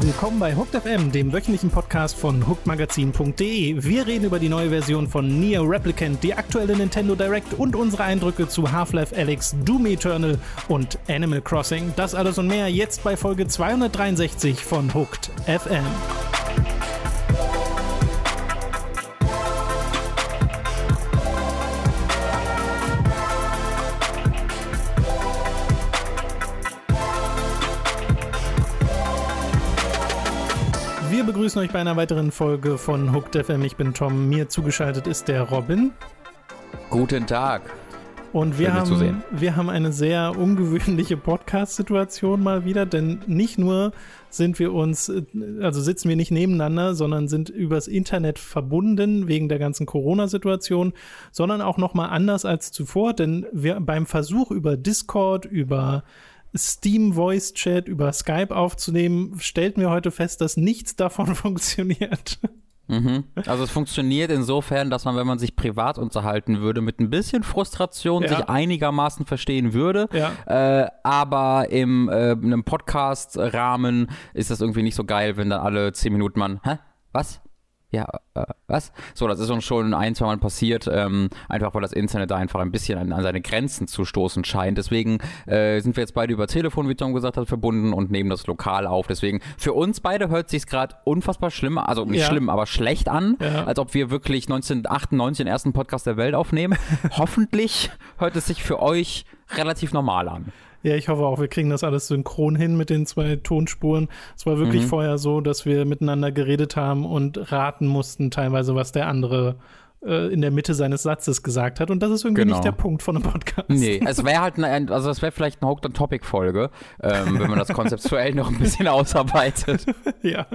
Willkommen bei Hooked FM, dem wöchentlichen Podcast von hookedmagazin.de. Wir reden über die neue Version von NieR Replicant, die aktuelle Nintendo Direct und unsere Eindrücke zu Half-Life Alyx, Doom Eternal und Animal Crossing. Das alles und mehr jetzt bei Folge 263 von Hooked FM. Wir begrüßen euch bei einer weiteren Folge von Hooked FM. Ich bin Tom, mir zugeschaltet ist der Robin. Guten Tag. Und wir haben eine sehr ungewöhnliche Podcast-Situation mal wieder, denn nicht nur sitzen wir nicht nebeneinander, sondern sind übers Internet verbunden wegen der ganzen Corona-Situation, sondern auch nochmal anders als zuvor, denn wir beim Versuch über Discord, über Steam Voice Chat, über Skype aufzunehmen, stellten wir heute fest, dass nichts davon funktioniert. Mhm. Also es funktioniert insofern, dass man, wenn man sich privat unterhalten würde, mit ein bisschen Frustration sich einigermaßen verstehen würde, aber in einem Podcast-Rahmen ist das irgendwie nicht so geil, wenn dann alle 10 Minuten man, was? So, das ist uns schon ein, zwei Mal passiert, einfach weil das Internet da einfach ein bisschen an seine Grenzen zu stoßen scheint. Deswegen sind wir jetzt beide über Telefon, wie Tom gesagt hat, verbunden und nehmen das lokal auf. Deswegen, für uns beide hört sich's gerade unfassbar schlimm, also nicht schlimm, aber schlecht an, als ob wir wirklich 1998 den ersten Podcast der Welt aufnehmen. Hoffentlich hört es sich für euch relativ normal an. Ja, ich hoffe auch, wir kriegen das alles synchron hin mit den zwei Tonspuren. Es war wirklich vorher so, dass wir miteinander geredet haben und raten mussten teilweise, was der andere in der Mitte seines Satzes gesagt hat. Und das ist irgendwie nicht der Punkt von einem Podcast. Nee, es wäre halt vielleicht eine Hooked-on-Topic-Folge, wenn man das konzeptuell noch ein bisschen ausarbeitet. Ja.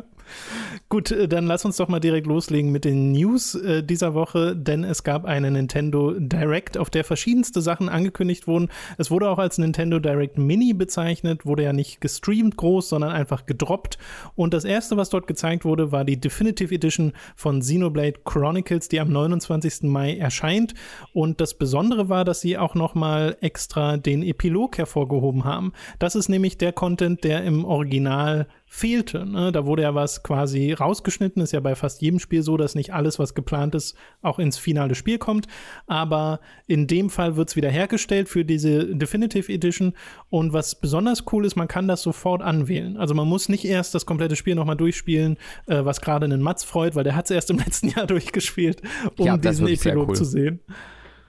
Gut, dann lass uns doch mal direkt loslegen mit den News dieser Woche, denn es gab eine Nintendo Direct, auf der verschiedenste Sachen angekündigt wurden. Es wurde auch als Nintendo Direct Mini bezeichnet, wurde ja nicht gestreamt groß, sondern einfach gedroppt. Und das erste, was dort gezeigt wurde, war die Definitive Edition von Xenoblade Chronicles, die am 29. Mai erscheint, und das Besondere war, dass sie auch nochmal extra den Epilog hervorgehoben haben. Das ist nämlich der Content, der im Original fehlte, ne? Da wurde ja was quasi rausgeschnitten, ist ja bei fast jedem Spiel so, dass nicht alles, was geplant ist, auch ins finale Spiel kommt, aber in dem Fall wird es wieder hergestellt für diese Definitive Edition, und was besonders cool ist, man kann das sofort anwählen, also man muss nicht erst das komplette Spiel nochmal durchspielen, was gerade einen Mats freut, weil der hat es erst im letzten Jahr durchgespielt, diesen Epilog zu sehen.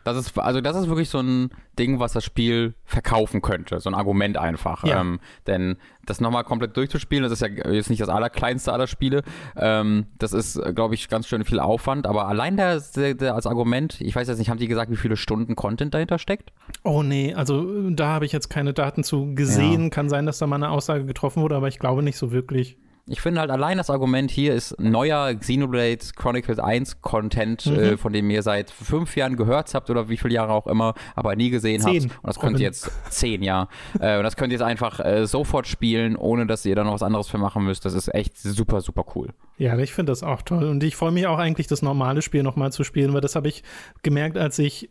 Das ist wirklich so ein Ding, was das Spiel verkaufen könnte. So ein Argument einfach. Ja. Denn das nochmal komplett durchzuspielen, das ist ja jetzt nicht das allerkleinste aller Spiele. Das ist, glaube ich, ganz schön viel Aufwand. Aber allein der als Argument, ich weiß jetzt nicht, haben die gesagt, wie viele Stunden Content dahinter steckt? Oh nee, also da habe ich jetzt keine Daten zu gesehen. Ja. Kann sein, dass da mal eine Aussage getroffen wurde, aber ich glaube nicht so wirklich. Ich finde halt allein das Argument hier ist neuer Xenoblade Chronicles 1 Content, von dem ihr seit 5 Jahren gehört habt oder wie viele Jahre auch immer, aber nie gesehen 10. habt. Und das könnt ihr jetzt 10 Jahre. Und das könnt ihr jetzt einfach sofort spielen, ohne dass ihr da noch was anderes für machen müsst. Das ist echt super, super cool. Ja, ich finde das auch toll. Und ich freue mich auch eigentlich, das normale Spiel nochmal zu spielen, weil das habe ich gemerkt, als ich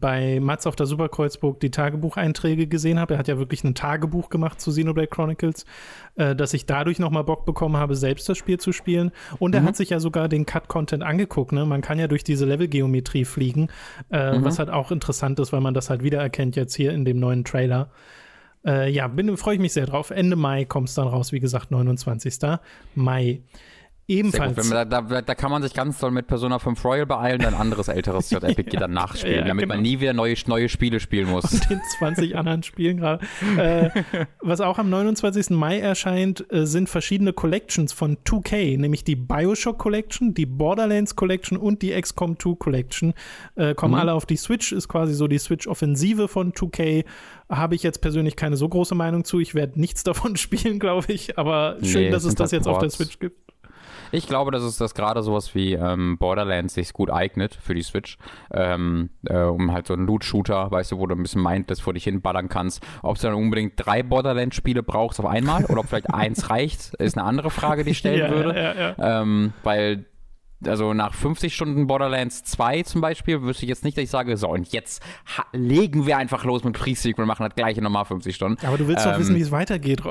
bei Mats auf der Superkreuzburg die Tagebucheinträge gesehen habe. Er hat ja wirklich ein Tagebuch gemacht zu Xenoblade Chronicles, dass ich dadurch nochmal Bock bekommen habe, selbst das Spiel zu spielen. Und er hat sich ja sogar den Cut-Content angeguckt. Ne? Man kann ja durch diese Levelgeometrie fliegen, was halt auch interessant ist, weil man das halt wiedererkennt jetzt hier in dem neuen Trailer. Freue ich mich sehr drauf. Ende Mai kommt es dann raus, wie gesagt, 29. Mai. Ebenfalls. Gut, da kann man sich ganz doll mit Persona 5 Royal beeilen, ein anderes älteres JRPG dann nachspielen, damit man nie wieder neue Spiele spielen muss. Und den 20 anderen Spielen gerade. Was auch am 29. Mai erscheint, sind verschiedene Collections von 2K, nämlich die BioShock Collection, die Borderlands Collection und die XCOM 2 Collection. Kommen alle auf die Switch, ist quasi so die Switch-Offensive von 2K. Habe ich jetzt persönlich keine so große Meinung zu. Ich werde nichts davon spielen, glaube ich, aber schön, dass es das jetzt auf der Switch gibt. Ich glaube, dass gerade sowas wie Borderlands sich gut eignet für die Switch, um halt so einen Loot-Shooter, weißt du, wo du ein bisschen Mindless vor dich hinballern kannst. Ob du dann unbedingt 3 Borderlands-Spiele brauchst auf einmal oder ob vielleicht eins reicht, ist eine andere Frage, die ich stellen würde. Weil Also nach 50 Stunden Borderlands 2 zum Beispiel, wüsste ich jetzt nicht, dass ich sage, so und jetzt legen wir einfach los mit Pre-Sequel, machen das gleiche nochmal 50 Stunden. Aber du willst doch wissen, wie es weitergeht.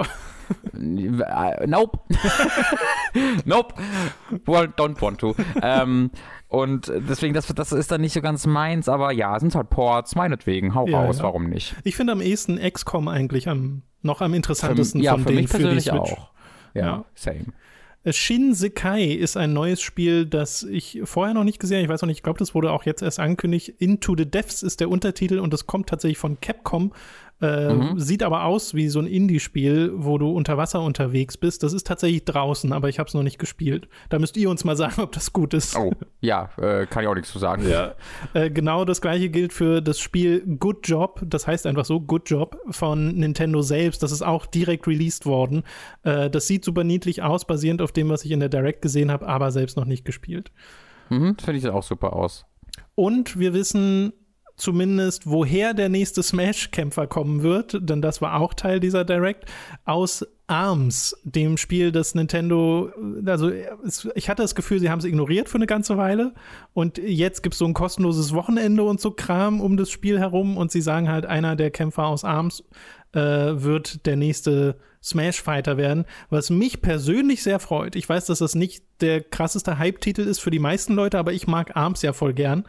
Nope. Nope. Well, don't want to. Und deswegen, das ist dann nicht so ganz meins, aber ja, sind halt Ports, meinetwegen, hau raus, ja. Warum nicht? Ich finde am ehesten XCOM eigentlich noch am interessantesten von denen. Ja, für mich persönlich auch. Ja, same. Shin Sekai ist ein neues Spiel, das ich vorher noch nicht gesehen habe. Ich weiß noch nicht, ich glaube, das wurde auch jetzt erst angekündigt. Into the Depths ist der Untertitel und das kommt tatsächlich von Capcom. Sieht aber aus wie so ein Indie-Spiel, wo du unter Wasser unterwegs bist. Das ist tatsächlich draußen, aber ich habe es noch nicht gespielt. Da müsst ihr uns mal sagen, ob das gut ist. Oh, ja, kann ich auch nichts zu sagen. Ja. Genau das gleiche gilt für das Spiel Good Job. Das heißt einfach so, Good Job von Nintendo selbst. Das ist auch direkt released worden. Das sieht super niedlich aus, basierend auf dem, was ich in der Direct gesehen habe, aber selbst noch nicht gespielt. Das finde ich auch super aus. Und wir wissen zumindest, woher der nächste Smash-Kämpfer kommen wird, denn das war auch Teil dieser Direct, aus Arms, dem Spiel, das Nintendo, also ich hatte das Gefühl, sie haben es ignoriert für eine ganze Weile und jetzt gibt es so ein kostenloses Wochenende und so Kram um das Spiel herum und sie sagen halt, einer der Kämpfer aus Arms wird der nächste Smash-Fighter werden, was mich persönlich sehr freut. Ich weiß, dass das nicht der krasseste Hype-Titel ist für die meisten Leute, aber ich mag Arms ja voll gern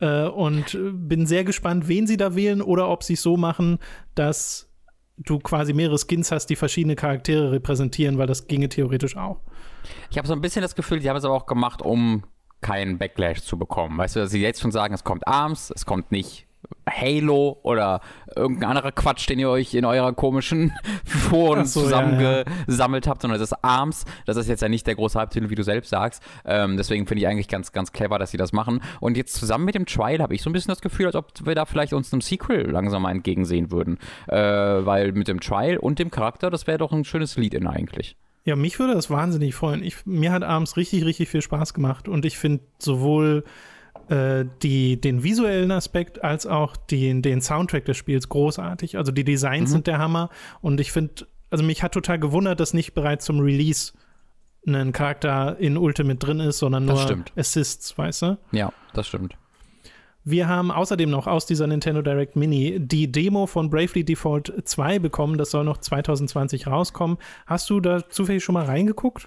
und bin sehr gespannt, wen sie da wählen oder ob sie es so machen, dass du quasi mehrere Skins hast, die verschiedene Charaktere repräsentieren, weil das ginge theoretisch auch. Ich habe so ein bisschen das Gefühl, die haben es aber auch gemacht, um keinen Backlash zu bekommen. Weißt du, dass sie jetzt schon sagen, es kommt Arms, es kommt nicht Halo oder irgendein anderer Quatsch, den ihr euch in eurer komischen Foren zusammengesammelt habt, sondern das ist Arms. Das ist jetzt ja nicht der große Halbtitel, wie du selbst sagst. Deswegen finde ich eigentlich ganz, ganz clever, dass sie das machen. Und jetzt zusammen mit dem Trial habe ich so ein bisschen das Gefühl, als ob wir da vielleicht uns einem Sequel langsam mal entgegensehen würden. Weil mit dem Trial und dem Charakter, das wäre doch ein schönes Lead-In eigentlich. Ja, mich würde das wahnsinnig freuen. Mir hat Arms richtig, richtig viel Spaß gemacht. Und ich finde sowohl den visuellen Aspekt als auch den Soundtrack des Spiels großartig. Also die Designs sind der Hammer und ich finde, also mich hat total gewundert, dass nicht bereits zum Release ein Charakter in Ultimate drin ist, sondern nur Assists, weißt du? Ja, das stimmt. Wir haben außerdem noch aus dieser Nintendo Direct Mini die Demo von Bravely Default 2 bekommen. Das soll noch 2020 rauskommen. Hast du da zufällig schon mal reingeguckt?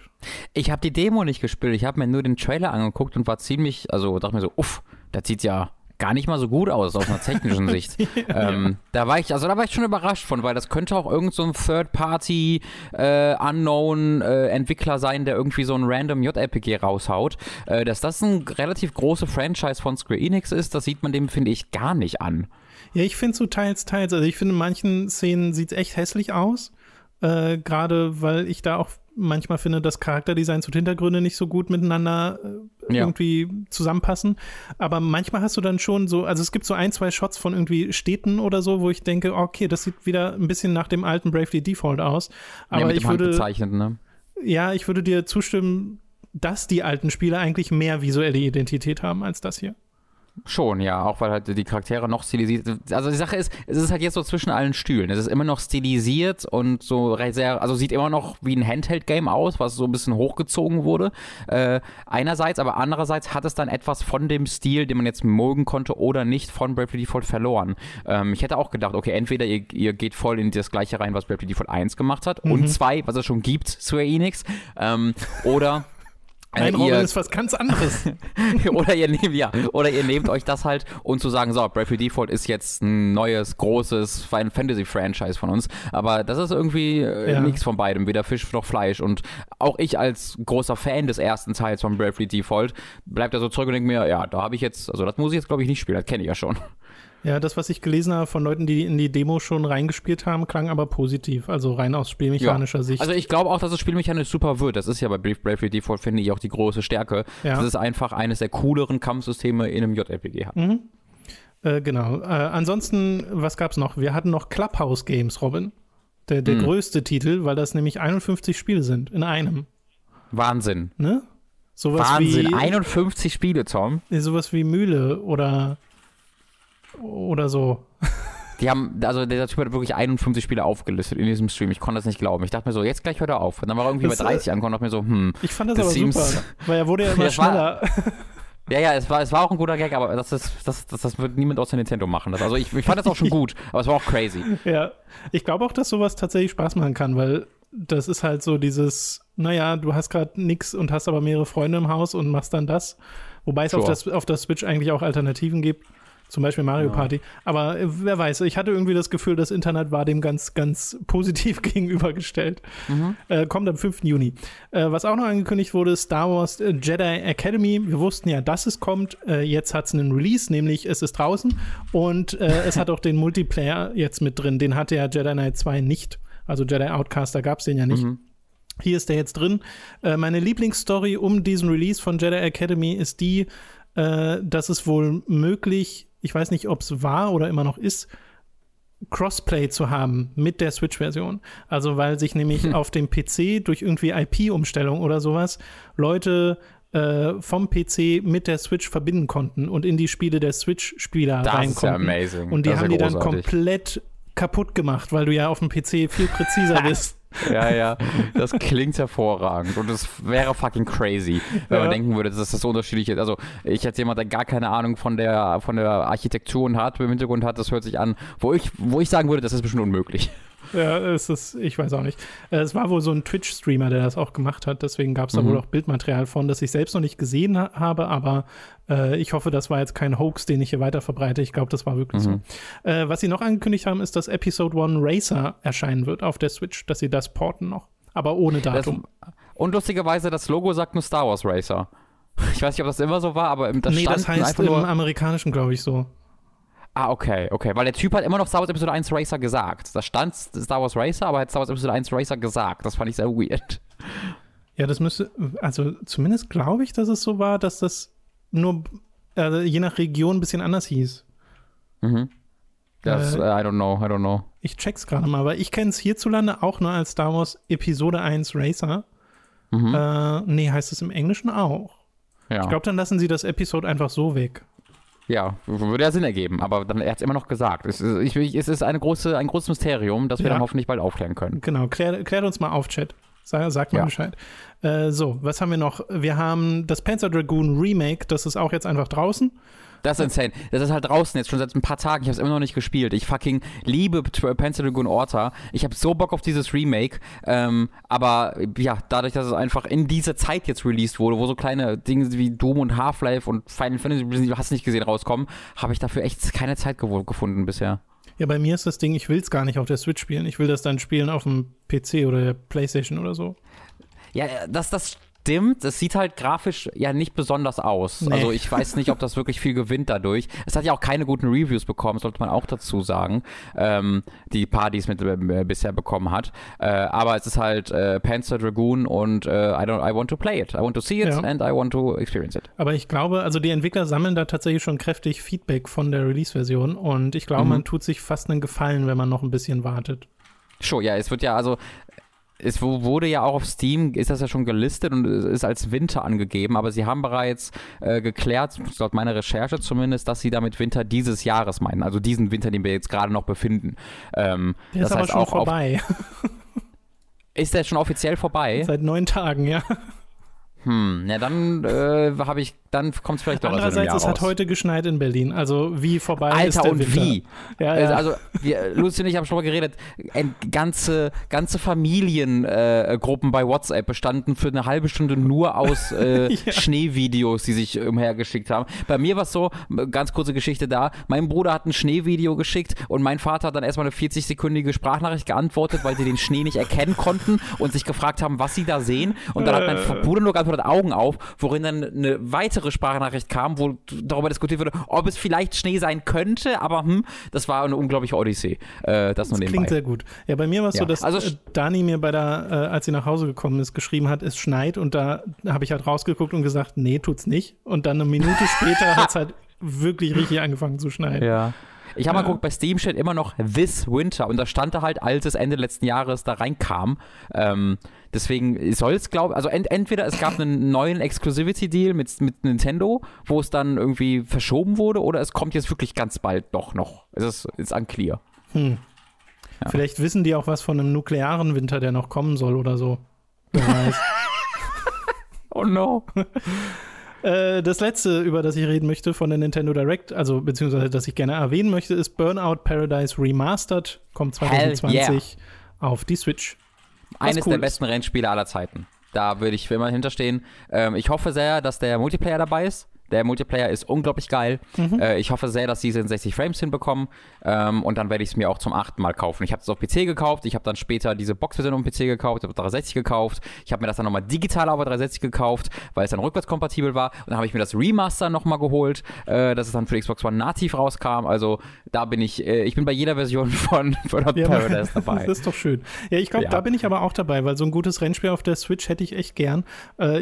Ich habe die Demo nicht gespielt. Ich habe mir nur den Trailer angeguckt und war ziemlich, also dachte mir so, uff, das sieht ja gar nicht mal so gut aus einer technischen Sicht. Da war ich schon überrascht von, weil das könnte auch irgend so ein Third-Party Unknown Entwickler sein, der irgendwie so ein random JRPG raushaut. Dass das ein relativ große Franchise von Square Enix ist, das sieht man dem, finde ich, gar nicht an. Ja, ich finde so teils. Also ich finde, in manchen Szenen sieht es echt hässlich aus. Gerade, weil ich da auch manchmal finde, dass Charakterdesigns und Hintergründe nicht so gut miteinander irgendwie zusammenpassen. Aber manchmal hast du dann schon so, also es gibt so ein, zwei Shots von irgendwie Städten oder so, wo ich denke, okay, das sieht wieder ein bisschen nach dem alten Bravely Default aus. Aber ja, mit dem handbezeichnet, ne? Ja, ich würde dir zustimmen, dass die alten Spiele eigentlich mehr visuelle Identität haben als das hier. Schon, ja, auch weil halt die Charaktere noch stilisiert. Also die Sache ist, es ist halt jetzt so zwischen allen Stühlen. Es ist immer noch stilisiert und so sehr, also sieht immer noch wie ein Handheld-Game aus, was so ein bisschen hochgezogen wurde. Einerseits, aber andererseits hat es dann etwas von dem Stil, den man jetzt mögen konnte oder nicht, von Bravely Default verloren. Ich hätte auch gedacht, okay, entweder ihr geht voll in das Gleiche rein, was Bravely Default 1 gemacht hat und 2, was es schon gibt, Square Enix, oder ein Roman ist was ganz anderes. oder ihr nehmt euch das halt und zu sagen, so, Bravely Default ist jetzt ein neues, großes Final Fantasy-Franchise von uns. Aber das ist irgendwie nichts von beidem, weder Fisch noch Fleisch. Und auch ich als großer Fan des ersten Teils von Bravely Default bleibt da so zurück und denke mir, ja, da habe ich jetzt, also das muss ich jetzt, glaube ich, nicht spielen, das kenne ich ja schon. Ja, das, was ich gelesen habe von Leuten, die in die Demo schon reingespielt haben, klang aber positiv, also rein aus spielmechanischer Sicht. Also ich glaube auch, dass es spielmechanisch super wird. Das ist ja bei Bravely Default, finde ich, auch die große Stärke, dass es einfach eines der cooleren Kampfsysteme in einem JRPG hat. Mhm. Genau. Ansonsten, was gab's noch? Wir hatten noch Clubhouse Games, Robin. Der größte Titel, weil das nämlich 51 Spiele sind in einem. Wahnsinn. Ne? Sowas Wahnsinn. Wie 51 Spiele, Tom. Sowas wie Mühle oder so. Die haben, also der Typ hat wirklich 51 Spiele aufgelistet in diesem Stream. Ich konnte das nicht glauben. Ich dachte mir so, jetzt gleich hört er auf. Und dann war er irgendwie bei 30 angekommen und dachte mir so, Ich fand das aber super, weil er wurde ja immer schneller. Es war auch ein guter Gag, aber das wird niemand außer Nintendo machen. Also ich fand das auch schon gut, aber es war auch crazy. Ja, ich glaube auch, dass sowas tatsächlich Spaß machen kann, weil das ist halt so dieses, naja, du hast gerade nix und hast aber mehrere Freunde im Haus und machst dann das. Wobei es auf der Switch eigentlich auch Alternativen gibt, zum Beispiel Mario Party. Aber wer weiß, ich hatte irgendwie das Gefühl, das Internet war dem ganz, ganz positiv gegenübergestellt. Mhm. Kommt am 5. Juni. Was auch noch angekündigt wurde, Star Wars Jedi Academy. Wir wussten ja, dass es kommt. Jetzt hat es einen Release, nämlich es ist draußen. Und es hat auch den Multiplayer jetzt mit drin. Den hatte ja Jedi Knight 2 nicht. Also Jedi Outcaster gab es den ja nicht. Mhm. Hier ist der jetzt drin. Meine Lieblingsstory um diesen Release von Jedi Academy ist die, dass es wohl möglich, ich weiß nicht, ob es war oder immer noch ist, Crossplay zu haben mit der Switch-Version. Also weil sich nämlich auf dem PC durch irgendwie IP-Umstellung oder sowas Leute vom PC mit der Switch verbinden konnten und in die Spiele der Switch-Spieler reinkommen. Das ist ja amazing. Und die haben die dann komplett kaputt gemacht, weil du ja auf dem PC viel präziser bist. Ja, das klingt hervorragend und das wäre fucking crazy, wenn man denken würde, dass das so unterschiedlich ist. Also ich als jemand, der gar keine Ahnung von der Architektur und Hardware im Hintergrund hat, das hört sich an, wo ich sagen würde, das ist bestimmt unmöglich. Ja, ich weiß auch nicht. Es war wohl so ein Twitch-Streamer, der das auch gemacht hat, deswegen gab es da wohl auch Bildmaterial von, das ich selbst noch nicht gesehen habe, aber ich hoffe, das war jetzt kein Hoax, den ich hier weiter verbreite. Ich glaube, das war wirklich so. Was sie noch angekündigt haben, ist, dass Episode 1 Racer erscheinen wird auf der Switch, dass sie das porten noch, aber ohne Datum. Und lustigerweise, das Logo sagt nur Star Wars Racer. Ich weiß nicht, ob das immer so war, aber das stand das heißt einfach nur im Amerikanischen, glaube ich, so. Ah, okay. Weil der Typ hat immer noch Star Wars Episode 1 Racer gesagt. Da stand Star Wars Racer, aber er hat Star Wars Episode 1 Racer gesagt. Das fand ich sehr weird. Ja, das müsste, also zumindest glaube ich, dass es so war, dass das nur je nach Region ein bisschen anders hieß. Mhm. Das, I don't know. Ich check's gerade mal, weil ich kenne es hierzulande auch nur als Star Wars Episode 1 Racer. Mhm. Heißt es im Englischen auch. Ja. Ich glaube, dann lassen sie das Episode einfach so weg. Ja, würde ja Sinn ergeben, aber dann, er hat es immer noch gesagt. Es ist ein großes Mysterium, das wir dann hoffentlich bald aufklären können. Genau, klärt uns mal auf, Chat. Sagt mal Bescheid. Was haben wir noch? Wir haben das Panzer Dragoon Remake, das ist auch jetzt einfach draußen. Das ist insane. Das ist halt draußen jetzt schon seit ein paar Tagen. Ich habe es immer noch nicht gespielt. Ich fucking liebe Panzer Dragoon Orta. Ich habe so Bock auf dieses Remake. Aber ja, dadurch, dass es einfach in dieser Zeit jetzt released wurde, wo so kleine Dinge wie Doom und Half-Life und Final Fantasy, hast du nicht gesehen, rauskommen, habe ich dafür echt keine Zeit gefunden bisher. Ja, bei mir ist das Ding, ich will es gar nicht auf der Switch spielen. Ich will das dann spielen auf dem PC oder der PlayStation oder so. Ja, das stimmt, es sieht halt grafisch ja nicht besonders aus. Nee. Also ich weiß nicht, ob das wirklich viel gewinnt dadurch. Es hat ja auch keine guten Reviews bekommen, sollte man auch dazu sagen, die Partys mit bisher bekommen hat. Aber es ist halt Panzer Dragoon und I want to play it. I want to see it and I want to experience it. Aber ich glaube, also die Entwickler sammeln da tatsächlich schon kräftig Feedback von der Release-Version und ich glaube, man tut sich fast einen Gefallen, wenn man noch ein bisschen wartet. Schon, ja, es wird ja also... Es wurde ja auch auf Steam, ist das ja schon gelistet und ist als Winter angegeben, aber sie haben bereits geklärt, laut meiner Recherche zumindest, dass sie damit Winter dieses Jahres meinen, also diesen Winter, den wir jetzt gerade noch befinden. Der das ist heißt aber schon auch vorbei. Ist der schon offiziell vorbei? Seit 9 Tagen, ja. Dann kommt es vielleicht doch. Andererseits, es hat heute geschneit in Berlin, also wie vorbei ist der Winter. Wie? Ja. Also, Lucy und ich haben schon mal geredet, ganze Familiengruppen bei WhatsApp bestanden für eine halbe Stunde nur aus Schneevideos, die sich umhergeschickt haben. Bei mir war es so, ganz kurze Geschichte da, mein Bruder hat ein Schneevideo geschickt und mein Vater hat dann erstmal eine 40-sekündige Sprachnachricht geantwortet, weil sie den Schnee nicht erkennen konnten und sich gefragt haben, was sie da sehen. Und dann hat mein Bruder nur geantwortet, Augen auf, worin dann eine weitere Sprachnachricht kam, wo darüber diskutiert wurde, ob es vielleicht Schnee sein könnte, aber das war eine unglaubliche Odyssee. Das nur nebenbei. Klingt sehr gut. Ja, bei mir war es so, dass Dani mir als sie nach Hause gekommen ist, geschrieben hat, es schneit und da habe ich halt rausgeguckt und gesagt, nee, tut's nicht. Und dann eine Minute später hat es halt wirklich richtig angefangen zu schneien. Ja. Ich habe mal geguckt, bei Steam steht immer noch This Winter und das stand da halt, als es Ende letzten Jahres da reinkam. Deswegen soll es, glaube ich, also entweder es gab einen neuen Exclusivity-Deal mit Nintendo, wo es dann irgendwie verschoben wurde, oder es kommt jetzt wirklich ganz bald doch noch. Es ist unclear. Hm. Ja. Vielleicht wissen die auch was von einem nuklearen Winter, der noch kommen soll oder so. Wer weiß. Oh no. Das letzte, über das ich reden möchte von der Nintendo Direct, also beziehungsweise das ich gerne erwähnen möchte, ist Burnout Paradise Remastered. Kommt 2020 auf die Switch. Eines der besten Rennspiele aller Zeiten. Da würde ich immer hinterstehen. Ich hoffe sehr, dass der Multiplayer dabei ist. Der Multiplayer ist unglaublich geil. Mhm. Ich hoffe sehr, dass sie es in 60 Frames hinbekommen. Und dann werde ich es mir auch zum 8. Mal kaufen. Ich habe es auf PC gekauft. Ich habe dann später diese Box-Version auf PC gekauft. Ich habe 360 gekauft. Ich habe mir das dann nochmal digital auf 360 gekauft, weil es dann rückwärtskompatibel war. Und dann habe ich mir das Remaster nochmal geholt, dass es dann für Xbox One nativ rauskam. Also da bin ich bin bei jeder Version von Burnout Paradise dabei. Das ist doch schön. Ja, ich glaube, da bin ich aber auch dabei, weil so ein gutes Rennspiel auf der Switch hätte ich echt gern.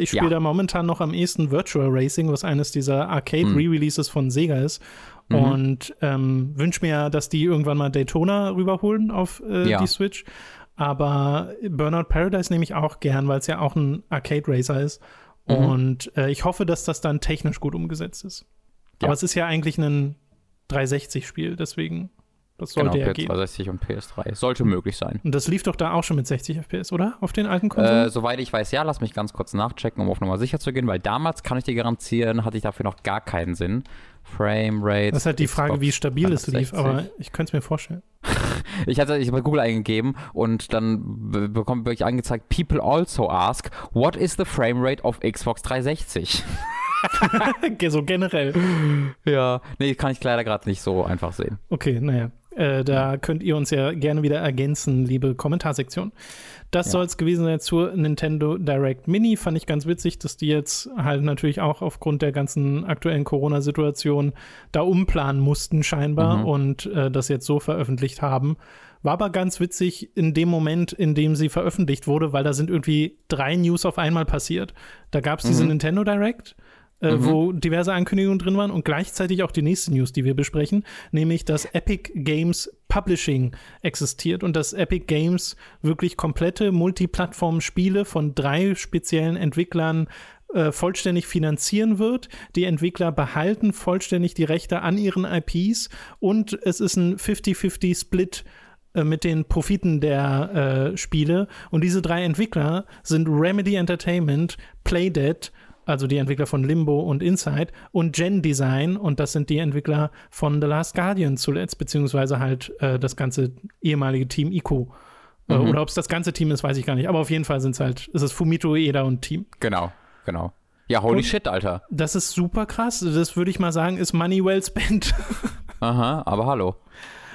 Ich spiele da momentan noch am ehesten Virtual Racing, was eines dieser Arcade-Re-Releases von Sega ist. Mhm. Und wünsche mir ja, dass die irgendwann mal Daytona rüberholen auf die Switch. Aber Burnout Paradise nehme ich auch gern, weil es ja auch ein Arcade-Racer ist. Mhm. Und ich hoffe, dass das dann technisch gut umgesetzt ist. Ja. Aber es ist ja eigentlich ein 360-Spiel, deswegen das sollte ja gehen. 360 und PS3. Sollte möglich sein. Und das lief doch da auch schon mit 60 FPS, oder? Auf den alten Konsolen? Soweit ich weiß, ja. Lass mich ganz kurz nachchecken, um auf Nummer sicher zu gehen, weil damals, kann ich dir garantieren, hatte ich dafür noch gar keinen Sinn. Framerate. Das ist halt die Frage, wie stabil es lief, aber ich könnte es mir vorstellen. Ich habe Google eingegeben und dann bekomme ich angezeigt, people also ask, what is the Framerate of Xbox 360? So generell. Ja, nee, kann ich leider gerade nicht so einfach sehen. Okay, naja. Da könnt ihr uns ja gerne wieder ergänzen, liebe Kommentarsektion. Das soll es gewesen sein zur Nintendo Direct Mini. Fand ich ganz witzig, dass die jetzt halt natürlich auch aufgrund der ganzen aktuellen Corona-Situation da umplanen mussten scheinbar und das jetzt so veröffentlicht haben. War aber ganz witzig in dem Moment, in dem sie veröffentlicht wurde, weil da sind irgendwie 3 News auf einmal passiert. Da gab es diese Nintendo Direct, wo diverse Ankündigungen drin waren und gleichzeitig auch die nächste News, die wir besprechen, nämlich, dass Epic Games Publishing existiert und dass Epic Games wirklich komplette Multiplattform-Spiele von 3 speziellen Entwicklern vollständig finanzieren wird. Die Entwickler behalten vollständig die Rechte an ihren IPs und es ist ein 50-50-Split mit den Profiten der Spiele. Und diese 3 Entwickler sind Remedy Entertainment, Playdead, also die Entwickler von Limbo und Inside, und Gen Design, und das sind die Entwickler von The Last Guardian zuletzt, beziehungsweise halt das ganze ehemalige Team ICO. Oder ob es das ganze Team ist, weiß ich gar nicht. Aber auf jeden Fall sind es halt, es ist Fumito Ueda und Team. Genau. Ja, holy shit, Alter. Das ist super krass. Das würde ich mal sagen, ist money well spent. Aha, aber hallo.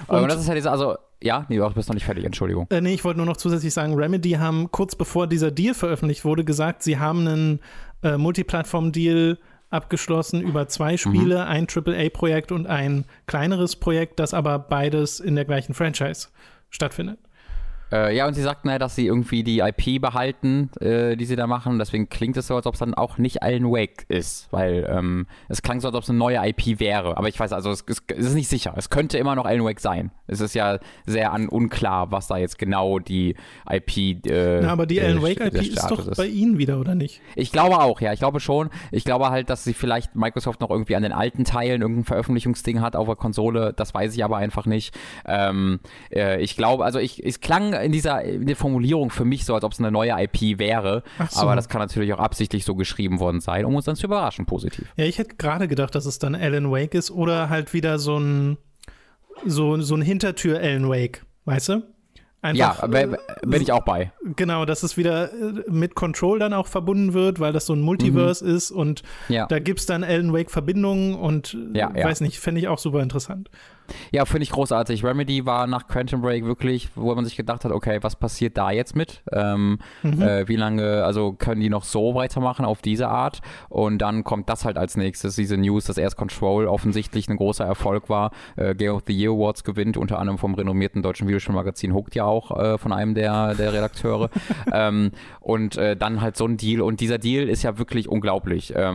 Und das ist halt jetzt, also ja, nee, du bist noch nicht fertig, Entschuldigung. Nee, ich wollte nur noch zusätzlich sagen, Remedy haben kurz bevor dieser Deal veröffentlicht wurde gesagt, sie haben einen Multiplattform-Deal abgeschlossen über 2 Spiele, ein AAA-Projekt und ein kleineres Projekt, das aber beides in der gleichen Franchise stattfindet. Ja, und sie sagten ja, dass sie irgendwie die IP behalten, die sie da machen. Deswegen klingt es so, als ob es dann auch nicht Alan Wake ist. Weil es klang so, als ob es eine neue IP wäre. Aber ich weiß, also es ist nicht sicher. Es könnte immer noch Alan Wake sein. Es ist ja sehr unklar, was da jetzt genau die IP Na, aber die Alan Wake IP ist doch bei ihnen wieder, oder nicht? Ich glaube auch, ja. Ich glaube schon. Ich glaube halt, dass sie vielleicht Microsoft noch irgendwie an den alten Teilen irgendein Veröffentlichungsding hat auf der Konsole. Das weiß ich aber einfach nicht. Ich glaube, also es klang in der Formulierung für mich so, als ob es eine neue IP wäre. Ach so. Aber das kann natürlich auch absichtlich so geschrieben worden sein, um uns dann zu überraschen, positiv. Ja, ich hätte gerade gedacht, dass es dann Alan Wake ist oder halt wieder so ein Hintertür-Alan Wake, weißt du? Einfach, ja, bin ich auch bei. Genau, dass es wieder mit Control dann auch verbunden wird, weil das so ein Multiverse ist und da gibt es dann Alan Wake-Verbindungen und weiß nicht, fände ich auch super interessant. Ja, finde ich großartig. Remedy war nach Quantum Break wirklich, wo man sich gedacht hat, okay, was passiert da jetzt mit? Wie lange, also können die noch so weitermachen auf diese Art? Und dann kommt das halt als nächstes, diese News, dass erst Control offensichtlich ein großer Erfolg war. Game of the Year Awards gewinnt, unter anderem vom renommierten deutschen Videospielmagazin Hooked ja auch, von einem der Redakteure. Dann halt so ein Deal. Und dieser Deal ist ja wirklich unglaublich. Da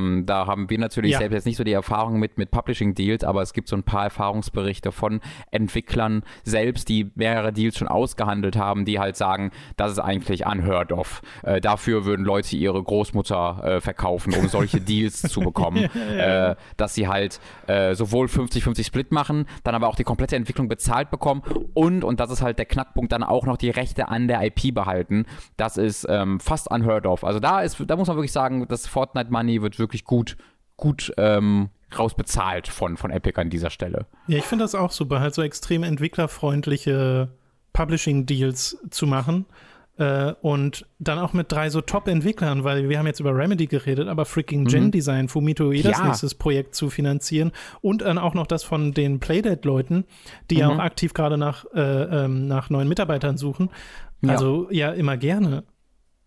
haben wir natürlich selbst jetzt nicht so die Erfahrung mit Publishing-Deals, aber es gibt so ein paar Erfahrungsberichte, Projekte von Entwicklern selbst, die mehrere Deals schon ausgehandelt haben, die halt sagen, das ist eigentlich unheard of. Dafür würden Leute ihre Großmutter verkaufen, um solche Deals zu bekommen. Dass sie halt sowohl 50-50 Split machen, dann aber auch die komplette Entwicklung bezahlt bekommen und das ist halt der Knackpunkt, dann auch noch die Rechte an der IP behalten. Das ist fast unheard of. Also da muss man wirklich sagen, das Fortnite Money wird wirklich gut rausbezahlt von Epic an dieser Stelle. Ja, ich finde das auch super, halt so extrem entwicklerfreundliche Publishing-Deals zu machen und dann auch mit 3 so Top-Entwicklern, weil wir haben jetzt über Remedy geredet, aber freaking Gen Design, Fumito Uedas nächstes Projekt zu finanzieren und dann auch noch das von den Playdead-Leuten, die ja auch aktiv gerade nach neuen Mitarbeitern suchen. Also ja immer gerne.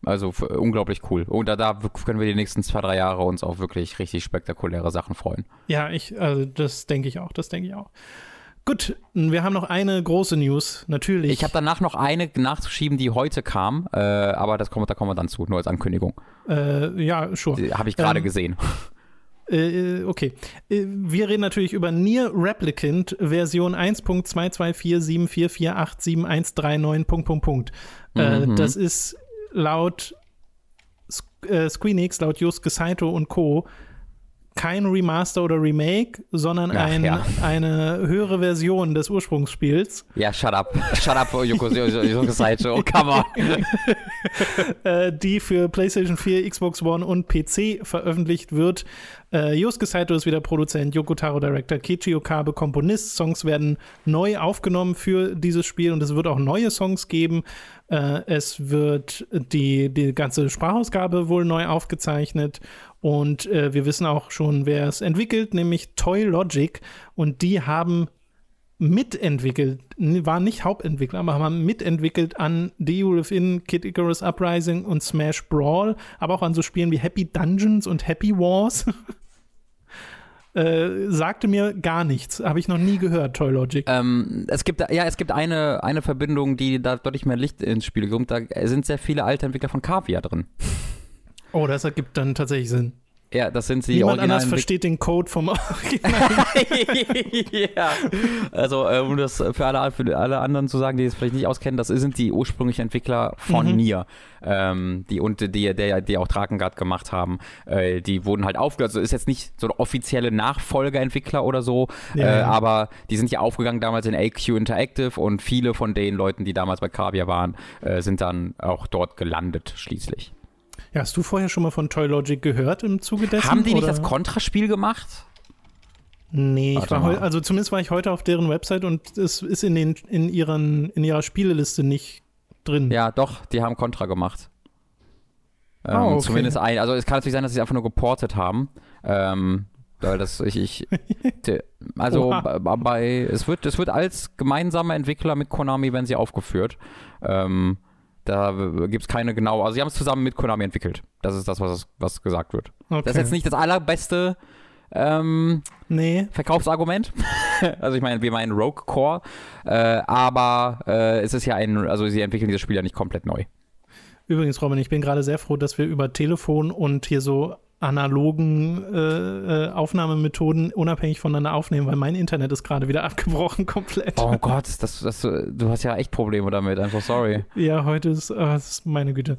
Also unglaublich cool. Und da können wir die nächsten 2-3 Jahre uns auch wirklich richtig spektakuläre Sachen freuen. Ja, also das denke ich auch, Gut, wir haben noch eine große News, natürlich. Ich habe danach noch eine nachzuschieben, die heute kam, aber da kommen wir dann zu, nur als Ankündigung. Ja, sure. Habe ich gerade gesehen. Okay. Wir reden natürlich über NieR Replicant Version 1.22474487139. Das ist laut Squeenix, laut Yosuke Saito und Co. kein Remaster oder Remake, sondern eine höhere Version des Ursprungsspiels. Ja, shut up. Shut up, Yosuke Saito. Come on. Die für PlayStation 4, Xbox One und PC veröffentlicht wird. Yosuke Saito ist wieder Produzent, Yoko Taro Director, Keiichi Okabe Komponist. Songs werden neu aufgenommen für dieses Spiel und es wird auch neue Songs geben. Es wird die ganze Sprachausgabe wohl neu aufgezeichnet und wir wissen auch schon, wer es entwickelt, nämlich Toy Logic, und die haben mitentwickelt, waren nicht Hauptentwickler, aber haben mitentwickelt an The Evil Within, Kid Icarus Uprising und Smash Brawl, aber auch an so Spielen wie Happy Dungeons und Happy Wars. Sagte mir gar nichts. Habe ich noch nie gehört, Toy Logic. Es gibt eine Verbindung, die da deutlich mehr Licht ins Spiel kommt. Da sind sehr viele alte Entwickler von Kaviar drin. Oh, das ergibt dann tatsächlich Sinn. Ja, das sind sie. Niemand anders versteht den Code vom Original. Ja. Also, um das für alle anderen zu sagen, die es vielleicht nicht auskennen, das sind die ursprünglichen Entwickler von NieR, die auch Drakengard gemacht haben. Die wurden halt aufgelöst. Also ist jetzt nicht so offizielle Nachfolgerentwickler oder so, aber die sind ja aufgegangen damals in AQ Interactive und viele von den Leuten, die damals bei Kaviar waren, sind dann auch dort gelandet schließlich. Ja, hast du vorher schon mal von Toy Logic gehört im Zuge dessen? Haben die nicht das Contra-Spiel gemacht? Nee, zumindest war ich heute auf deren Website und es ist in ihrer Spieleliste nicht drin. Ja, doch, die haben Contra gemacht. Okay. Zumindest ein, also es kann natürlich sein, dass sie es einfach nur geportet haben. Es wird als gemeinsamer Entwickler mit Konami, wenn sie aufgeführt. Da gibt es keine genaue. Also, sie haben es zusammen mit Konami entwickelt. Das ist das, was gesagt wird. Okay. Das ist jetzt nicht das allerbeste Verkaufsargument. Also, wir meinen Rogue Core. Aber es ist ja sie entwickeln dieses Spiel ja nicht komplett neu. Übrigens, Robin, ich bin gerade sehr froh, dass wir über Telefon und hier so analogen Aufnahmemethoden unabhängig voneinander aufnehmen, weil mein Internet ist gerade wieder abgebrochen komplett. Oh Gott, du hast ja echt Probleme damit, einfach sorry. Ja, heute ist, meine Güte,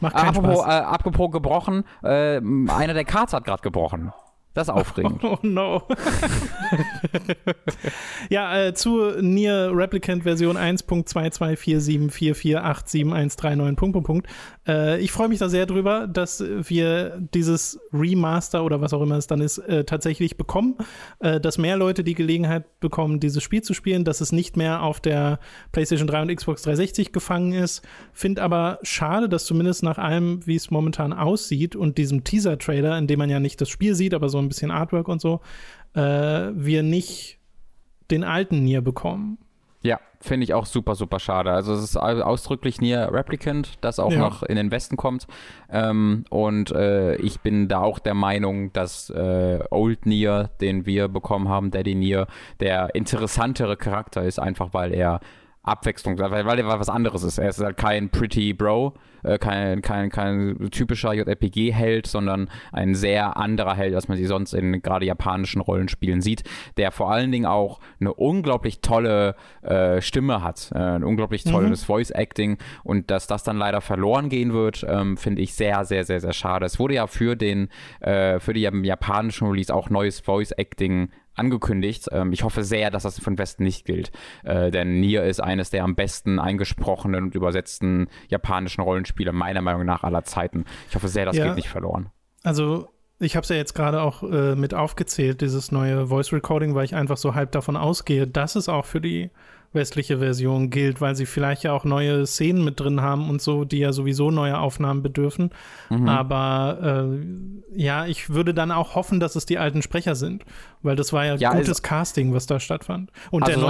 macht keinen Spaß. Apropos gebrochen, einer der Cards hat gerade gebrochen. Das ist aufregend. Oh no. Ja, zu NieR Replicant Version 1.22474487139. Ich freue mich da sehr drüber, dass wir dieses Remaster oder was auch immer es dann ist, tatsächlich bekommen. Dass mehr Leute die Gelegenheit bekommen, dieses Spiel zu spielen. Dass es nicht mehr auf der PlayStation 3 und Xbox 360 gefangen ist. Finde aber schade, dass zumindest nach allem, wie es momentan aussieht und diesem Teaser-Trailer, in dem man ja nicht das Spiel sieht, aber so ein bisschen Artwork und so, wir nicht den alten NieR bekommen. Ja, finde ich auch super, super schade. Also es ist ausdrücklich NieR Replicant, das auch noch in den Westen kommt. Ich bin da auch der Meinung, dass Old NieR, den wir bekommen haben, der NieR, der interessantere Charakter ist, einfach weil er Abwechslung, weil er was anderes ist. Er ist halt kein Pretty Bro, kein typischer JRPG-Held, sondern ein sehr anderer Held, als man sie sonst in gerade japanischen Rollenspielen sieht, der vor allen Dingen auch eine unglaublich tolle Stimme hat, ein unglaublich tolles Voice-Acting, und dass das dann leider verloren gehen wird, finde ich sehr, sehr, sehr, sehr schade. Es wurde ja für die japanischen Release auch neues Voice-Acting angekündigt. Ich hoffe sehr, dass das von Westen nicht gilt, denn NieR ist eines der am besten eingesprochenen und übersetzten japanischen Rollenspiele meiner Meinung nach aller Zeiten. Ich hoffe sehr, das geht nicht verloren. Also ich habe es ja jetzt gerade auch mit aufgezählt, dieses neue Voice Recording, weil ich einfach so halb davon ausgehe, dass es auch für die westliche Version gilt, weil sie vielleicht ja auch neue Szenen mit drin haben und so, die ja sowieso neue Aufnahmen bedürfen. Mhm. Aber ich würde dann auch hoffen, dass es die alten Sprecher sind, weil das war ja gutes Casting, was da stattfand. Und also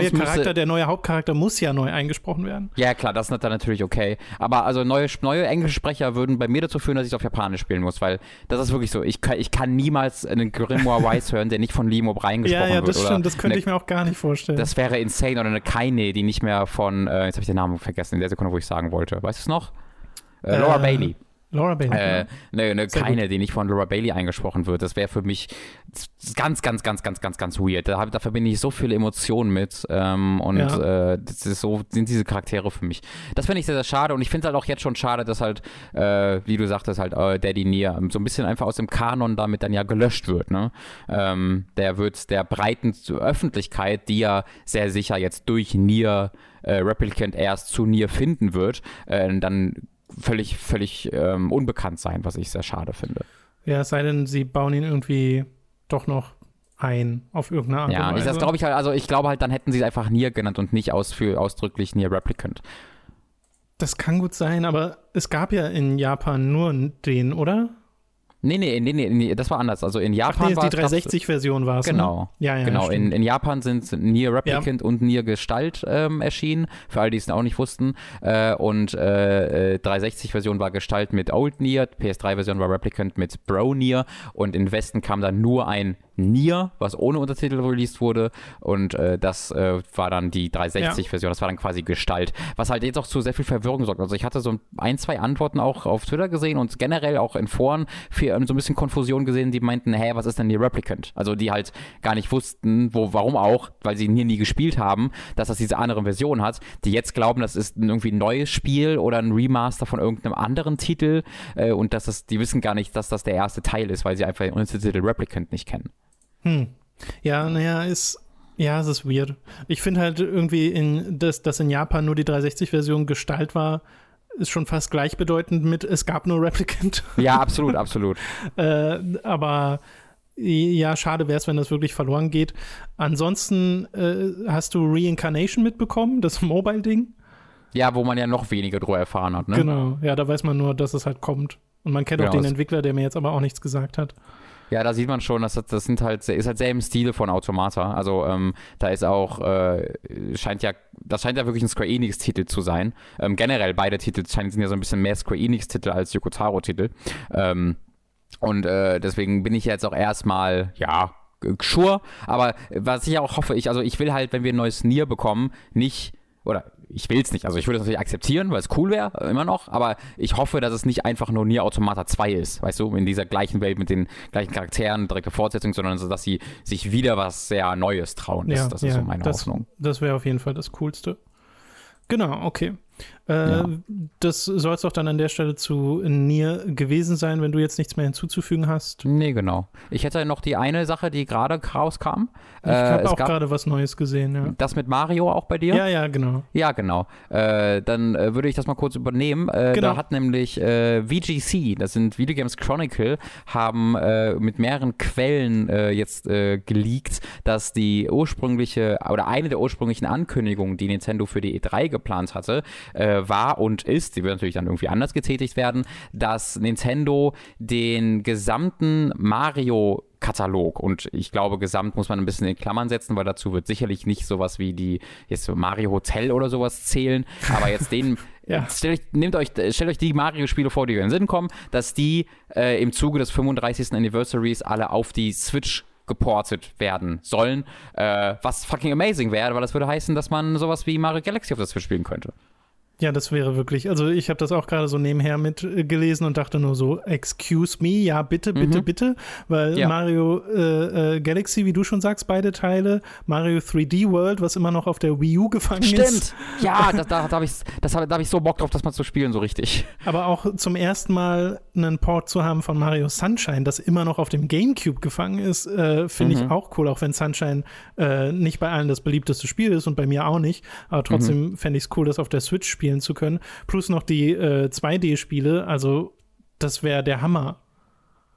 der neue Hauptcharakter muss ja neu eingesprochen werden. Ja klar, das ist dann natürlich okay. Aber also neue englische Sprecher würden bei mir dazu führen, dass ich es auf Japanisch spielen muss, weil das ist wirklich so. Ich kann niemals einen Grimoire Wise hören, der nicht von Lee Mob reingesprochen wird. Ja, das stimmt. Das könnte ich mir auch gar nicht vorstellen. Das wäre insane. Oder eine Kaine, die nicht mehr von, jetzt habe ich den Namen vergessen, in der Sekunde, wo ich sagen wollte. Weißt du es noch? Laura Bailey. Laura Bailey. Die nicht von Laura Bailey eingesprochen wird. Das wäre für mich ganz, ganz, ganz, ganz, ganz, ganz weird. Da verbinde ich so viele Emotionen mit. Das ist so, sind diese Charaktere für mich. Das finde ich sehr, sehr schade. Und ich finde es halt auch jetzt schon schade, dass halt, wie du sagtest, halt Daddy NieR so ein bisschen einfach aus dem Kanon damit dann ja gelöscht wird. Ne? Der wird der breiten Öffentlichkeit, die ja sehr sicher jetzt durch NieR Replicant erst zu NieR finden wird, dann völlig unbekannt sein, was ich sehr schade finde. Ja, es sei denn, sie bauen ihn irgendwie doch noch ein, auf irgendeine Art und Weise. Ja, das glaube ich halt, also ich glaube halt, dann hätten sie es einfach NieR genannt und nicht ausdrücklich NieR Replicant. Das kann gut sein, aber es gab ja in Japan nur den, oder? Nee, das war anders. Also in Japan war die 360-Version war es. Genau. Ne? Ja, genau. In Japan sind NieR Replicant und NieR Gestalt erschienen, für alle, die es auch nicht wussten. 360-Version war Gestalt mit Old NieR, PS3-Version war Replicant mit Bro NieR, und in Westen kam dann nur ein NieR, was ohne Untertitel released wurde, und das war dann die 360-Version, das war dann quasi Gestalt, was halt jetzt auch zu sehr viel Verwirrung sorgt. Also ich hatte so zwei Antworten auch auf Twitter gesehen und generell auch in Foren so ein bisschen Konfusion gesehen, die meinten, was ist denn NieR Replicant? Also die halt gar nicht wussten, warum auch, weil sie NieR nie gespielt haben, dass das diese andere Version hat, die jetzt glauben, das ist irgendwie ein neues Spiel oder ein Remaster von irgendeinem anderen Titel, und dass das, die wissen gar nicht, dass das der erste Teil ist, weil sie einfach den Untertitel Replicant nicht kennen. Ja, es ist weird. Ich finde halt irgendwie, dass in Japan nur die 360-Version Gestalt war, ist schon fast gleichbedeutend mit, es gab nur Replicant. Ja, absolut, absolut. Aber ja, schade wäre es, wenn das wirklich verloren geht. Ansonsten hast du Reincarnation mitbekommen, das Mobile-Ding. Ja, wo man ja noch weniger drüber erfahren hat, ne? Genau, ja, da weiß man nur, dass es halt kommt. Und man kennt auch den Entwickler, der mir jetzt aber auch nichts gesagt hat. Ja, da sieht man schon, dass das ist halt sehr im Stile von Automata. Also da ist auch, das scheint ja wirklich ein Square Enix-Titel zu sein. Generell beide Titel sind ja so ein bisschen mehr Square Enix-Titel als Yoko Taro-Titel. Deswegen bin ich jetzt auch erstmal, sure. Aber was ich auch hoffe, ich will halt, wenn wir ein neues NieR bekommen, nicht, oder ich will es nicht, also ich würde es natürlich akzeptieren, weil es cool wäre, immer noch, aber ich hoffe, dass es nicht einfach nur NieR Automata 2 ist, weißt du, in dieser gleichen Welt mit den gleichen Charakteren, direkte Fortsetzung, sondern so, dass sie sich wieder was sehr Neues trauen. Das ist so meine Hoffnung. Das wäre auf jeden Fall das Coolste. Genau, okay. Das soll es doch dann an der Stelle zu NieR gewesen sein, wenn du jetzt nichts mehr hinzuzufügen hast. Nee, genau. Ich hätte noch die eine Sache, die gerade rauskam. Ich habe auch gerade was Neues gesehen, ja. Das mit Mario auch bei dir? Ja, genau. Ja, genau. Dann würde ich das mal kurz übernehmen. Genau. Da hat nämlich VGC, das sind Video Games Chronicle, haben mit mehreren Quellen jetzt geleakt, dass die ursprüngliche, oder eine der ursprünglichen Ankündigungen, die Nintendo für die E3 geplant hatte, war und ist, die wird natürlich dann irgendwie anders getätigt werden, dass Nintendo den gesamten Mario Katalog, und ich glaube, gesamt muss man ein bisschen in Klammern setzen, weil dazu wird sicherlich nicht sowas wie die jetzt Mario Hotel oder sowas zählen, aber jetzt den stellt euch die Mario-Spiele vor, die in den Sinn kommen, dass die im Zuge des 35. Anniversaries alle auf die Switch geportet werden sollen, was fucking amazing wäre, weil das würde heißen, dass man sowas wie Mario Galaxy auf das Switch spielen könnte. Ja, das wäre wirklich, also ich habe das auch gerade so nebenher mitgelesen und dachte nur so, excuse me, ja bitte, weil ja. Mario Galaxy, wie du schon sagst, beide Teile, Mario 3D World, was immer noch auf der Wii U gefangen ist. Stimmt, ja, da hab ich so Bock drauf, das mal zu spielen, so richtig. Aber auch zum ersten Mal einen Port zu haben von Mario Sunshine, das immer noch auf dem GameCube gefangen ist, finde ich auch cool, auch wenn Sunshine nicht bei allen das beliebteste Spiel ist und bei mir auch nicht, aber trotzdem fände ich es cool, das auf der Switch spielen zu können, plus noch die 2D-Spiele, also das wäre der Hammer.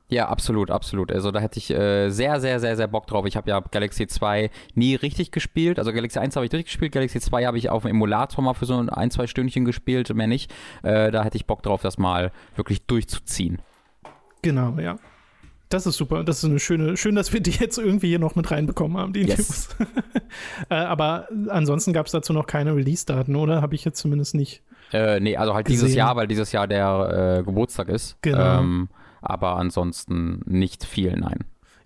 Ja, absolut, absolut. Also da hätte ich sehr, sehr, sehr, sehr Bock drauf. Ich habe ja Galaxy 2 nie richtig gespielt. Also Galaxy 1 habe ich durchgespielt, Galaxy 2 habe ich auf dem Emulator mal für so ein, zwei Stündchen gespielt, mehr nicht. Da hätte ich Bock drauf, das mal wirklich durchzuziehen. Genau, ja. Das ist super. Das ist eine schön, dass wir die jetzt irgendwie hier noch mit reinbekommen haben, die News. Aber ansonsten gab es dazu noch keine Release-Daten, oder? Habe ich jetzt zumindest nicht. Nee, also halt gesehen. Dieses Jahr, weil dieses Jahr der Geburtstag ist. Genau. Aber ansonsten nicht viel, nein.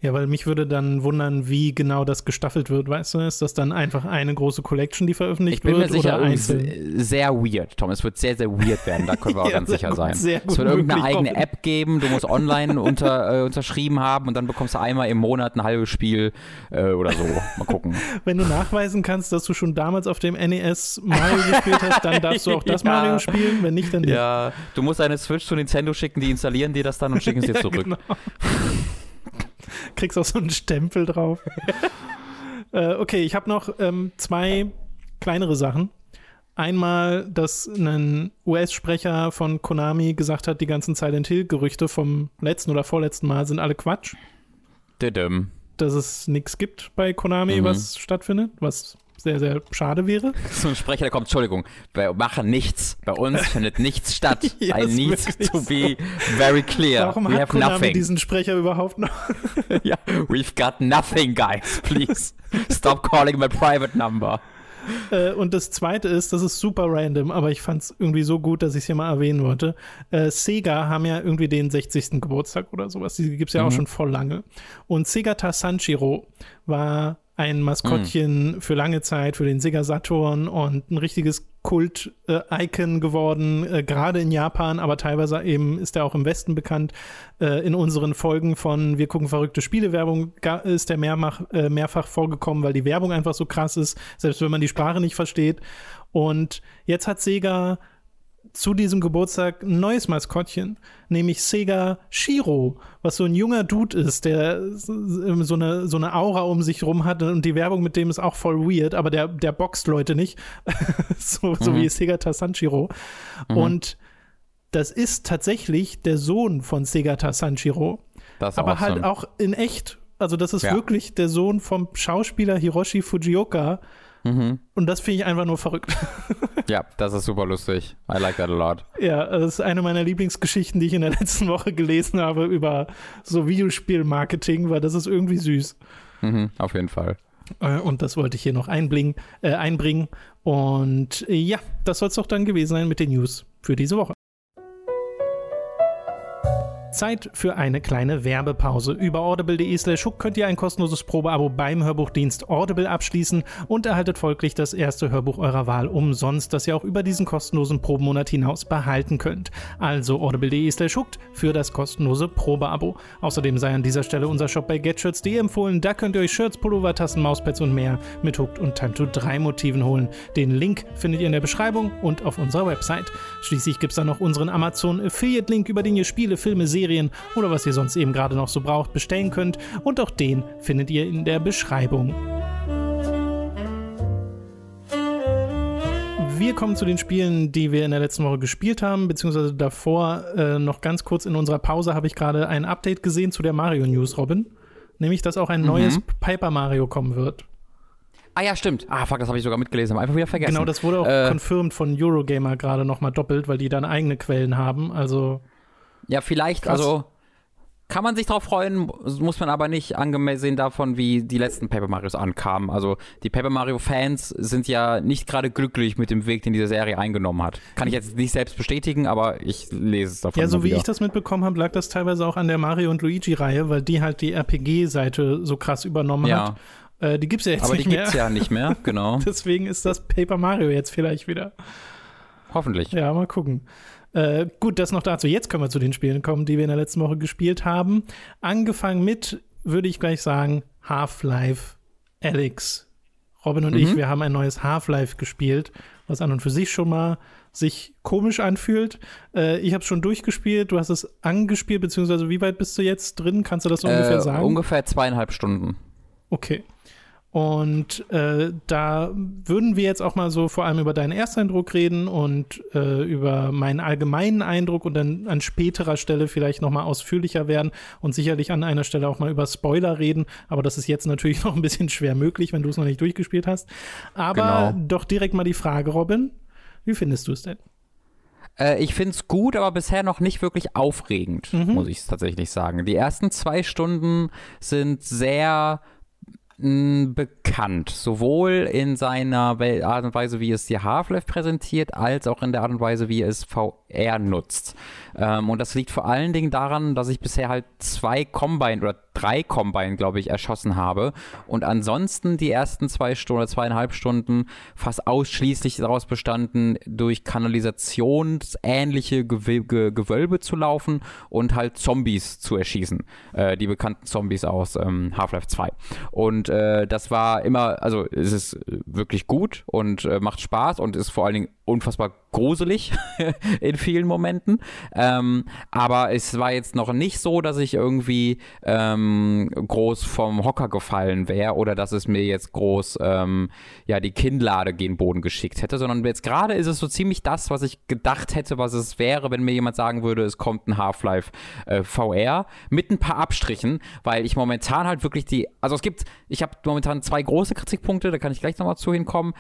Ja, weil mich würde dann wundern, wie genau das gestaffelt wird, weißt du? Ist das dann einfach eine große Collection, die veröffentlicht wird? Ich bin mir sicher, sehr weird, Tom. Es wird sehr, sehr weird werden, da können wir auch ganz sicher sein. Es wird irgendeine eigene App geben, du musst online unterschrieben haben und dann bekommst du einmal im Monat ein halbes Spiel oder so. Mal gucken. Wenn du nachweisen kannst, dass du schon damals auf dem NES Mario gespielt hast, dann darfst du auch das Mario spielen, wenn nicht, dann nicht. Ja, du musst eine Switch zu Nintendo schicken, die installieren dir das dann und schicken es dir zurück. Genau. Kriegst auch so einen Stempel drauf. Okay, ich habe noch zwei kleinere Sachen. Einmal, dass ein US-Sprecher von Konami gesagt hat, die ganzen Silent Hill-Gerüchte vom letzten oder vorletzten Mal sind alle Quatsch. Dass es nichts gibt bei Konami, was stattfindet, was sehr, sehr schade wäre. So ein Sprecher, der kommt, Entschuldigung, wir machen nichts. Bei uns findet nichts statt. Ja, I need to be very clear. Warum we hat have Konami nothing. Diesen Sprecher überhaupt noch? Ja, we've got nothing, guys. Please, stop calling my private number. Und das Zweite ist, das ist super random, aber ich fand es irgendwie so gut, dass ich es hier mal erwähnen wollte. Sega haben ja irgendwie den 60. Geburtstag oder sowas. Die gibt es ja auch schon voll lange. Und Segata Sanshiro war ein Maskottchen für lange Zeit, für den Sega Saturn und ein richtiges Kult-Icon geworden, gerade in Japan, aber teilweise eben ist er auch im Westen bekannt. In unseren Folgen von Wir gucken verrückte Spielewerbung ist er mehrfach vorgekommen, weil die Werbung einfach so krass ist, selbst wenn man die Sprache nicht versteht. Und jetzt hat Sega zu diesem Geburtstag ein neues Maskottchen, nämlich Sega Shiro, was so ein junger Dude ist, der so eine Aura um sich rum hat und die Werbung mit dem ist auch voll weird, aber der boxt Leute nicht, so wie Segata Sanshiro. Und das ist tatsächlich der Sohn von Segata Sanshiro, aber awesome. Halt auch in echt, also das ist wirklich der Sohn vom Schauspieler Hiroshi Fujioka. Und das finde ich einfach nur verrückt. Ja, das ist super lustig. I like that a lot. Ja, das ist eine meiner Lieblingsgeschichten, die ich in der letzten Woche gelesen habe über so Videospielmarketing, weil das ist irgendwie süß. Auf jeden Fall. Und das wollte ich hier noch einbringen. Und ja, das soll es doch dann gewesen sein mit den News für diese Woche. Zeit für eine kleine Werbepause. Über audible.de/hook könnt ihr ein kostenloses Probeabo beim Hörbuchdienst Audible abschließen und erhaltet folglich das erste Hörbuch eurer Wahl umsonst, das ihr auch über diesen kostenlosen Probemonat hinaus behalten könnt. Also audible.de/hook für das kostenlose Probeabo. Außerdem sei an dieser Stelle unser Shop bei getshirts.de empfohlen. Da könnt ihr euch Shirts, Pullover, Tassen, Mauspads und mehr mit Hooked und Time to 3 Motiven holen. Den Link findet ihr in der Beschreibung und auf unserer Website. Schließlich gibt es dann noch unseren Amazon-Affiliate-Link, über den ihr Spiele, Filme, Serien oder was ihr sonst eben gerade noch so braucht, bestellen könnt und auch den findet ihr in der Beschreibung. Wir kommen zu den Spielen, die wir in der letzten Woche gespielt haben, beziehungsweise davor noch ganz kurz in unserer Pause habe ich gerade ein Update gesehen zu der Mario News, Robin, nämlich, dass auch ein neues Paper Mario kommen wird. Ah ja, stimmt. Ah, fuck, das habe ich sogar mitgelesen, habe einfach wieder vergessen. Genau, das wurde auch confirmed von Eurogamer gerade nochmal doppelt, weil die dann eigene Quellen haben, also ja, vielleicht, krass. Also Kann man sich drauf freuen, muss man aber nicht, angemessen davon, wie die letzten Paper Marios ankamen. Also die Paper Mario Fans sind ja nicht gerade glücklich mit dem Weg, den diese Serie eingenommen hat. Kann ich jetzt nicht selbst bestätigen, aber ich lese es davon. Ja, so wie ich das mitbekommen habe, lag das teilweise auch an der Mario und Luigi Reihe, weil die halt die RPG-Seite so krass übernommen hat. Die gibt's ja jetzt nicht mehr. Aber die gibt's ja nicht mehr, genau. Deswegen ist das Paper Mario jetzt vielleicht wieder. Hoffentlich. Ja, mal gucken. Gut, das noch dazu. Jetzt können wir zu den Spielen kommen, die wir in der letzten Woche gespielt haben. Angefangen mit, würde ich gleich sagen, Half-Life Alyx. Robin und ich, wir haben ein neues Half-Life gespielt, was an und für sich schon mal sich komisch anfühlt. Ich habe es schon durchgespielt, du hast es angespielt, beziehungsweise wie weit bist du jetzt drin? Kannst du das ungefähr sagen? Ungefähr 2,5 Stunden. Okay. Und da würden wir jetzt auch mal so vor allem über deinen Ersteindruck reden und über meinen allgemeinen Eindruck und dann an späterer Stelle vielleicht noch mal ausführlicher werden und sicherlich an einer Stelle auch mal über Spoiler reden. Aber das ist jetzt natürlich noch ein bisschen schwer möglich, wenn du es noch nicht durchgespielt hast. Aber doch direkt mal die Frage, Robin, wie findest du es denn? Ich finde es gut, aber bisher noch nicht wirklich aufregend, muss ich es tatsächlich sagen. Die ersten 2 Stunden sind sehr bekannt, sowohl in seiner Art und Weise, wie es die Half-Life präsentiert, als auch in der Art und Weise, wie es VR nutzt. Und das liegt vor allen Dingen daran, dass ich bisher halt 3 Combine, glaube ich, erschossen habe und ansonsten die ersten 2 Stunden, 2,5 Stunden fast ausschließlich daraus bestanden, durch kanalisationsähnliche Gewölbe zu laufen und halt Zombies zu erschießen. Die bekannten Zombies aus Half-Life 2. Und das war immer, also es ist wirklich gut und macht Spaß und ist vor allen Dingen unfassbar gruselig in vielen Momenten. Aber es war jetzt noch nicht so, dass ich irgendwie groß vom Hocker gefallen wäre oder dass es mir jetzt groß die Kinnlade gegen den Boden geschickt hätte, sondern jetzt gerade ist es so ziemlich das, was ich gedacht hätte, was es wäre, wenn mir jemand sagen würde, es kommt ein Half-Life VR mit ein paar Abstrichen, weil ich momentan halt wirklich ich habe momentan 2 große Kritikpunkte, da kann ich gleich nochmal zu hinkommen.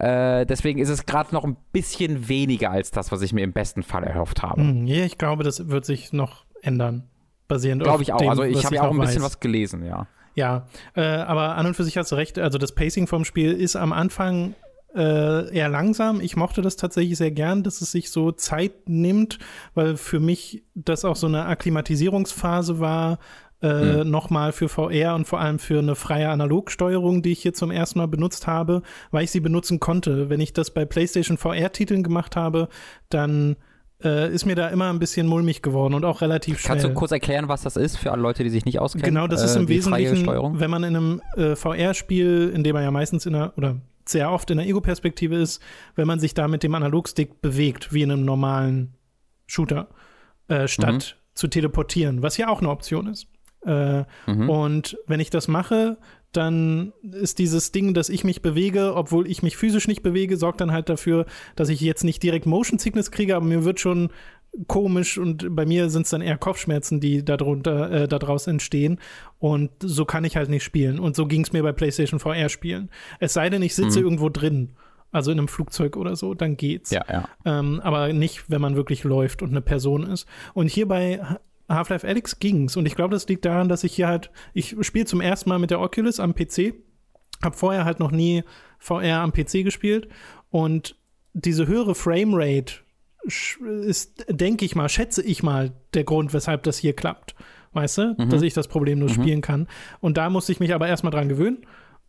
Deswegen ist es gerade noch ein bisschen weniger als das, was ich mir im besten Fall erhofft habe. Ja, ich glaube, das wird sich noch ändern. Basierend auf dem, glaube ich auch. Also ich habe ja auch ein bisschen was gelesen, ja. Ja, aber an und für sich hast du recht. Also das Pacing vom Spiel ist am Anfang eher langsam. Ich mochte das tatsächlich sehr gern, dass es sich so Zeit nimmt, weil für mich das auch so eine Akklimatisierungsphase war, nochmal für VR und vor allem für eine freie Analogsteuerung, die ich hier zum ersten Mal benutzt habe, weil ich sie benutzen konnte. Wenn ich das bei PlayStation VR-Titeln gemacht habe, dann ist mir da immer ein bisschen mulmig geworden und auch relativ schnell. Kannst du kurz erklären, was das ist für alle Leute, die sich nicht auskennen? Genau, das ist im Wesentlichen, wenn man in einem VR-Spiel, in dem man ja meistens sehr oft in der Ego-Perspektive ist, wenn man sich da mit dem Analogstick bewegt, wie in einem normalen Shooter, statt zu teleportieren, was ja auch eine Option ist. Und wenn ich das mache, dann ist dieses Ding, dass ich mich bewege, obwohl ich mich physisch nicht bewege, sorgt dann halt dafür, dass ich jetzt nicht direkt Motion Sickness kriege, aber mir wird schon komisch und bei mir sind es dann eher Kopfschmerzen, die daraus entstehen und so kann ich halt nicht spielen und so ging es mir bei PlayStation VR Spielen. Es sei denn, ich sitze irgendwo drin, also in einem Flugzeug oder so, dann geht's. Ja. Aber nicht, wenn man wirklich läuft und eine Person ist. Und hierbei Half-Life Alyx ging's. Und ich glaube, das liegt daran, dass ich hier halt, ich spiele zum ersten Mal mit der Oculus am PC, habe vorher halt noch nie VR am PC gespielt und diese höhere Framerate ist, denke ich mal, schätze ich mal, der Grund, weshalb das hier klappt. Weißt du? Dass ich das problemlos spielen kann. Und da musste ich mich aber erstmal dran gewöhnen.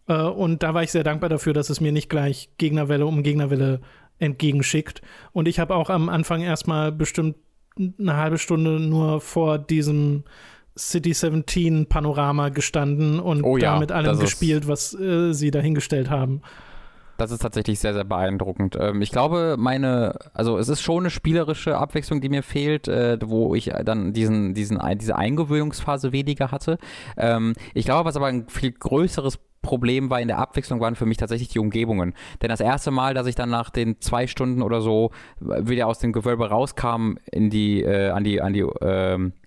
Und da war ich sehr dankbar dafür, dass es mir nicht gleich Gegnerwelle um Gegnerwelle entgegenschickt. Und ich habe auch am Anfang erstmal bestimmt eine halbe Stunde nur vor diesem City 17 Panorama gestanden und mit allem gespielt, was sie dahingestellt haben. Das ist tatsächlich sehr, sehr beeindruckend. Ich glaube, es ist schon eine spielerische Abwechslung, die mir fehlt, wo ich dann diese Eingewöhnungsphase weniger hatte. Ich glaube, was aber ein viel größeres Problem war in der Abwechslung, waren für mich tatsächlich die Umgebungen. Denn das erste Mal, dass ich dann nach den 2 Stunden oder so wieder aus dem Gewölbe rauskam, an die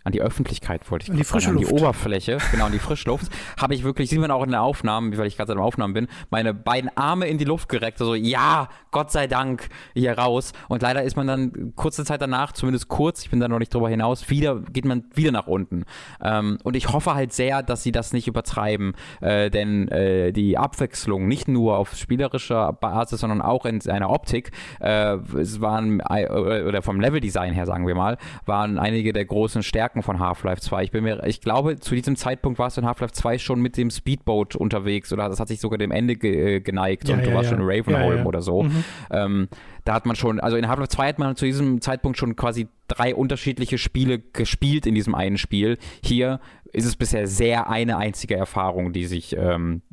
an die Öffentlichkeit, wollte ich gerade sagen, an die Oberfläche, genau, an die Frischluft, habe ich wirklich, sieht man auch in den Aufnahmen, weil ich gerade in den Aufnahmen bin, meine beiden Arme in die Luft gereckt, also ja, Gott sei Dank, hier raus. Und leider ist man dann kurze Zeit danach, zumindest kurz, ich bin da noch nicht drüber hinaus, geht man wieder nach unten. Und ich hoffe halt sehr, dass sie das nicht übertreiben, denn die Abwechslung, nicht nur auf spielerischer Basis, sondern auch in seiner Optik, es waren, oder vom Leveldesign her, sagen wir mal, waren einige der großen Stärken von Half-Life 2. Ich glaube, zu diesem Zeitpunkt warst du in Half-Life 2 schon mit dem Speedboat unterwegs, oder das hat sich sogar dem Ende geneigt, ja, und du warst schon in Ravenholm oder so. Mhm. Da hat man schon, also in Half-Life 2 hat man zu diesem Zeitpunkt schon quasi 3 unterschiedliche Spiele gespielt in diesem einen Spiel. Hier ist es bisher sehr eine einzige Erfahrung, die sich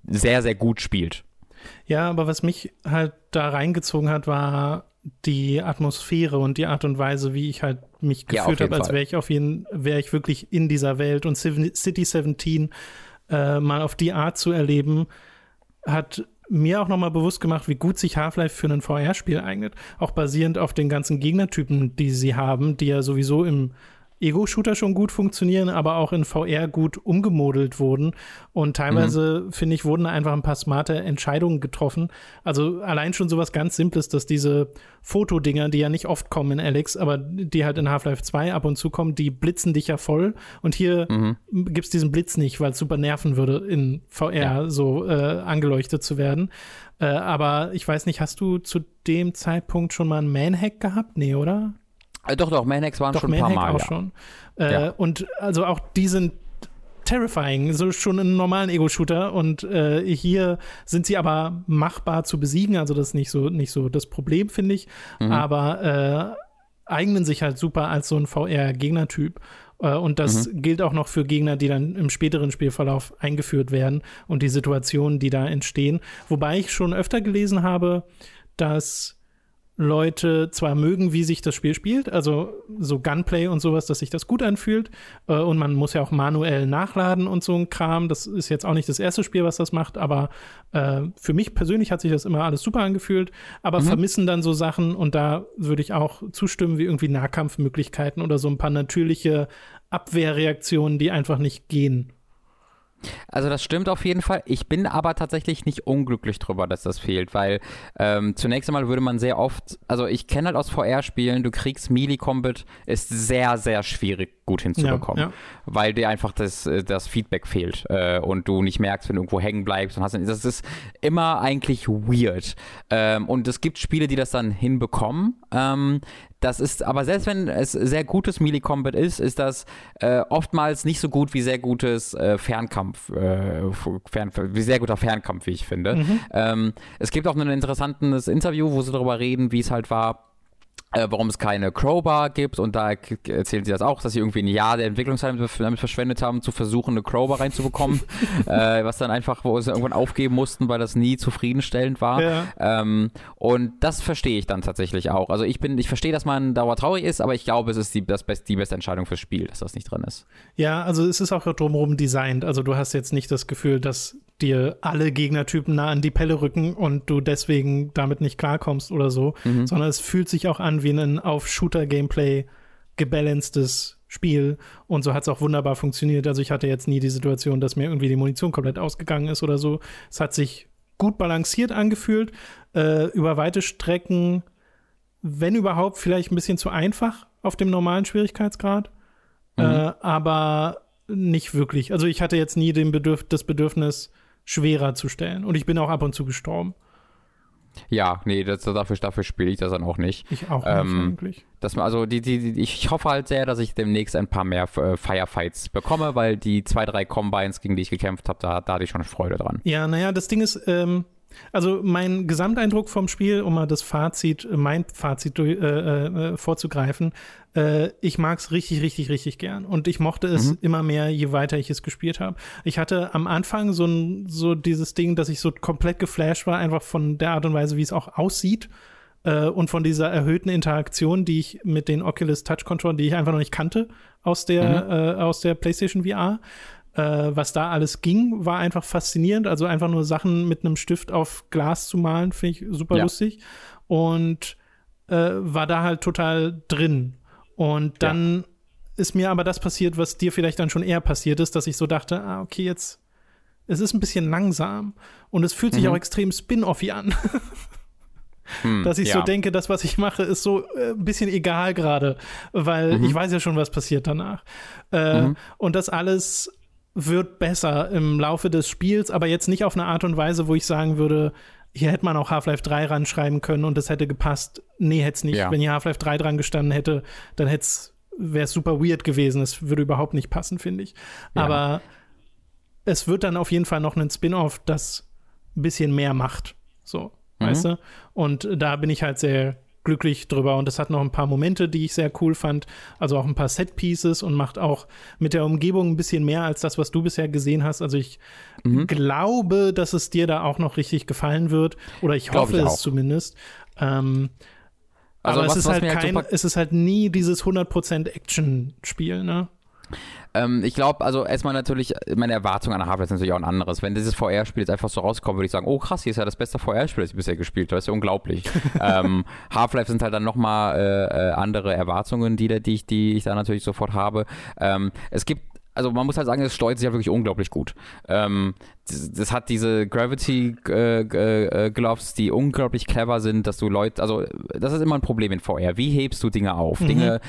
sehr, sehr gut spielt. Ja, aber was mich halt da reingezogen hat, war die Atmosphäre und die Art und Weise, wie ich halt mich gefühlt habe, als wäre ich wirklich in dieser Welt. Und City 17 mal auf die Art zu erleben, hat mir auch nochmal bewusst gemacht, wie gut sich Half-Life für ein VR-Spiel eignet, auch basierend auf den ganzen Gegnertypen, die sie haben, die ja sowieso im Ego-Shooter schon gut funktionieren, aber auch in VR gut umgemodelt wurden. Und teilweise, finde ich, wurden einfach ein paar smarte Entscheidungen getroffen. Also allein schon sowas ganz Simples, dass diese Fotodinger, die ja nicht oft kommen in Alyx, aber die halt in Half-Life 2 ab und zu kommen, die blitzen dich ja voll. Und hier gibt es diesen Blitz nicht, weil es super nerven würde, in VR so angeleuchtet zu werden. Aber ich weiß nicht, hast du zu dem Zeitpunkt schon mal einen Man-Hack gehabt? Nee, oder? Doch, Manhacks waren schon ein paar Mal. Auch schon. Und also auch die sind terrifying, so schon in normalen Ego-Shooter. Und hier sind sie aber machbar zu besiegen, also das ist nicht so das Problem, finde ich. Aber eignen sich halt super als so ein VR-Gegnertyp. Und das gilt auch noch für Gegner, die dann im späteren Spielverlauf eingeführt werden und die Situationen, die da entstehen. Wobei ich schon öfter gelesen habe, dass Leute zwar mögen, wie sich das Spiel spielt, also so Gunplay und sowas, dass sich das gut anfühlt, und man muss ja auch manuell nachladen und so ein Kram, das ist jetzt auch nicht das erste Spiel, was das macht, aber für mich persönlich hat sich das immer alles super angefühlt, aber vermissen dann so Sachen, und da würde ich auch zustimmen, wie irgendwie Nahkampfmöglichkeiten oder so ein paar natürliche Abwehrreaktionen, die einfach nicht gehen. Also das stimmt auf jeden Fall. Ich bin aber tatsächlich nicht unglücklich drüber, dass das fehlt, weil zunächst einmal würde man sehr oft, also ich kenne halt aus VR-Spielen, du kriegst Melee-Combat, ist sehr, sehr schwierig gut hinzubekommen, weil dir einfach das Feedback fehlt und du nicht merkst, wenn du irgendwo hängen bleibst. Und das ist immer eigentlich weird. Und es gibt Spiele, die das dann hinbekommen. Das ist, aber selbst wenn es sehr gutes Melee-Combat ist das oftmals nicht so gut wie sehr gutes Fernkampf, wie ich finde. Es gibt auch ein interessantes Interview, wo sie darüber reden, wie es halt war, warum es keine Crowbar gibt, und da erzählen sie das auch, dass sie irgendwie ein Jahr der Entwicklungszeit damit verschwendet haben, zu versuchen, eine Crowbar reinzubekommen, was dann einfach, wo sie irgendwann aufgeben mussten, weil das nie zufriedenstellend war. Ja. Und das verstehe ich dann tatsächlich auch. Also ich verstehe, dass man dauertraurig ist, aber ich glaube, es ist die beste Entscheidung fürs Spiel, dass das nicht drin ist. Ja, also es ist auch drumherum designt. Also du hast jetzt nicht das Gefühl, dass dir alle Gegnertypen nah an die Pelle rücken und du deswegen damit nicht klarkommst oder so, sondern es fühlt sich auch an wie ein auf Shooter-Gameplay gebalancedes Spiel, und so hat es auch wunderbar funktioniert. Also ich hatte jetzt nie die Situation, dass mir irgendwie die Munition komplett ausgegangen ist oder so. Es hat sich gut balanciert angefühlt, über weite Strecken, wenn überhaupt, vielleicht ein bisschen zu einfach auf dem normalen Schwierigkeitsgrad, aber nicht wirklich. Also ich hatte jetzt nie das Bedürfnis, schwerer zu stellen. Und ich bin auch ab und zu gestorben. Ja, nee, dafür spiele ich das dann auch nicht. Ich auch nicht, eigentlich. Ich hoffe halt sehr, dass ich demnächst ein paar mehr Firefights bekomme, weil die 2, 3 Combines, gegen die ich gekämpft habe, da hatte ich schon Freude dran. Ja, naja, das Ding ist, also mein Gesamteindruck vom Spiel, um mal mein Fazit vorzugreifen, ich mag es richtig, richtig, richtig gern. Und ich mochte es immer mehr, je weiter ich es gespielt habe. Ich hatte am Anfang so dieses Ding, dass ich so komplett geflasht war, einfach von der Art und Weise, wie es auch aussieht. Und von dieser erhöhten Interaktion, die ich mit den Oculus Touch-Controllern, die ich einfach noch nicht kannte, aus der PlayStation VR. Was da alles ging, war einfach faszinierend. Also einfach nur Sachen mit einem Stift auf Glas zu malen, finde ich super lustig. Und war da halt total drin. Und dann ist mir aber das passiert, was dir vielleicht dann schon eher passiert ist, dass ich so dachte, ah, okay, jetzt, es ist ein bisschen langsam und es fühlt sich auch extrem spin-offy an. Dass ich so denke, das, was ich mache, ist so ein bisschen egal gerade, weil ich weiß ja schon, was passiert danach. Und das alles wird besser im Laufe des Spiels, aber jetzt nicht auf eine Art und Weise, wo ich sagen würde, hier hätte man auch Half-Life 3 ranschreiben können und das hätte gepasst. Nee, hätte es nicht. Ja. Wenn hier Half-Life 3 dran gestanden hätte, dann wäre es super weird gewesen. Es würde überhaupt nicht passen, finde ich. Ja. Aber es wird dann auf jeden Fall noch einen Spin-off, das ein bisschen mehr macht. So. Weißt du? Und da bin ich halt sehr glücklich drüber. Und es hat noch ein paar Momente, die ich sehr cool fand. Also auch ein paar Set-Pieces und macht auch mit der Umgebung ein bisschen mehr als das, was du bisher gesehen hast. Also ich glaube, dass es dir da auch noch richtig gefallen wird. Oder ich hoffe es zumindest. Also aber es ist halt nie dieses 100% Action-Spiel, ne? Ich glaube, also erstmal natürlich, meine Erwartung an Half-Life ist natürlich auch ein anderes. Wenn dieses VR-Spiel jetzt einfach so rauskommt, würde ich sagen, oh krass, hier ist ja das beste VR-Spiel, das ich bisher gespielt habe. Das ist ja unglaublich. Half-Life sind halt dann nochmal andere Erwartungen, die ich da natürlich sofort habe. Also man muss halt sagen, es steuert sich ja wirklich unglaublich gut. Das hat diese Gravity-Gloves, die unglaublich clever sind, dass du Leute, also das ist immer ein Problem in VR. Wie hebst du Dinge auf? Du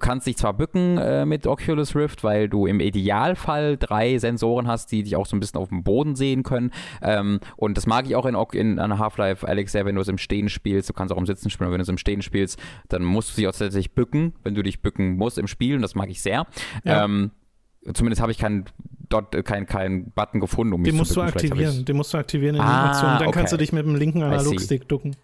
kannst dich zwar bücken mit Oculus Rift, weil du im Idealfall 3 Sensoren hast, die dich auch so ein bisschen auf dem Boden sehen können. Und das mag ich auch in Half-Life Alyx sehr, wenn du es im Stehen spielst. Du kannst auch im Sitzen spielen, aber wenn du es im Stehen spielst, dann musst du dich auch tatsächlich bücken, wenn du dich bücken musst im Spiel. Und das mag ich sehr. Ja. Zumindest habe ich keinen Button gefunden, um mich zu aktivieren. Den musst du aktivieren in der Animation. Dann kannst du dich mit dem linken Analogstick ducken.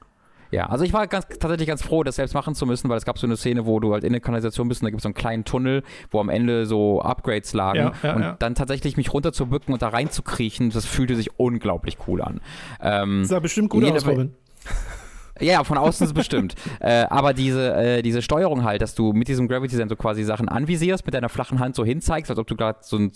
Ja, also ich war tatsächlich ganz froh, das selbst machen zu müssen, weil es gab so eine Szene, wo du halt in der Kanalisation bist und da gibt es so einen kleinen Tunnel, wo am Ende so Upgrades lagen dann tatsächlich mich runterzubücken und da reinzukriechen, das fühlte sich unglaublich cool an. Das sah bestimmt gut aus, Robin. Ja, von außen ist bestimmt. Aber diese Steuerung halt, dass du mit diesem Gravity-Sensor quasi Sachen anvisierst, mit deiner flachen Hand so hinzeigst, als ob du gerade so ein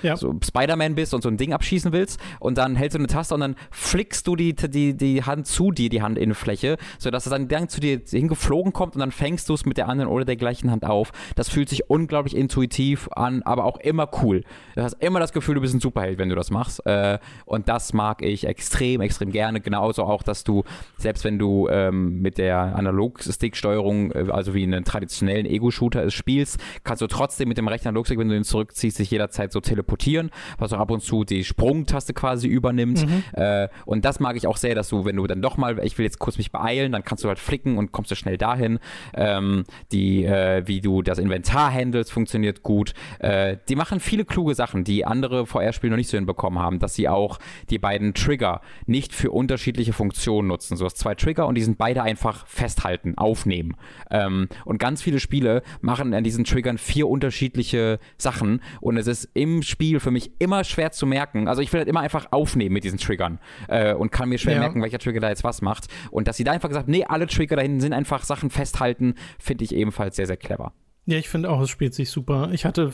Spider-Man bist und so ein Ding abschießen willst. Und dann hältst du eine Taste und dann flickst du die Hand zu dir, die Handinnenfläche, sodass es dann zu dir hingeflogen kommt und dann fängst du es mit der anderen oder der gleichen Hand auf. Das fühlt sich unglaublich intuitiv an, aber auch immer cool. Du hast immer das Gefühl, du bist ein Superheld, wenn du das machst. Und das mag ich extrem, extrem gerne. Genauso auch, dass du, selbst wenn du mit der Analog-Stick-Steuerung, also wie in einem traditionellen Ego-Shooter es spielst, kannst du trotzdem mit dem rechten Analog-Stick, wenn du ihn zurückziehst, dich jederzeit so teleportieren, was auch ab und zu die Sprungtaste quasi übernimmt. Und das mag ich auch sehr, dass du, wenn du dann doch mal, ich will jetzt kurz mich beeilen, dann kannst du halt flicken und kommst du schnell dahin. Wie du das Inventar handelst, funktioniert gut. Die machen viele kluge Sachen, die andere VR-Spiele noch nicht so hinbekommen haben, dass sie auch die beiden Trigger nicht für unterschiedliche Funktionen nutzen. So, du hast zwei Trigger und die sind beide einfach festhalten, aufnehmen. Und ganz viele Spiele machen an diesen Triggern 4 unterschiedliche Sachen und es ist im Spiel für mich immer schwer zu merken. Also ich will halt immer einfach aufnehmen mit diesen Triggern und kann mir schwer merken, welcher Trigger da jetzt was macht. Und dass sie da einfach gesagt haben, nee, alle Trigger da hinten sind einfach Sachen festhalten, finde ich ebenfalls sehr, sehr clever. Ja, ich finde auch, es spielt sich super. Ich hatte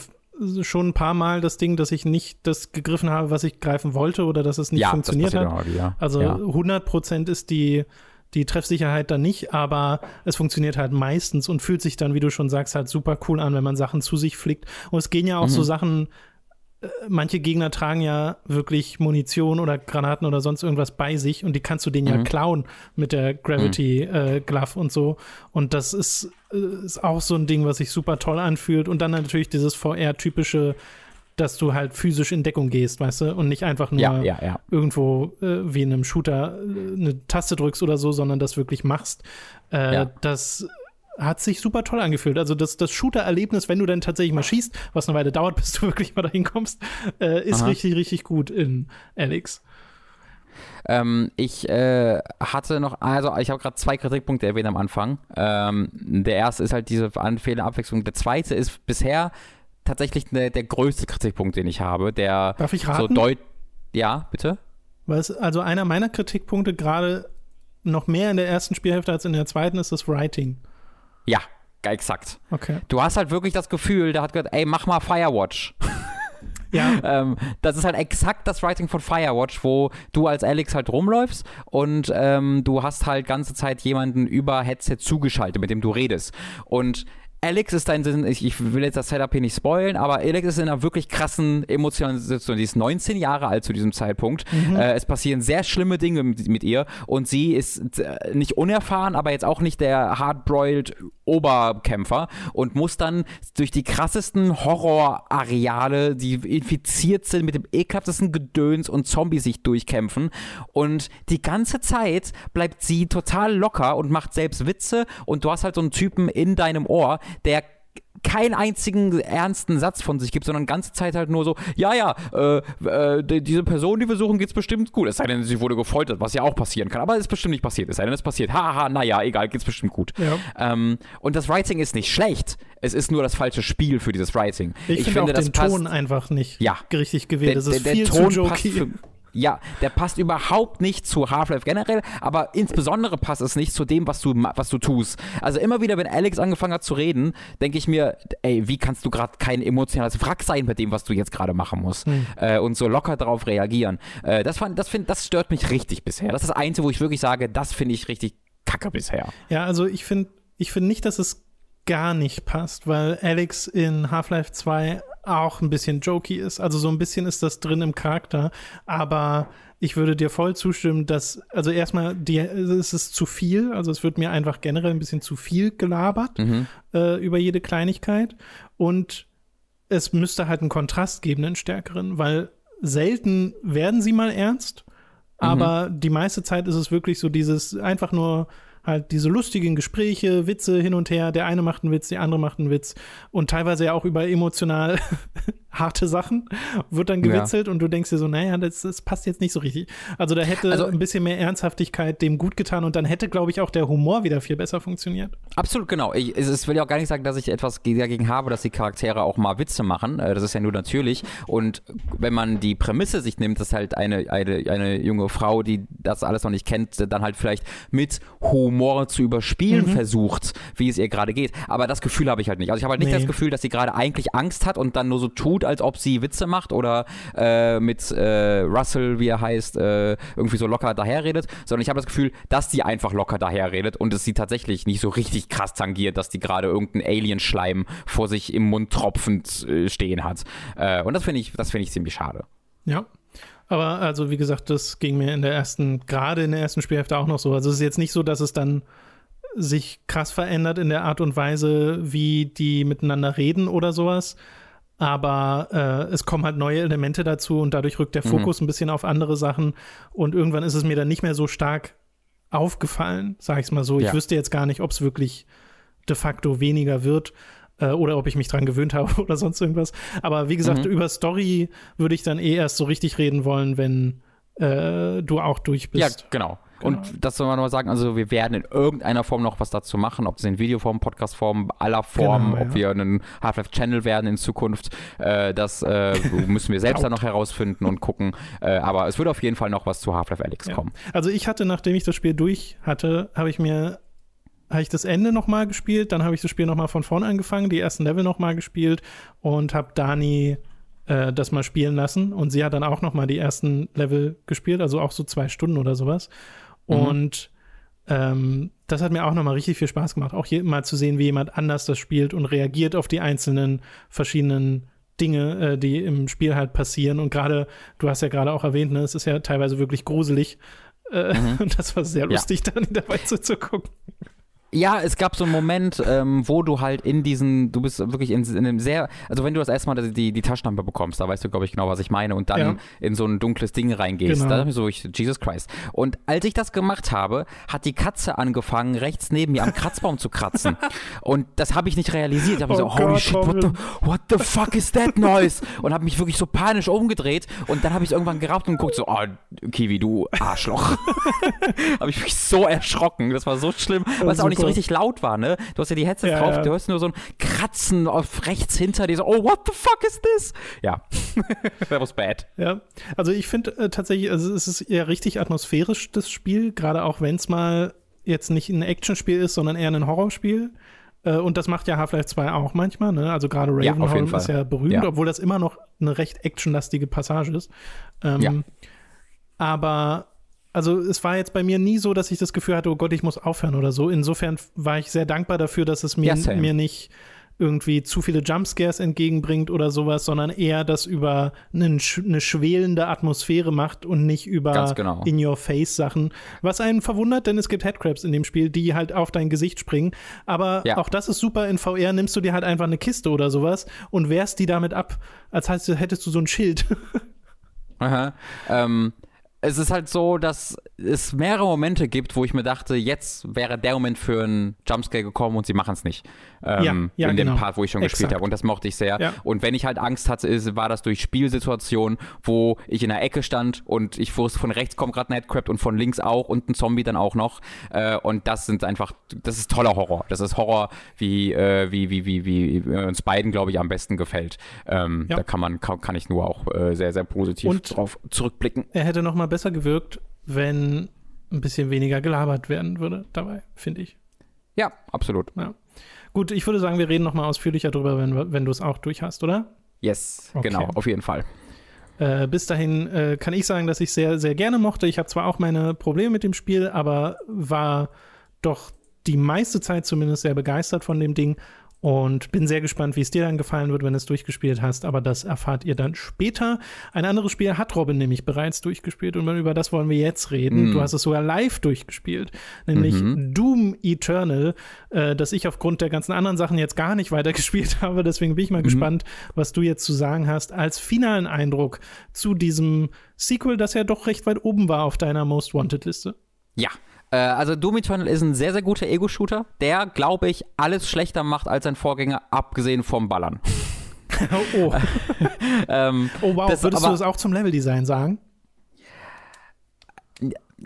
schon ein paar Mal das Ding, dass ich nicht das gegriffen habe, was ich greifen wollte oder dass es nicht funktioniert hat. Also 100% ist die Treffsicherheit dann nicht, aber es funktioniert halt meistens und fühlt sich dann, wie du schon sagst, halt super cool an, wenn man Sachen zu sich flickt. Und es gehen ja auch so Sachen, manche Gegner tragen ja wirklich Munition oder Granaten oder sonst irgendwas bei sich und die kannst du denen ja klauen mit der Gravity Glove und so. Und das ist auch so ein Ding, was sich super toll anfühlt. Und dann natürlich dieses VR-typische, dass du halt physisch in Deckung gehst, weißt du, und nicht einfach nur irgendwo wie in einem Shooter eine Taste drückst oder so, sondern das wirklich machst. Das hat sich super toll angefühlt. Also das Shooter-Erlebnis, wenn du dann tatsächlich mal schießt, was eine Weile dauert, bis du wirklich mal dahin kommst, ist richtig, richtig gut in Alyx. Ich habe gerade 2 Kritikpunkte erwähnt am Anfang. Der erste ist halt diese fehlende Abwechslung. Der zweite ist bisher tatsächlich der größte Kritikpunkt, den ich habe, der darf ich raten? Ja, bitte. Also einer meiner Kritikpunkte gerade noch mehr in der ersten Spielhälfte als in der zweiten ist das Writing. Ja, exakt. Okay. Du hast halt wirklich das Gefühl, der hat gesagt, ey, mach mal Firewatch. Ja. Das ist halt exakt das Writing von Firewatch, wo du als Alyx halt rumläufst und du hast halt ganze Zeit jemanden über Headset zugeschaltet, mit dem du redest. Und Alyx ist da in, ich will jetzt das Setup hier nicht spoilen, aber Alyx ist in einer wirklich krassen emotionalen Situation. Sie ist 19 Jahre alt zu diesem Zeitpunkt. Mhm. Es passieren sehr schlimme Dinge mit ihr und sie ist nicht unerfahren, aber jetzt auch nicht der hardbroiled Oberkämpfer und muss dann durch die krassesten Horrorareale, die infiziert sind mit dem ekelhaftesten Gedöns und Zombies sich durchkämpfen und die ganze Zeit bleibt sie total locker und macht selbst Witze und du hast halt so einen Typen in deinem Ohr, der keinen einzigen ernsten Satz von sich gibt, sondern die ganze Zeit halt nur so, diese Person, die wir suchen, geht's bestimmt gut. Es sei denn, sie wurde gefoltert, was ja auch passieren kann, aber es ist bestimmt nicht passiert. Es sei denn, es passiert. Haha, naja, egal, geht's bestimmt gut. Ja. Und das Writing ist nicht schlecht. Es ist nur das falsche Spiel für dieses Writing. Ich finde auch das den Ton einfach nicht richtig gewählt. Das ist viel zu jokey. Ja, der passt überhaupt nicht zu Half-Life generell, aber insbesondere passt es nicht zu dem, was du tust. Also immer wieder, wenn Alyx angefangen hat zu reden, denke ich mir, ey, wie kannst du gerade kein emotionales Wrack sein bei dem, was du jetzt gerade machen musst? Mhm. Und so locker darauf reagieren. Das stört mich richtig bisher. Das ist das Einzige, wo ich wirklich sage, das finde ich richtig kacke bisher. Ja, also ich finde nicht, dass es gar nicht passt, weil Alyx in Half-Life 2 auch ein bisschen jokey ist. Also so ein bisschen ist das drin im Charakter, aber ich würde dir voll zustimmen, dass, also erstmal, es ist zu viel, also es wird mir einfach generell ein bisschen zu viel gelabert über jede Kleinigkeit und es müsste halt einen Kontrast geben, einen stärkeren, weil selten werden sie mal ernst, aber die meiste Zeit ist es wirklich so dieses einfach nur halt diese lustigen Gespräche, Witze hin und her. Der eine macht einen Witz, der andere macht einen Witz. Und teilweise ja auch über emotional harte Sachen wird dann gewitzelt. Ja. Und du denkst dir so, naja, das passt jetzt nicht so richtig. Also da hätte ein bisschen mehr Ernsthaftigkeit dem gut getan. Und dann hätte, glaube ich, auch der Humor wieder viel besser funktioniert. Absolut, genau. Ich will ja auch gar nicht sagen, dass ich etwas dagegen habe, dass die Charaktere auch mal Witze machen. Das ist ja nur natürlich. Und wenn man die Prämisse sich nimmt, dass halt eine junge Frau, die das alles noch nicht kennt, dann halt vielleicht mit Humor zu überspielen versucht, wie es ihr gerade geht. Aber das Gefühl habe ich halt nicht. Also ich habe halt nicht das Gefühl, dass sie gerade eigentlich Angst hat und dann nur so tut, als ob sie Witze macht oder mit Russell, wie er heißt, irgendwie so locker daherredet, sondern ich habe das Gefühl, dass die einfach locker daherredet und es sie tatsächlich nicht so richtig krass tangiert, dass die gerade irgendeinen Alien-Schleim vor sich im Mund tropfend stehen hat. Und das finde ich ziemlich schade. Ja. Aber also wie gesagt, das ging mir gerade in der ersten Spielhälfte auch noch so. Also es ist jetzt nicht so, dass es dann sich krass verändert in der Art und Weise, wie die miteinander reden oder sowas. Aber es kommen halt neue Elemente dazu und dadurch rückt der Fokus ein bisschen auf andere Sachen. Und irgendwann ist es mir dann nicht mehr so stark aufgefallen, sag ich's mal so. Ja. Ich wüsste jetzt gar nicht, ob es wirklich de facto weniger wird. Oder ob ich mich dran gewöhnt habe oder sonst irgendwas. Aber wie gesagt, über Story würde ich dann erst so richtig reden wollen, wenn du auch durch bist. Ja, genau. Und das soll man mal sagen, also wir werden in irgendeiner Form noch was dazu machen, ob es in Videoform, Podcastform, aller Formen, ob wir einen Half-Life-Channel werden in Zukunft, das müssen wir selbst dann noch herausfinden und gucken, aber es wird auf jeden Fall noch was zu Half-Life Alyx kommen. Also ich hatte, nachdem ich das Spiel durch hatte, habe ich das Ende nochmal gespielt, dann habe ich das Spiel nochmal von vorne angefangen, die ersten Level nochmal gespielt und habe Dani das mal spielen lassen. Und sie hat dann auch nochmal die ersten Level gespielt, also auch so 2 Stunden oder sowas. Und das hat mir auch nochmal richtig viel Spaß gemacht, auch mal zu sehen, wie jemand anders das spielt und reagiert auf die einzelnen verschiedenen Dinge, die im Spiel halt passieren. Und gerade, du hast ja gerade auch erwähnt, ne, es ist ja teilweise wirklich gruselig. Und das war sehr lustig, Dani dabei zuzugucken. Ja, es gab so einen Moment, wo du halt du bist wirklich in einem sehr, also wenn du das erstmal die Taschenlampe bekommst, da weißt du, glaube ich, genau, was ich meine, und dann in so ein dunkles Ding reingehst, da dachte ich so, Jesus Christ. Und als ich das gemacht habe, hat die Katze angefangen, rechts neben mir am Kratzbaum zu kratzen. Und das habe ich nicht realisiert. Ich habe so, holy shit, what the fuck is that noise? Und habe mich wirklich so panisch umgedreht und dann habe ich irgendwann geraubt und geguckt, so, oh, Kiwi, du Arschloch. Habe ich mich so erschrocken, das war so schlimm, was auch nicht so richtig laut war, ne? Du hast ja die Headset drauf, du hörst nur so ein Kratzen auf rechts hinter dir, so, oh, what the fuck is this? Ja, that was bad. Ja, also ich finde tatsächlich, also es ist ja richtig atmosphärisch, das Spiel, gerade auch wenn es mal jetzt nicht ein Actionspiel ist, sondern eher ein Horrorspiel. Und das macht ja Half-Life 2 auch manchmal, ne? Also gerade Ravenholm ist ja berühmt, obwohl das immer noch eine recht actionlastige Passage ist. Aber also es war jetzt bei mir nie so, dass ich das Gefühl hatte, oh Gott, ich muss aufhören oder so. Insofern war ich sehr dankbar dafür, dass es mir nicht irgendwie zu viele Jumpscares entgegenbringt oder sowas, sondern eher das über eine schwelende Atmosphäre macht und nicht über genau. In-Your-Face-Sachen. Was einen verwundert, denn es gibt Headcrabs in dem Spiel, die halt auf dein Gesicht springen. Aber auch das ist super, in VR nimmst du dir halt einfach eine Kiste oder sowas und wehrst die damit ab, als hättest du so ein Schild. Aha. Es ist halt so, dass es mehrere Momente gibt, wo ich mir dachte, jetzt wäre der Moment für einen Jumpscare gekommen und sie machen es nicht. In dem Part, wo ich schon gespielt habe. Und das mochte ich sehr. Ja. Und wenn ich halt Angst hatte, war das durch Spielsituationen, wo ich in der Ecke stand und ich wusste, von rechts kommt gerade ein Headcrab und von links auch und ein Zombie dann auch noch. Und das sind einfach, das ist toller Horror. Das ist Horror, wie uns beiden, glaube ich, am besten gefällt. Da kann ich nur auch sehr, sehr positiv und drauf zurückblicken. Er hätte noch mal besser gewirkt, wenn ein bisschen weniger gelabert werden würde dabei, finde ich. Ja, absolut. Ja. Gut, ich würde sagen, wir reden noch mal ausführlicher drüber, wenn du es auch durch hast, oder? Yes, okay. Genau, auf jeden Fall. Bis dahin kann ich sagen, dass ich sehr, sehr gerne mochte. Ich habe zwar auch meine Probleme mit dem Spiel, aber war doch die meiste Zeit zumindest sehr begeistert von dem Ding und bin sehr gespannt, wie es dir dann gefallen wird, wenn du es durchgespielt hast, aber das erfahrt ihr dann später. Ein anderes Spiel hat Robin nämlich bereits durchgespielt und über das wollen wir jetzt reden. Du hast es sogar live durchgespielt, nämlich Doom Eternal, das ich aufgrund der ganzen anderen Sachen jetzt gar nicht weitergespielt habe, deswegen bin ich mal gespannt, was du jetzt zu sagen hast als finalen Eindruck zu diesem Sequel, das ja doch recht weit oben war auf deiner Most Wanted Liste. Ja. Also Doom Eternal ist ein sehr, sehr guter Ego-Shooter, der, glaube ich, alles schlechter macht als sein Vorgänger, abgesehen vom Ballern. Oh wow, würdest du das auch zum Level-Design sagen?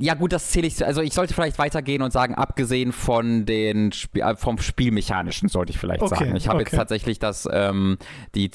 Ja gut, das zähle ich, also ich sollte vielleicht weitergehen und sagen, abgesehen von vom Spielmechanischen sollte ich vielleicht sagen. Ich habe jetzt tatsächlich die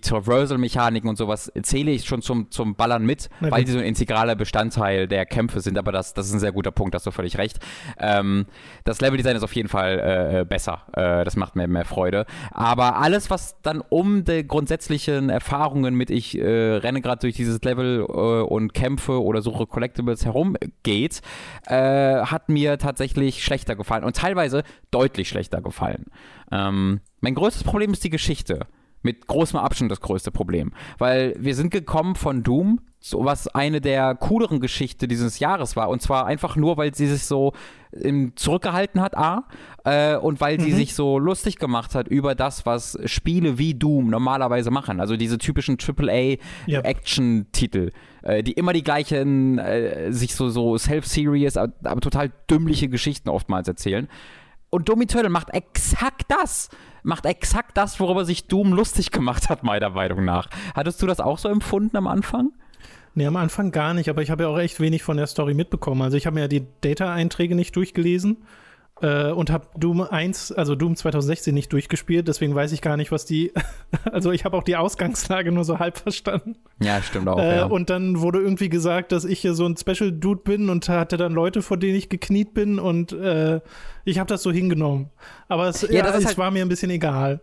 Traversal-Mechaniken und sowas zähle ich schon zum Ballern mit, weil die so ein integraler Bestandteil der Kämpfe sind, aber das ist ein sehr guter Punkt, da hast du völlig recht. Das Leveldesign ist auf jeden Fall besser, das macht mir mehr Freude, aber alles, was dann um die grundsätzlichen Erfahrungen mit ich renne gerade durch dieses Level und kämpfe oder suche Collectibles herum geht, hat mir tatsächlich schlechter gefallen und teilweise deutlich schlechter gefallen. Mein größtes Problem ist die Geschichte. Mit großem Abstand das größte Problem. Weil wir sind gekommen von Doom, was eine der cooleren Geschichten dieses Jahres war. Und zwar einfach nur, weil sie sich so zurückgehalten hat, und weil sie sich so lustig gemacht hat über das, was Spiele wie Doom normalerweise machen. Also diese typischen AAA-Action-Titel, die immer die gleichen, sich so self-serious, aber total dümmliche Geschichten oftmals erzählen. Und Doom Eternal macht exakt das, worüber sich Doom lustig gemacht hat, meiner Meinung nach. Hattest du das auch so empfunden am Anfang? Nee, am Anfang gar nicht, aber ich habe ja auch echt wenig von der Story mitbekommen. Also ich habe mir ja die Data-Einträge nicht durchgelesen und habe Doom 2016 nicht durchgespielt, deswegen weiß ich gar nicht, also ich habe auch die Ausgangslage nur so halb verstanden. Ja, stimmt auch, ja. Und dann wurde irgendwie gesagt, dass ich hier so ein Special-Dude bin und hatte dann Leute, vor denen ich gekniet bin und ich habe das so hingenommen. Aber es war mir ein bisschen egal.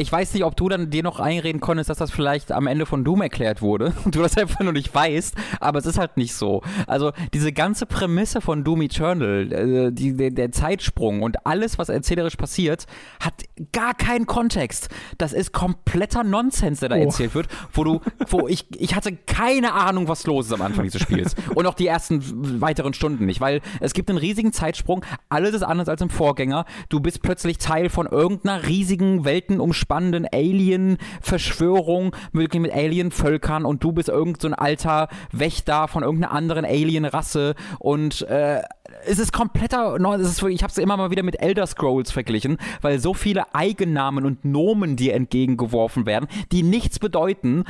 Ich weiß nicht, ob du dann dir noch einreden konntest, dass das vielleicht am Ende von Doom erklärt wurde und du das einfach nur nicht weißt, aber es ist halt nicht so. Also diese ganze Prämisse von Doom Eternal, der Zeitsprung und alles, was erzählerisch passiert, hat gar keinen Kontext. Das ist kompletter Nonsens, der da erzählt wird, wo ich hatte keine Ahnung, was los ist am Anfang dieses Spiels und auch die ersten weiteren Stunden nicht, weil es gibt einen riesigen Zeitsprung, alles ist anders als im Vorgänger, du bist plötzlich Teil von irgendeiner riesigen Weltenumspannung, spannenden Alien-Verschwörung, wirklich mit Alien-Völkern und du bist irgend so ein alter Wächter von irgendeiner anderen Alien-Rasse und es ist kompletter, ich habe es immer mal wieder mit Elder Scrolls verglichen, weil so viele Eigennamen und Nomen dir entgegengeworfen werden, die nichts bedeuten,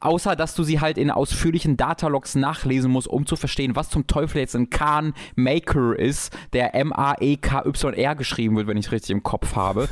außer dass du sie halt in ausführlichen Datalogs nachlesen musst, um zu verstehen, was zum Teufel jetzt ein Khan Maker ist, der M-A-E-K-Y-R geschrieben wird, wenn ich es richtig im Kopf habe.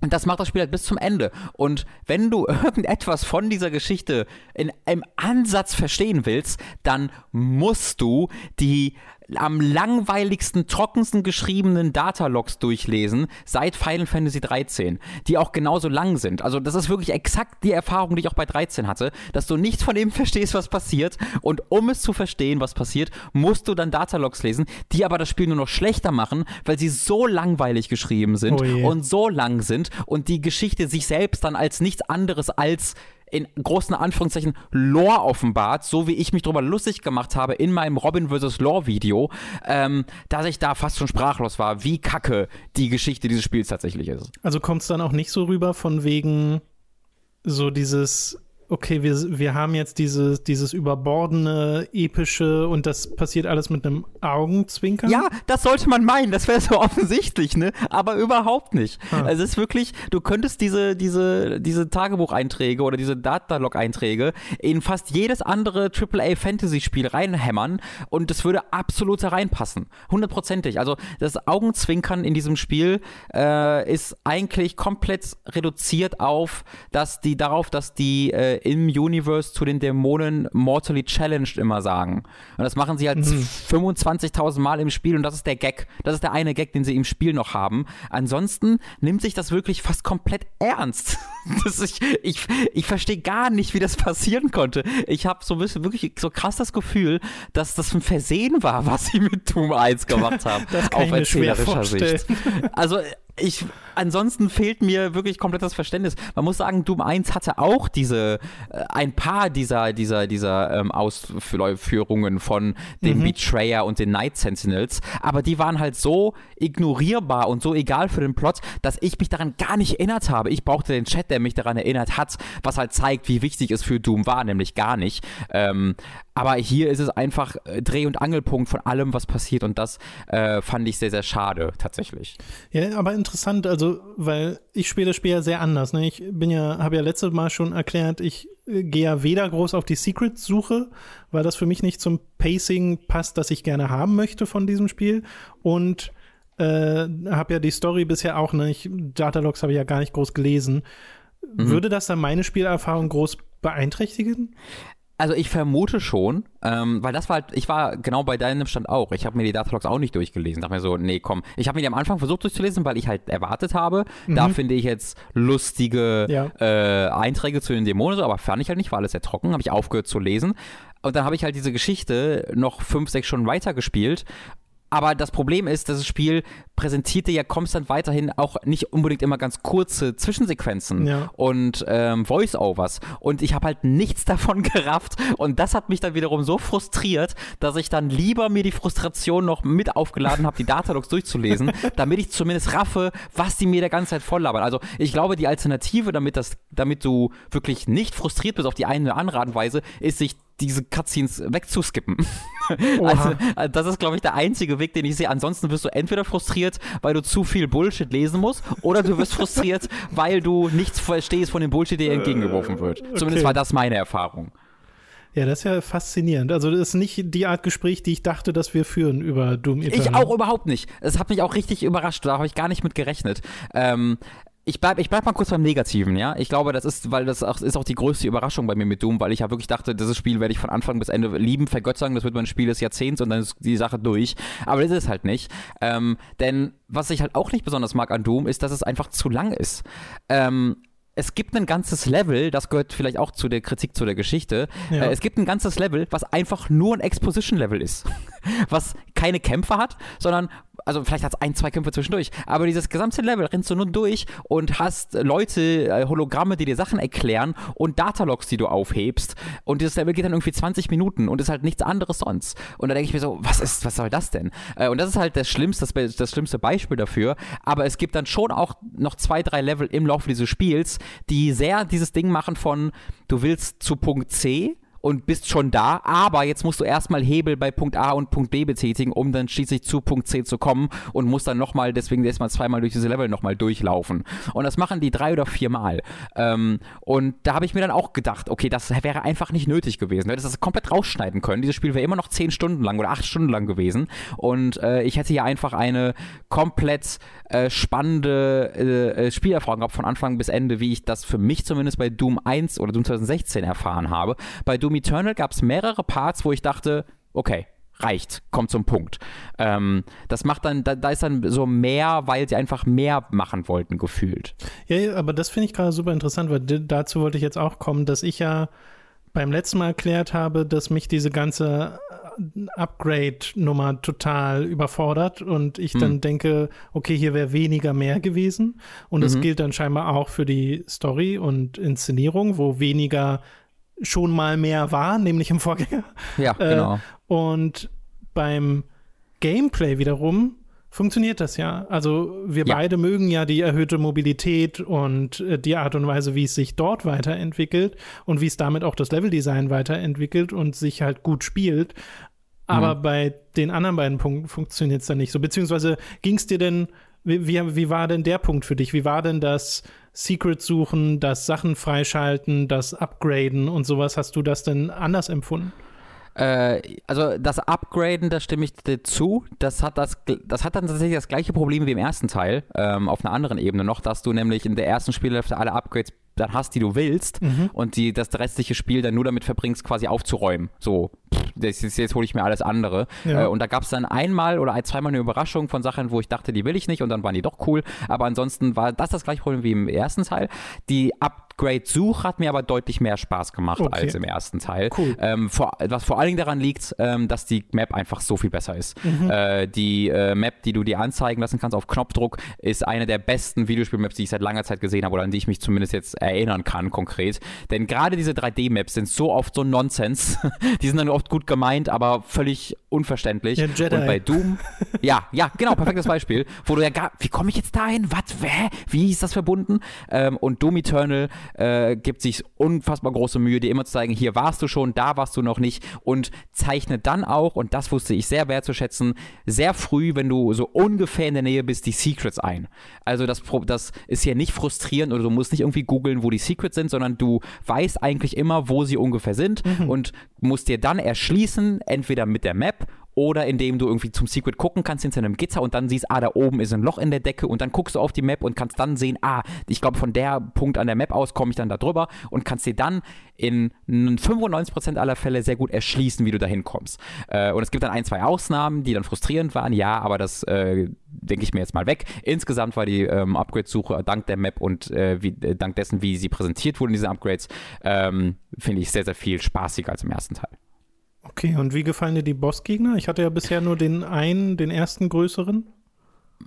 Und das macht das Spiel halt bis zum Ende. Und wenn du irgendetwas von dieser Geschichte im Ansatz verstehen willst, dann musst du die am langweiligsten, trockensten geschriebenen Datalogs durchlesen seit Final Fantasy 13, die auch genauso lang sind. Also das ist wirklich exakt die Erfahrung, die ich auch bei 13 hatte, dass du nichts von dem verstehst, was passiert, und um es zu verstehen, was passiert, musst du dann Datalogs lesen, die aber das Spiel nur noch schlechter machen, weil sie so langweilig geschrieben sind und so lang sind und die Geschichte sich selbst dann als nichts anderes als in großen Anführungszeichen Lore offenbart, so wie ich mich drüber lustig gemacht habe in meinem Robin vs. Lore Video, dass ich da fast schon sprachlos war, wie kacke die Geschichte dieses Spiels tatsächlich ist. Also kommt es dann auch nicht so rüber von wegen so dieses, okay, wir haben jetzt dieses überbordene, epische und das passiert alles mit einem Augenzwinkern? Ja, das sollte man meinen, das wäre so offensichtlich, ne? Aber überhaupt nicht. Also es ist wirklich, du könntest diese Tagebucheinträge oder diese Datalog-Einträge in fast jedes andere AAA-Fantasy-Spiel reinhämmern und das würde absolut hereinpassen. 100%ig. Also das Augenzwinkern in diesem Spiel ist eigentlich komplett reduziert auf, dass die im Universe zu den Dämonen mortally challenged immer sagen. Und das machen sie halt 25.000 Mal im Spiel und das ist der Gag. Das ist der eine Gag, den sie im Spiel noch haben. Ansonsten nimmt sich das wirklich fast komplett ernst. Ich verstehe gar nicht, wie das passieren konnte. Ich habe so ein bisschen wirklich so krass das Gefühl, dass das ein Versehen war, was sie mit Doom 1 gemacht haben. Das kann ich mir schwer vorstellen. Sicht. Also ansonsten fehlt mir wirklich komplett das Verständnis. Man muss sagen, Doom 1 hatte auch ein paar dieser Ausführungen von dem Betrayer und den Night Sentinels, aber die waren halt so ignorierbar und so egal für den Plot, dass ich mich daran gar nicht erinnert habe. Ich brauchte den Chat, der mich daran erinnert hat, was halt zeigt, wie wichtig es für Doom war, nämlich gar nicht. Aber hier ist es einfach Dreh- und Angelpunkt von allem, was passiert, und das fand ich sehr, sehr schade, tatsächlich. Ja, aber interessant, also, weil ich spiele das Spiel ja sehr anders, ne? Ich habe ja letztes Mal schon erklärt, ich gehe ja weder groß auf die Secret-Suche, weil das für mich nicht zum Pacing passt, das ich gerne haben möchte von diesem Spiel, und habe ja die Story bisher auch, ne? Datalogs habe ich ja gar nicht groß gelesen. Würde das dann meine Spielerfahrung groß beeinträchtigen? Also ich vermute schon, weil das war halt, ich war genau bei deinem Stand auch. Ich habe mir die Datalogs auch nicht durchgelesen. Dachte mir so, nee, komm. Ich habe mir die am Anfang versucht durchzulesen, weil ich halt erwartet habe, da finde ich jetzt lustige Einträge zu den Dämonen, aber fand ich halt nicht, war alles sehr trocken. Habe ich aufgehört zu lesen. Und dann habe ich halt diese Geschichte noch 5-6 Stunden weitergespielt. Aber das Problem ist, dass das Spiel präsentierte ja konstant weiterhin auch nicht unbedingt immer ganz kurze Zwischensequenzen und Voice-Overs. Und ich habe halt nichts davon gerafft. Und das hat mich dann wiederum so frustriert, dass ich dann lieber mir die Frustration noch mit aufgeladen habe, die Datalogs durchzulesen, damit ich zumindest raffe, was die mir der ganze Zeit volllabern. Also ich glaube, die Alternative, damit du wirklich nicht frustriert bist auf die eine oder andere Art und Weise, ist, sich diese Cutscenes wegzuskippen. Also, das ist, glaube ich, der einzige Weg, den ich sehe. Ansonsten wirst du entweder frustriert, weil du zu viel Bullshit lesen musst, oder du wirst frustriert, weil du nichts verstehst von dem Bullshit, der dir entgegengeworfen wird. Okay. Zumindest war das meine Erfahrung. Ja, das ist ja faszinierend. Also das ist nicht die Art Gespräch, die ich dachte, dass wir führen über Doom Eternal. Ich auch überhaupt nicht. Das hat mich auch richtig überrascht. Da habe ich gar nicht mit gerechnet. Ich bleib mal kurz beim Negativen, ja. Ich glaube, das ist auch die größte Überraschung bei mir mit Doom, weil ich ja wirklich dachte, dieses Spiel werde ich von Anfang bis Ende lieben, vergötzern, das wird mein Spiel des Jahrzehnts und dann ist die Sache durch. Aber das ist es halt nicht. Denn was ich halt auch nicht besonders mag an Doom, ist, dass es einfach zu lang ist. Es gibt ein ganzes Level, das gehört vielleicht auch zu der Kritik, zu der Geschichte, es gibt ein ganzes Level, was einfach nur ein Exposition-Level ist, was keine Kämpfe hat, sondern, also vielleicht hat es 1-2 Kämpfe zwischendurch, aber dieses gesamte Level rennst du nur durch und hast Leute, Hologramme, die dir Sachen erklären und Datalogs, die du aufhebst, und dieses Level geht dann irgendwie 20 Minuten und ist halt nichts anderes sonst. Und da denke ich mir so, was soll das denn? Und das ist halt das schlimmste Beispiel dafür, aber es gibt dann schon auch noch 2-3 Level im Laufe dieses Spiels, die sehr dieses Ding machen von, du willst zu Punkt C und bist schon da, aber jetzt musst du erstmal Hebel bei Punkt A und Punkt B betätigen, um dann schließlich zu Punkt C zu kommen, und musst dann nochmal, deswegen erstmal zweimal durch diese Level nochmal durchlaufen. Und das machen die 3 oder 4 Mal. Und da habe ich mir dann auch gedacht, okay, das wäre einfach nicht nötig gewesen. Du hättest das komplett rausschneiden können. Dieses Spiel wäre immer noch 10 Stunden lang oder 8 Stunden lang gewesen. Und ich hätte hier einfach eine komplett spannende Spielerfahrung gehabt von Anfang bis Ende, wie ich das für mich zumindest bei Doom 1 oder Doom 2016 erfahren habe. Bei Doom Eternal gab es mehrere Parts, wo ich dachte, okay, reicht, kommt zum Punkt. Das macht dann, da ist dann so mehr, weil sie einfach mehr machen wollten, gefühlt. Ja, aber das finde ich gerade super interessant, weil dazu wollte ich jetzt auch kommen, dass ich ja beim letzten Mal erklärt habe, dass mich diese ganze Upgrade-Nummer total überfordert und ich dann denke, okay, hier wäre weniger mehr gewesen und das gilt dann scheinbar auch für die Story und Inszenierung, wo weniger schon mal mehr war, nämlich im Vorgänger. Ja, genau. Und beim Gameplay wiederum funktioniert das ja. Also wir beide mögen ja die erhöhte Mobilität und die Art und Weise, wie es sich dort weiterentwickelt und wie es damit auch das Leveldesign weiterentwickelt und sich halt gut spielt. Aber bei den anderen beiden Punkten funktioniert es dann nicht so. Beziehungsweise ging es dir denn, wie war denn der Punkt für dich? Wie war denn das Secrets suchen, das Sachen freischalten, das Upgraden und sowas? Hast du das denn anders empfunden? Also das Upgraden, da stimme ich dir zu, das hat dann tatsächlich das gleiche Problem wie im ersten Teil, auf einer anderen Ebene noch, dass du nämlich in der ersten Spielhälfte alle Upgrades dann hast, die du willst und das restliche Spiel dann nur damit verbringst, quasi aufzuräumen. So, jetzt hole ich mir alles andere. Ja. Und da gab es dann einmal oder zweimal eine Überraschung von Sachen, wo ich dachte, die will ich nicht und dann waren die doch cool. Aber ansonsten war das gleiche Problem wie im ersten Teil. Die Upgrade-Suche hat mir aber deutlich mehr Spaß gemacht als im ersten Teil. Cool. Was vor allen Dingen daran liegt, dass die Map einfach so viel besser ist. Die Map, die du dir anzeigen lassen kannst auf Knopfdruck, ist eine der besten Videospiel-Maps, die ich seit langer Zeit gesehen habe oder an die ich mich zumindest jetzt erinnern kann konkret. Denn gerade diese 3D-Maps sind so oft so Nonsens. Die sind dann oft gut gemeint, aber völlig unverständlich. Ja, Jedi. Und bei Doom, ja, genau, perfektes Beispiel, wo du ja gar, wie komme ich jetzt dahin? Was? Hä? Wie ist das verbunden? Und Doom Eternal gibt sich unfassbar große Mühe, dir immer zu zeigen, hier warst du schon, da warst du noch nicht und zeichnet dann auch, und das wusste ich sehr wertzuschätzen, sehr früh, wenn du so ungefähr in der Nähe bist, die Secrets ein. Also das ist hier nicht frustrierend oder du musst nicht irgendwie googeln, wo die Secrets sind, sondern du weißt eigentlich immer, wo sie ungefähr sind und musst dir dann erschließen, entweder mit der Map oder indem du irgendwie zum Secret gucken kannst hinter einem Gitter und dann siehst, da oben ist ein Loch in der Decke und dann guckst du auf die Map und kannst dann sehen, ich glaube, von der Punkt an der Map aus komme ich dann da drüber und kannst dir dann in 95% aller Fälle sehr gut erschließen, wie du da hinkommst. Und es gibt dann ein, zwei Ausnahmen, die dann frustrierend waren, ja, aber das denke ich mir jetzt mal weg. Insgesamt war die Upgrade-Suche dank der Map und dank dessen, wie sie präsentiert wurden, diese Upgrades, finde ich sehr, sehr viel spaßiger als im ersten Teil. Okay, und wie gefallen dir die Bossgegner? Ich hatte ja bisher nur den ersten größeren.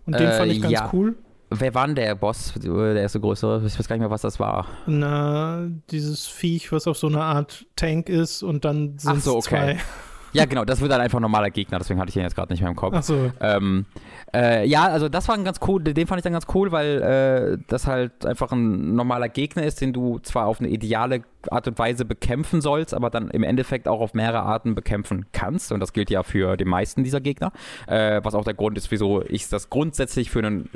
Und den fand ich ganz cool. Wer war denn der Boss, der erste größere? Ich weiß gar nicht mehr, was das war. Na, dieses Viech, was auf so einer Art Tank ist und dann sind zwei. Ja, genau, das wird dann einfach ein normaler Gegner, deswegen hatte ich den jetzt gerade nicht mehr im Kopf. Ach so. Ja, also das war ganz cool, den fand ich dann ganz cool, weil das halt einfach ein normaler Gegner ist, den du zwar auf eine ideale Art und Weise bekämpfen sollst, aber dann im Endeffekt auch auf mehrere Arten bekämpfen kannst. Und das gilt ja für die meisten dieser Gegner. Was auch der Grund ist, wieso ich das grundsätzlich für einen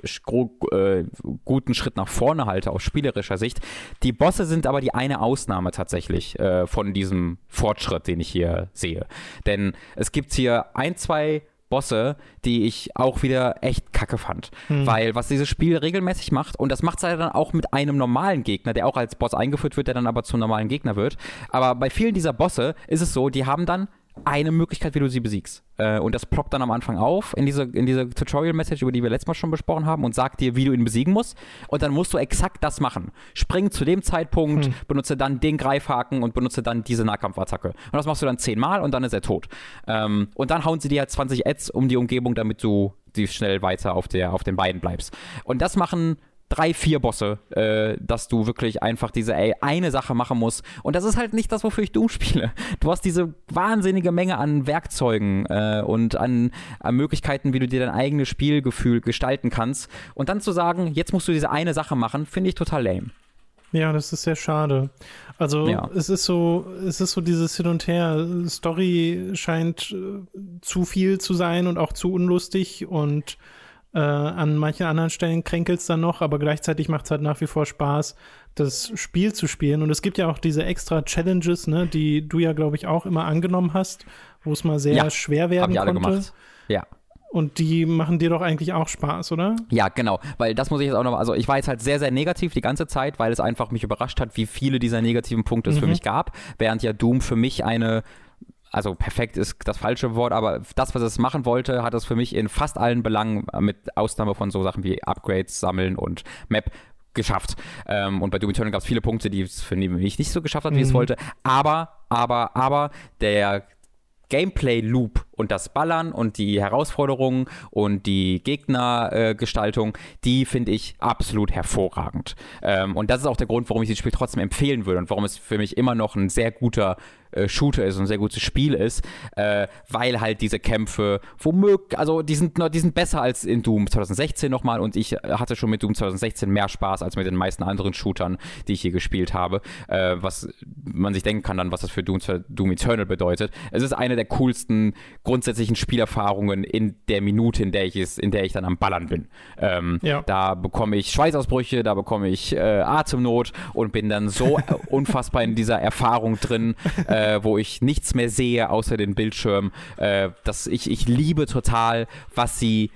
guten Schritt nach vorne halte, aus spielerischer Sicht. Die Bosse sind aber die eine Ausnahme tatsächlich von diesem Fortschritt, den ich hier sehe. Denn es gibt hier ein, zwei Bosse, die ich auch wieder echt kacke fand. Weil was dieses Spiel regelmäßig macht, und das macht es ja dann auch mit einem normalen Gegner, der auch als Boss eingeführt wird, der dann aber zum normalen Gegner wird. Aber bei vielen dieser Bosse ist es so, die haben dann eine Möglichkeit, wie du sie besiegst. Und das ploppt dann am Anfang auf in dieser Tutorial-Message, über die wir letztes Mal schon besprochen haben, und sagt dir, wie du ihn besiegen musst. Und dann musst du exakt das machen. Spring zu dem Zeitpunkt, benutze dann den Greifhaken und benutze dann diese Nahkampfattacke. Und das machst du dann 10-mal und dann ist er tot. Und dann hauen sie dir halt 20 Ads um die Umgebung, damit du schnell weiter auf den Beinen bleibst. Und das machen 3, 4 Bosse, dass du wirklich einfach diese eine Sache machen musst. Und das ist halt nicht das, wofür ich Doom spiele. Du hast diese wahnsinnige Menge an Werkzeugen und an Möglichkeiten, wie du dir dein eigenes Spielgefühl gestalten kannst. Und dann zu sagen, jetzt musst du diese eine Sache machen, finde ich total lame. Ja, das ist sehr schade. Also es ist so dieses Hin und Her. Story scheint zu viel zu sein und auch zu unlustig und an manchen anderen Stellen kränkelt's dann noch, aber gleichzeitig macht's halt nach wie vor Spaß, das Spiel zu spielen. Und es gibt ja auch diese extra Challenges, ne, die du ja, glaube ich, auch immer angenommen hast, wo es mal sehr schwer werden konnte. Gemacht. Ja. Und die machen dir doch eigentlich auch Spaß, oder? Ja, genau, weil das muss ich jetzt auch noch mal, also ich war jetzt halt sehr, sehr negativ die ganze Zeit, weil es einfach mich überrascht hat, wie viele dieser negativen Punkte es für mich gab, während ja Doom für mich eine also perfekt ist das falsche Wort, aber das, was es machen wollte, hat es für mich in fast allen Belangen, mit Ausnahme von so Sachen wie Upgrades, Sammeln und Map, geschafft. Und bei Doom Eternal gab es viele Punkte, die es für mich nicht so geschafft hat, wie es wollte. Aber der Gameplay-Loop und das Ballern und die Herausforderungen und die Gegnergestaltung, die finde ich absolut hervorragend. Und das ist auch der Grund, warum ich dieses Spiel trotzdem empfehlen würde und warum es für mich immer noch ein sehr guter Shooter ist und ein sehr gutes Spiel ist, weil halt diese Kämpfe womöglich, also die sind besser als in Doom 2016 nochmal, und ich hatte schon mit Doom 2016 mehr Spaß als mit den meisten anderen Shootern, die ich hier gespielt habe, was man sich denken kann dann, was das für Doom Eternal bedeutet. Es ist eine der coolsten grundsätzlichen Spielerfahrungen in der Minute, in der ich dann am Ballern bin. Da bekomme ich Schweißausbrüche, da bekomme ich Atemnot und bin dann so unfassbar in dieser Erfahrung drin, wo ich nichts mehr sehe außer den Bildschirm. Ich liebe total, was sie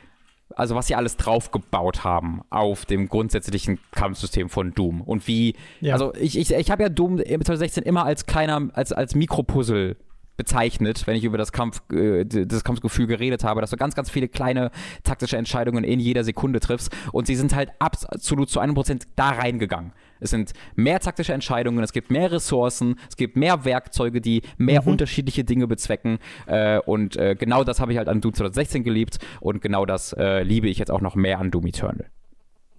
alles draufgebaut haben auf dem grundsätzlichen Kampfsystem von Doom. Und ich habe ja Doom 2016 immer als Mikropuzzle bezeichnet, wenn ich über das Kampfgefühl geredet habe, dass du ganz, ganz viele kleine taktische Entscheidungen in jeder Sekunde triffst, und sie sind halt absolut zu 100% da reingegangen. Es sind mehr taktische Entscheidungen, es gibt mehr Ressourcen, es gibt mehr Werkzeuge, die mehr unterschiedliche Dinge bezwecken, und genau das habe ich halt an Doom 2016 geliebt, und genau das liebe ich jetzt auch noch mehr an Doom Eternal.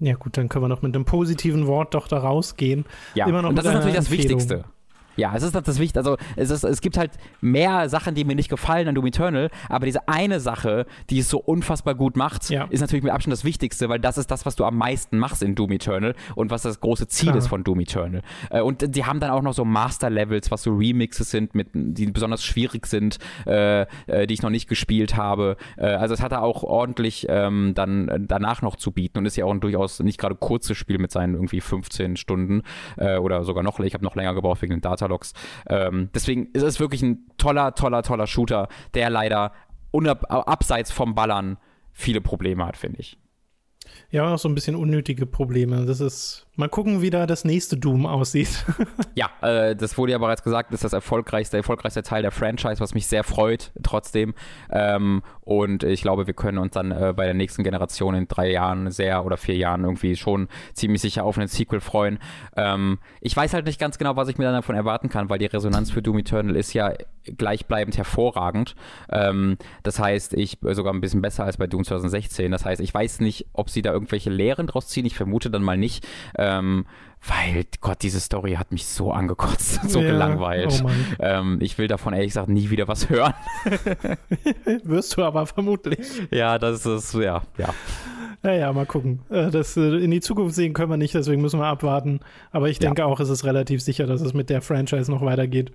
Ja gut, dann können wir noch mit einem positiven Wort doch da rausgehen. Ja, immer noch, und das ist natürlich das Wichtigste. Ja, es ist das Wichtigste. Also es gibt halt mehr Sachen, die mir nicht gefallen an Doom Eternal, aber diese eine Sache, die es so unfassbar gut macht, ist natürlich mit Abstand das Wichtigste, weil das ist das, was du am meisten machst in Doom Eternal und was das große Ziel ist von Doom Eternal. Und die haben dann auch noch so Master-Levels, was so Remixes sind, die besonders schwierig sind, die ich noch nicht gespielt habe. Also es hat er auch ordentlich dann danach noch zu bieten, und ist ja auch ein durchaus nicht gerade kurzes Spiel mit seinen irgendwie 15 Stunden oder sogar noch. Ich habe noch länger gebraucht wegen den Data. Deswegen ist es wirklich ein toller Shooter, der leider abseits vom Ballern viele Probleme hat, finde ich. Ja, auch so ein bisschen unnötige Probleme. Das ist, mal gucken, wie da das nächste Doom aussieht. Ja, das wurde ja bereits gesagt, das ist der erfolgreichste Teil der Franchise, was mich sehr freut trotzdem. Und ich glaube, wir können uns dann bei der nächsten Generation in 3 Jahren oder 4 Jahren irgendwie schon ziemlich sicher auf einen Sequel freuen. Ich weiß halt nicht ganz genau, was ich mir dann davon erwarten kann, weil die Resonanz für Doom Eternal ist ja gleichbleibend hervorragend. Das heißt, sogar ein bisschen besser als bei Doom 2016. Das heißt, ich weiß nicht, ob sie da irgendwelche Lehren draus ziehen. Ich vermute dann mal nicht, weil, Gott, diese Story hat mich so angekotzt und so gelangweilt. Oh ich will davon ehrlich gesagt nie wieder was hören. Wirst du aber vermutlich. Ja, das ist, ja. Naja, mal gucken. Das in die Zukunft sehen können wir nicht, deswegen müssen wir abwarten. Aber ich denke auch, es ist relativ sicher, dass es mit der Franchise noch weitergeht.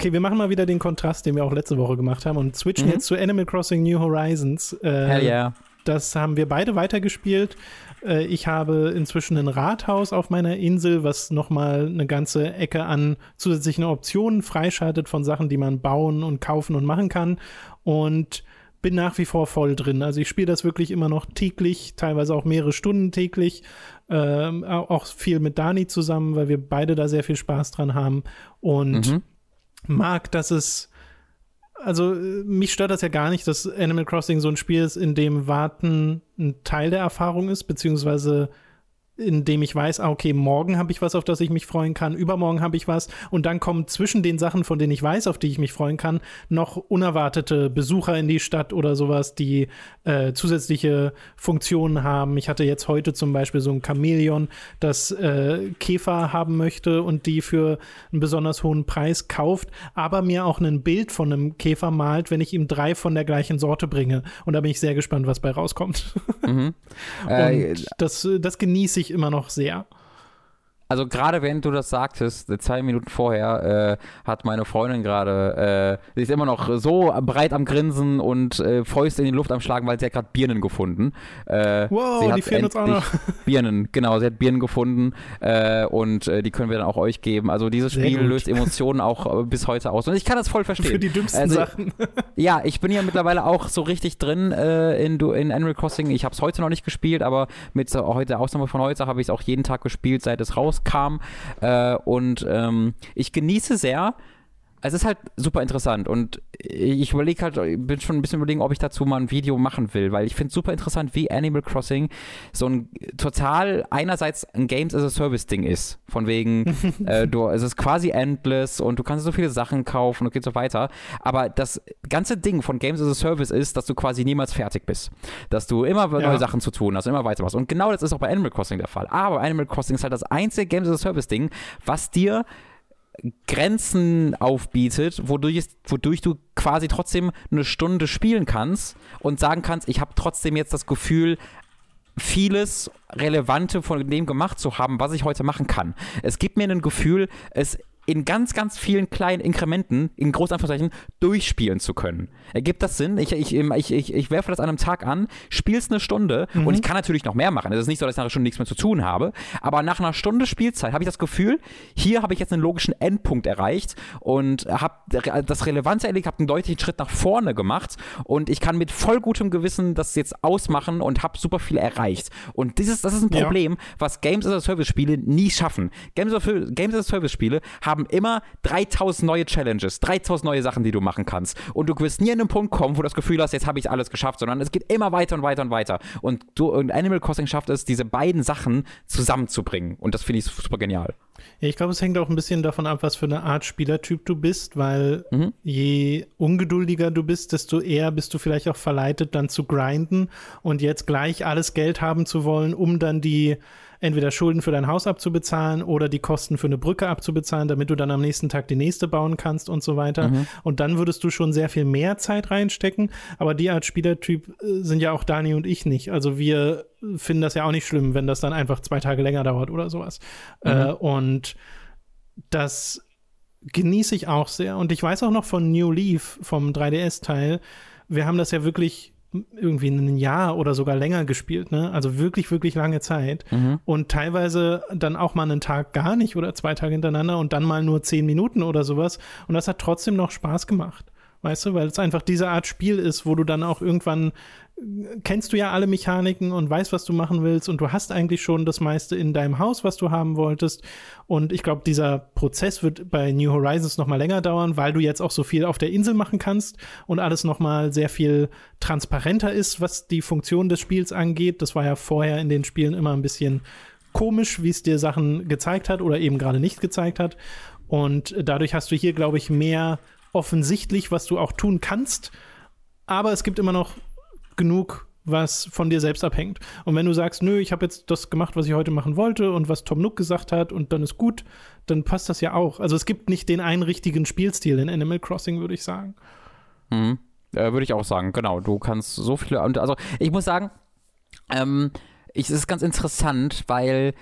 Okay, wir machen mal wieder den Kontrast, den wir auch letzte Woche gemacht haben, und switchen jetzt zu Animal Crossing New Horizons. Hell yeah. Das haben wir beide weitergespielt. Ich habe inzwischen ein Rathaus auf meiner Insel, was nochmal eine ganze Ecke an zusätzlichen Optionen freischaltet von Sachen, die man bauen und kaufen und machen kann. Und bin nach wie vor voll drin. Also ich spiele das wirklich immer noch täglich, teilweise auch mehrere Stunden täglich. Auch viel mit Dani zusammen, weil wir beide da sehr viel Spaß dran haben. Und mag, dass es, also mich stört das ja gar nicht, dass Animal Crossing so ein Spiel ist, in dem Warten ein Teil der Erfahrung ist, beziehungsweise in dem ich weiß, okay, morgen habe ich was, auf das ich mich freuen kann, übermorgen habe ich was, und dann kommen zwischen den Sachen, von denen ich weiß, auf die ich mich freuen kann, noch unerwartete Besucher in die Stadt oder sowas, die zusätzliche Funktionen haben. Ich hatte jetzt heute zum Beispiel so ein Chamäleon, das Käfer haben möchte und die für einen besonders hohen Preis kauft, aber mir auch ein Bild von einem Käfer malt, wenn ich ihm 3 von der gleichen Sorte bringe. Und da bin ich sehr gespannt, was bei rauskommt. Und das genieße ich immer noch sehr. Also gerade wenn du das sagtest, 2 Minuten vorher, hat meine Freundin gerade, sie ist immer noch so breit am Grinsen und Fäuste in die Luft am Schlagen, weil sie hat gerade Birnen gefunden. Wow, die fehlen uns auch noch. Birnen, genau, sie hat Birnen gefunden, und die können wir dann auch euch geben. Also dieses Spiel löst Emotionen auch bis heute aus. Und ich kann das voll verstehen. Für die dümmsten Sachen. Ja, ich bin ja mittlerweile auch so richtig drin in Animal Crossing. Ich habe es heute noch nicht gespielt, aber mit der Ausnahme von heute habe ich es auch jeden Tag gespielt, seit es rauskam. Ich genieße sehr, Es ist halt super interessant und ich überlege halt, bin schon ein bisschen überlegen, ob ich dazu mal ein Video machen will, weil ich finde es super interessant, wie Animal Crossing so ein total einerseits ein Games-as-a-Service-Ding ist, von wegen, es ist quasi endless und du kannst so viele Sachen kaufen und geht so weiter, aber das ganze Ding von Games-as-a-Service ist, dass du quasi niemals fertig bist, dass du immer neue Sachen zu tun hast, immer weitermachst und genau das ist auch bei Animal Crossing der Fall, aber Animal Crossing ist halt das einzige Games-as-a-Service-Ding, was dir Grenzen aufbietet, wodurch du quasi trotzdem eine Stunde spielen kannst und sagen kannst, ich habe trotzdem jetzt das Gefühl, vieles Relevante von dem gemacht zu haben, was ich heute machen kann. Es gibt mir ein Gefühl, es in ganz, ganz vielen kleinen Inkrementen, in großen Anführungszeichen, durchspielen zu können. Ergibt das Sinn? Ich werfe das an einem Tag an, spiel's eine Stunde und ich kann natürlich noch mehr machen. Es ist nicht so, dass ich nach einer Stunde nichts mehr zu tun habe, aber nach einer Stunde Spielzeit habe ich das Gefühl, hier habe ich jetzt einen logischen Endpunkt erreicht und habe das Relevanz erledigt, habe einen deutlichen Schritt nach vorne gemacht und ich kann mit voll gutem Gewissen das jetzt ausmachen und habe super viel erreicht. Und das ist ein Problem, was Games-as-a-Service-Spiele nie schaffen. Games-as-a-Service-Spiele haben immer 3000 neue Challenges, 3000 neue Sachen, die du machen kannst. Und du wirst nie an einen Punkt kommen, wo du das Gefühl hast, jetzt habe ich alles geschafft, sondern es geht immer weiter und weiter und weiter. Und Animal Crossing schafft es, diese beiden Sachen zusammenzubringen. Und das finde ich super genial. Ja, ich glaube, es hängt auch ein bisschen davon ab, was für eine Art Spielertyp du bist, weil je ungeduldiger du bist, desto eher bist du vielleicht auch verleitet, dann zu grinden und jetzt gleich alles Geld haben zu wollen, um dann die entweder Schulden für dein Haus abzubezahlen oder die Kosten für eine Brücke abzubezahlen, damit du dann am nächsten Tag die nächste bauen kannst und so weiter. Und dann würdest du schon sehr viel mehr Zeit reinstecken. Aber die Art Spielertyp sind ja auch Dani und ich nicht. Also wir finden das ja auch nicht schlimm, wenn das dann einfach 2 Tage länger dauert oder sowas. Und das genieße ich auch sehr. Und ich weiß auch noch von New Leaf, vom 3DS-Teil, wir haben das ja wirklich irgendwie ein Jahr oder sogar länger gespielt, ne? Also wirklich, wirklich lange Zeit. Und teilweise dann auch mal einen Tag gar nicht oder 2 Tage hintereinander und dann mal nur 10 Minuten oder sowas. Und das hat trotzdem noch Spaß gemacht. Weißt du, weil es einfach diese Art Spiel ist, wo du dann auch irgendwann, kennst du ja alle Mechaniken und weißt, was du machen willst und du hast eigentlich schon das meiste in deinem Haus, was du haben wolltest. Und ich glaube, dieser Prozess wird bei New Horizons noch mal länger dauern, weil du jetzt auch so viel auf der Insel machen kannst und alles noch mal sehr viel transparenter ist, was die Funktion des Spiels angeht. Das war ja vorher in den Spielen immer ein bisschen komisch, wie es dir Sachen gezeigt hat oder eben gerade nicht gezeigt hat. Und dadurch hast du hier, glaube ich, mehr offensichtlich, was du auch tun kannst, aber es gibt immer noch genug, was von dir selbst abhängt. Und wenn du sagst, nö, ich habe jetzt das gemacht, was ich heute machen wollte und was Tom Nook gesagt hat und dann ist gut, dann passt das ja auch. Also es gibt nicht den einen richtigen Spielstil in Animal Crossing, würde ich sagen. Würde ich auch sagen, genau. Du kannst so viele, also ich muss sagen, es ist ganz interessant, weil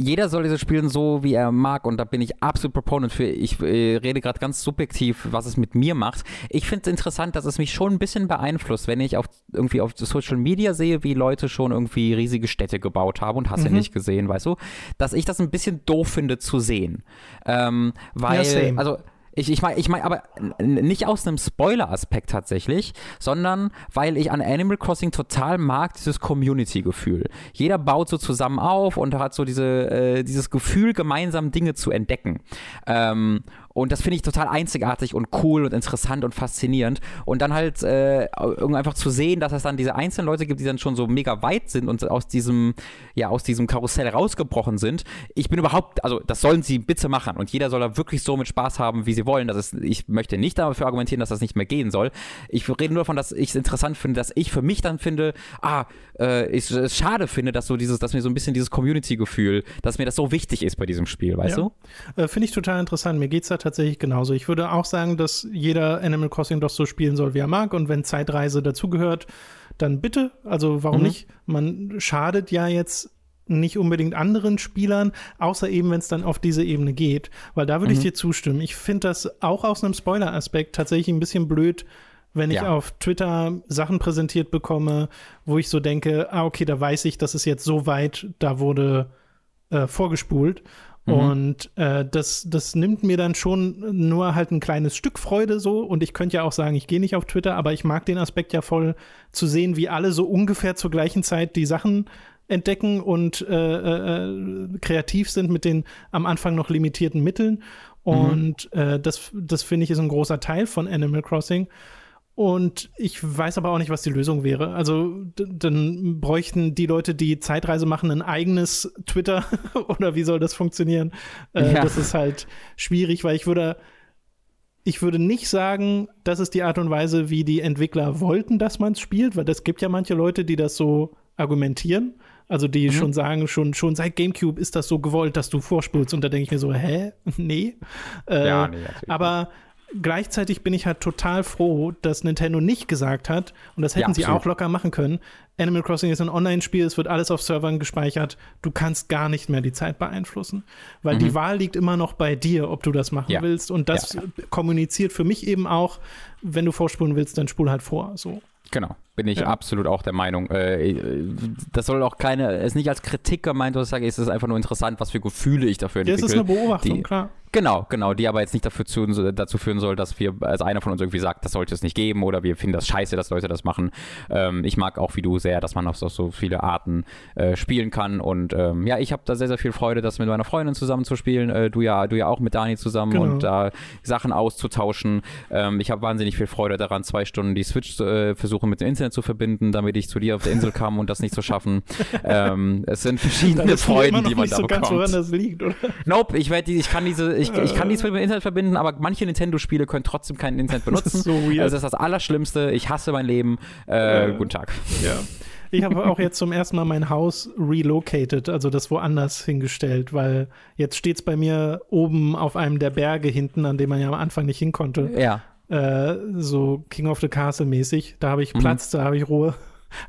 jeder soll diese spielen so, wie er mag und da bin ich absolut Proponent für. Ich rede gerade ganz subjektiv, was es mit mir macht. Ich finde es interessant, dass es mich schon ein bisschen beeinflusst, wenn ich auf Social Media sehe, wie Leute schon irgendwie riesige Städte gebaut haben und hast ja nicht gesehen, weißt du? Dass ich das ein bisschen doof finde zu sehen. Ich meine, aber nicht aus einem Spoiler-Aspekt tatsächlich, sondern weil ich an Animal Crossing total mag, dieses Community-Gefühl. Jeder baut so zusammen auf und hat so dieses Gefühl, gemeinsam Dinge zu entdecken. Und das finde ich total einzigartig und cool und interessant und faszinierend. Und dann halt einfach zu sehen, dass es dann diese einzelnen Leute gibt, die dann schon so mega weit sind und aus diesem Karussell rausgebrochen sind. Ich bin überhaupt, also das sollen sie bitte machen. Und jeder soll da wirklich so mit Spaß haben, wie sie wollen. Ich möchte nicht dafür argumentieren, dass das nicht mehr gehen soll. Ich rede nur davon, dass ich es interessant finde, dass ich für mich dann finde, ich es schade finde, dass mir so ein bisschen dieses Community-Gefühl, dass mir das so wichtig ist bei diesem Spiel, weißt du? Finde ich total interessant. Mir geht es da tatsächlich genauso. Ich würde auch sagen, dass jeder Animal Crossing doch so spielen soll, wie er mag. Und wenn Zeitreise dazugehört, dann bitte. Also warum nicht? Man schadet ja jetzt nicht unbedingt anderen Spielern, außer eben, wenn es dann auf diese Ebene geht. Weil da würde ich dir zustimmen. Ich finde das auch aus einem Spoiler-Aspekt tatsächlich ein bisschen blöd, wenn ich auf Twitter Sachen präsentiert bekomme, wo ich so denke, okay, da weiß ich, das ist jetzt so weit, da wurde vorgespult. Und das nimmt mir dann schon nur halt ein kleines Stück Freude so. Und ich könnte ja auch sagen, ich gehe nicht auf Twitter, aber ich mag den Aspekt ja voll zu sehen, wie alle so ungefähr zur gleichen Zeit die Sachen entdecken und kreativ sind mit den am Anfang noch limitierten Mitteln. Und das finde ich, ist ein großer Teil von Animal Crossing. Und ich weiß aber auch nicht, was die Lösung wäre. Also dann bräuchten die Leute, die Zeitreise machen, ein eigenes Twitter oder wie soll das funktionieren? Ja. Das ist halt schwierig, weil ich würde nicht sagen, das ist die Art und Weise, wie die Entwickler wollten, dass man es spielt, weil es gibt ja manche Leute, die das so argumentieren. Also die schon sagen, schon seit GameCube ist das so gewollt, dass du vorspulst. Und da denke ich mir so, hä? Nee. Ja, nee, aber gleichzeitig bin ich halt total froh, dass Nintendo nicht gesagt hat, und das hätten sie auch locker machen können, Animal Crossing ist ein Online-Spiel, es wird alles auf Servern gespeichert, du kannst gar nicht mehr die Zeit beeinflussen. Weil die Wahl liegt immer noch bei dir, ob du das machen willst. Und das kommuniziert für mich eben auch, wenn du vorspulen willst, dann spul halt vor, so. Genau, bin ich absolut auch der Meinung. Das soll auch ist nicht als Kritik gemeint, was ich sage, es ist einfach nur interessant, was für Gefühle ich dafür entwickle. Das ist eine Beobachtung, klar. Genau, die aber jetzt nicht dazu führen soll, dass wir, also einer von uns irgendwie sagt, das sollte es nicht geben oder wir finden das scheiße, dass Leute das machen. Ich mag auch wie du sehr, dass man auf so viele Arten spielen kann und ich habe da sehr, sehr viel Freude, das mit meiner Freundin zusammen zu spielen, du ja auch mit Dani zusammen und da Sachen auszutauschen. Ich habe wahnsinnig viel Freude daran, 2 Stunden die Switch versuchen mit dem Internet zu verbinden, damit ich zu dir auf der Insel kam und das nicht zu schaffen. Es sind verschiedene Freuden, die man da bekommt. Ich weiß nicht so ganz, woran das liegt, oder? Nope, ich kann nichts mit dem Internet verbinden, aber manche Nintendo-Spiele können trotzdem kein Internet benutzen. Das ist so weird. Also das ist das Allerschlimmste. Ich hasse mein Leben. Guten Tag. Ja. Ich habe auch jetzt zum ersten Mal mein Haus relocated, also das woanders hingestellt, weil jetzt steht es bei mir oben auf einem der Berge hinten, an dem man ja am Anfang nicht hin konnte. Ja. So King of the Castle mäßig. Da habe ich Platz, da habe ich Ruhe.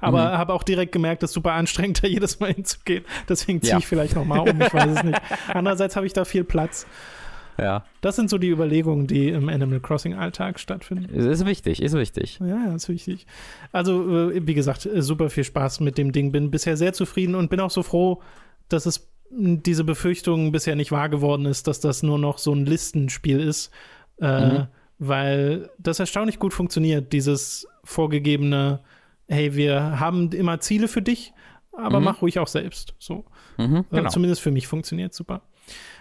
Aber habe auch direkt gemerkt, das ist super anstrengend, da jedes Mal hinzugehen. Deswegen ziehe ich vielleicht nochmal um, ich weiß es nicht. Andererseits habe ich da viel Platz. Ja. Das sind so die Überlegungen, die im Animal Crossing-Alltag stattfinden. Ist wichtig. Ja, ist wichtig. Also, wie gesagt, super viel Spaß mit dem Ding. Bin bisher sehr zufrieden und bin auch so froh, dass es diese Befürchtung bisher nicht wahr geworden ist, dass das nur noch so ein Listenspiel ist. Weil das erstaunlich gut funktioniert, dieses vorgegebene, hey, wir haben immer Ziele für dich, aber mach ruhig auch selbst. So. Genau. Zumindest für mich funktioniert super.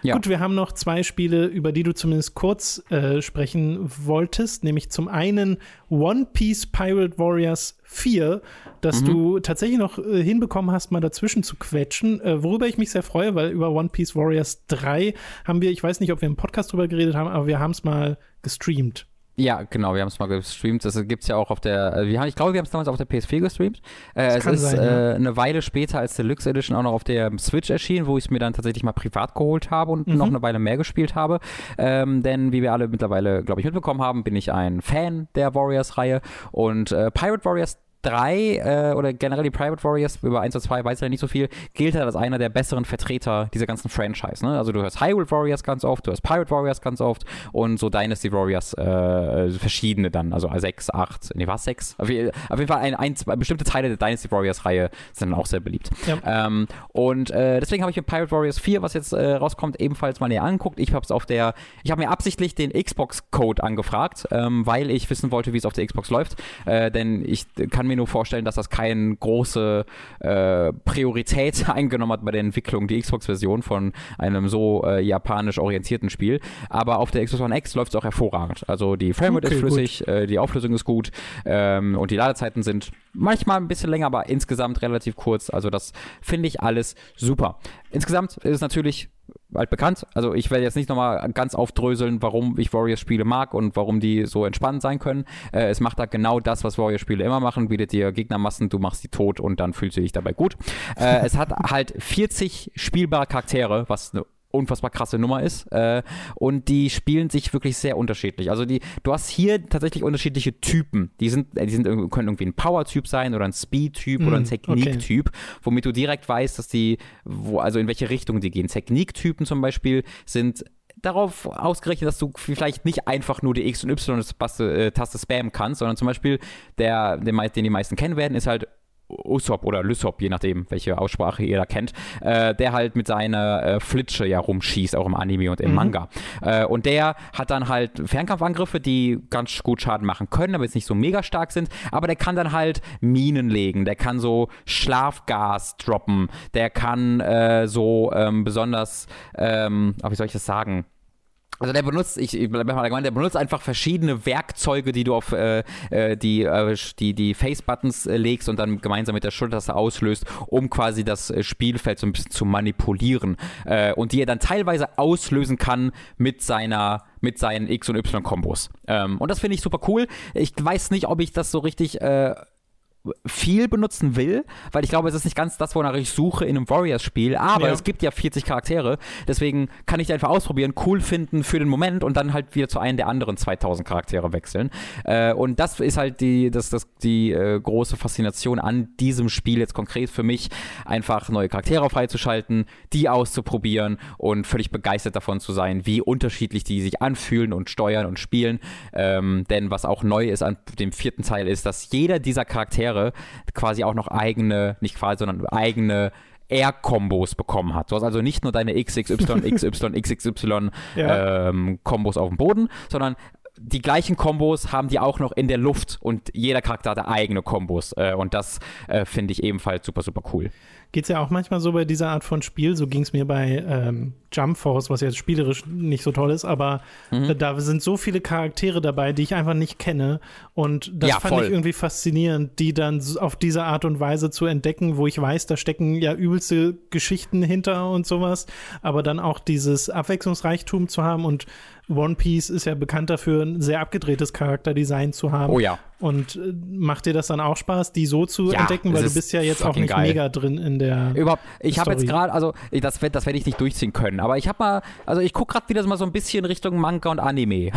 Ja. Gut, wir haben noch 2 Spiele, über die du zumindest kurz sprechen wolltest, nämlich zum einen One Piece Pirate Warriors 4, das du tatsächlich noch hinbekommen hast, mal dazwischen zu quetschen, worüber ich mich sehr freue, weil über One Piece Warriors 3 haben wir, ich weiß nicht, ob wir im Podcast drüber geredet haben, aber wir haben es mal gestreamt. Ja, genau, wir haben es mal gestreamt. Das gibt's ja auch auf der, ich glaube, wir haben es damals auf der PS4 gestreamt. Es ist eine Weile später als Deluxe Edition auch noch auf der Switch erschienen, wo ich es mir dann tatsächlich mal privat geholt habe und noch eine Weile mehr gespielt habe. Denn wie wir alle mittlerweile, glaube ich, mitbekommen haben, bin ich ein Fan der Warriors-Reihe. Und Pirate Warriors 3 oder generell die Pirate Warriors, über 1 und 2 weiß ich ja nicht so viel, gilt halt als einer der besseren Vertreter dieser ganzen Franchise. Ne? Also du hörst Hyrule Warriors ganz oft, du hörst Pirate Warriors ganz oft und so Dynasty Warriors verschiedene dann, also 6, 8, nee, war es 6? Auf jeden Fall bestimmte Teile der Dynasty Warriors Reihe sind dann auch sehr beliebt. Ja. Deswegen habe ich mir Pirate Warriors 4, was jetzt rauskommt, ebenfalls mal näher angeguckt. Ich habe mir absichtlich den Xbox-Code angefragt, weil ich wissen wollte, wie es auf der Xbox läuft, denn ich kann mir nur vorstellen, dass das keine große Priorität eingenommen hat bei der Entwicklung, die Xbox-Version von einem so japanisch orientierten Spiel. Aber auf der Xbox One X läuft es auch hervorragend. Also die Framerate ist flüssig, die Auflösung ist gut und die Ladezeiten sind manchmal ein bisschen länger, aber insgesamt relativ kurz. Also das finde ich alles super. Insgesamt ist es natürlich altbekannt. Also ich werde jetzt nicht nochmal ganz aufdröseln, warum ich Warriors-Spiele mag und warum die so entspannt sein können. Es macht da genau das, was Warriors-Spiele immer machen, bietet dir Gegnermassen, du machst die tot und dann fühlst du dich dabei gut. Es hat halt 40 spielbare Charaktere, was eine unfassbar krasse Nummer ist und die spielen sich wirklich sehr unterschiedlich. Also du hast hier tatsächlich unterschiedliche Typen. Können irgendwie ein Power-Typ sein oder ein Speed-Typ oder ein Technik-Typ, womit du direkt weißt, dass in welche Richtung die gehen. Technik-Typen zum Beispiel sind darauf ausgerechnet, dass du vielleicht nicht einfach nur die X- und Y-Taste spammen kannst, sondern zum Beispiel den die meisten kennen werden, ist halt Usopp oder Lysop, je nachdem, welche Aussprache ihr da kennt, der halt mit seiner Flitsche ja rumschießt, auch im Anime und im Manga. Und der hat dann halt Fernkampfangriffe, die ganz gut Schaden machen können, aber jetzt nicht so mega stark sind, aber der kann dann halt Minen legen, der kann so Schlafgas droppen, der kann besonders, wie soll ich das sagen? Also der benutzt, ich bleib mal allgemein, der benutzt einfach verschiedene Werkzeuge, die du auf die Face-Buttons legst und dann gemeinsam mit der Schultertaste auslöst, um quasi das Spielfeld so ein bisschen zu manipulieren. Und die er dann teilweise auslösen kann mit seinen X- und Y-Kombos. Und das finde ich super cool. Ich weiß nicht, ob ich das so richtig viel benutzen will, weil ich glaube, es ist nicht ganz das, wonach ich suche in einem Warriors-Spiel, aber es gibt ja 40 Charaktere, deswegen kann ich die einfach ausprobieren, cool finden für den Moment und dann halt wieder zu einem der anderen 2000 Charaktere wechseln. Und das ist halt die große Faszination an diesem Spiel jetzt konkret für mich, einfach neue Charaktere freizuschalten, die auszuprobieren und völlig begeistert davon zu sein, wie unterschiedlich die sich anfühlen und steuern und spielen. Denn was auch neu ist an dem 4. Teil ist, dass jeder dieser Charaktere quasi auch noch eigene, nicht quasi, sondern eigene Air-Kombos bekommen hat. Du hast also nicht nur deine XXY, XY, XXY Kombos auf dem Boden, sondern die gleichen Kombos haben die auch noch in der Luft und jeder Charakter hat eigene Kombos und das finde ich ebenfalls super, super cool. Geht's ja auch manchmal so bei dieser Art von Spiel, so ging's mir bei Jump Force, was jetzt spielerisch nicht so toll ist, aber da sind so viele Charaktere dabei, die ich einfach nicht kenne und das fand ich irgendwie faszinierend, die dann auf diese Art und Weise zu entdecken, wo ich weiß, da stecken ja übelste Geschichten hinter und sowas, aber dann auch dieses Abwechslungsreichtum zu haben und One Piece ist ja bekannt dafür, ein sehr abgedrehtes Charakterdesign zu haben. Oh ja. Und macht dir das dann auch Spaß, die so zu entdecken? Weil du bist ja jetzt auch nicht mega drin in der überhaupt. Ich habe jetzt gerade, also das werde ich nicht durchziehen können, aber ich habe mal, also ich gucke gerade wieder mal so ein bisschen Richtung Manga und Anime.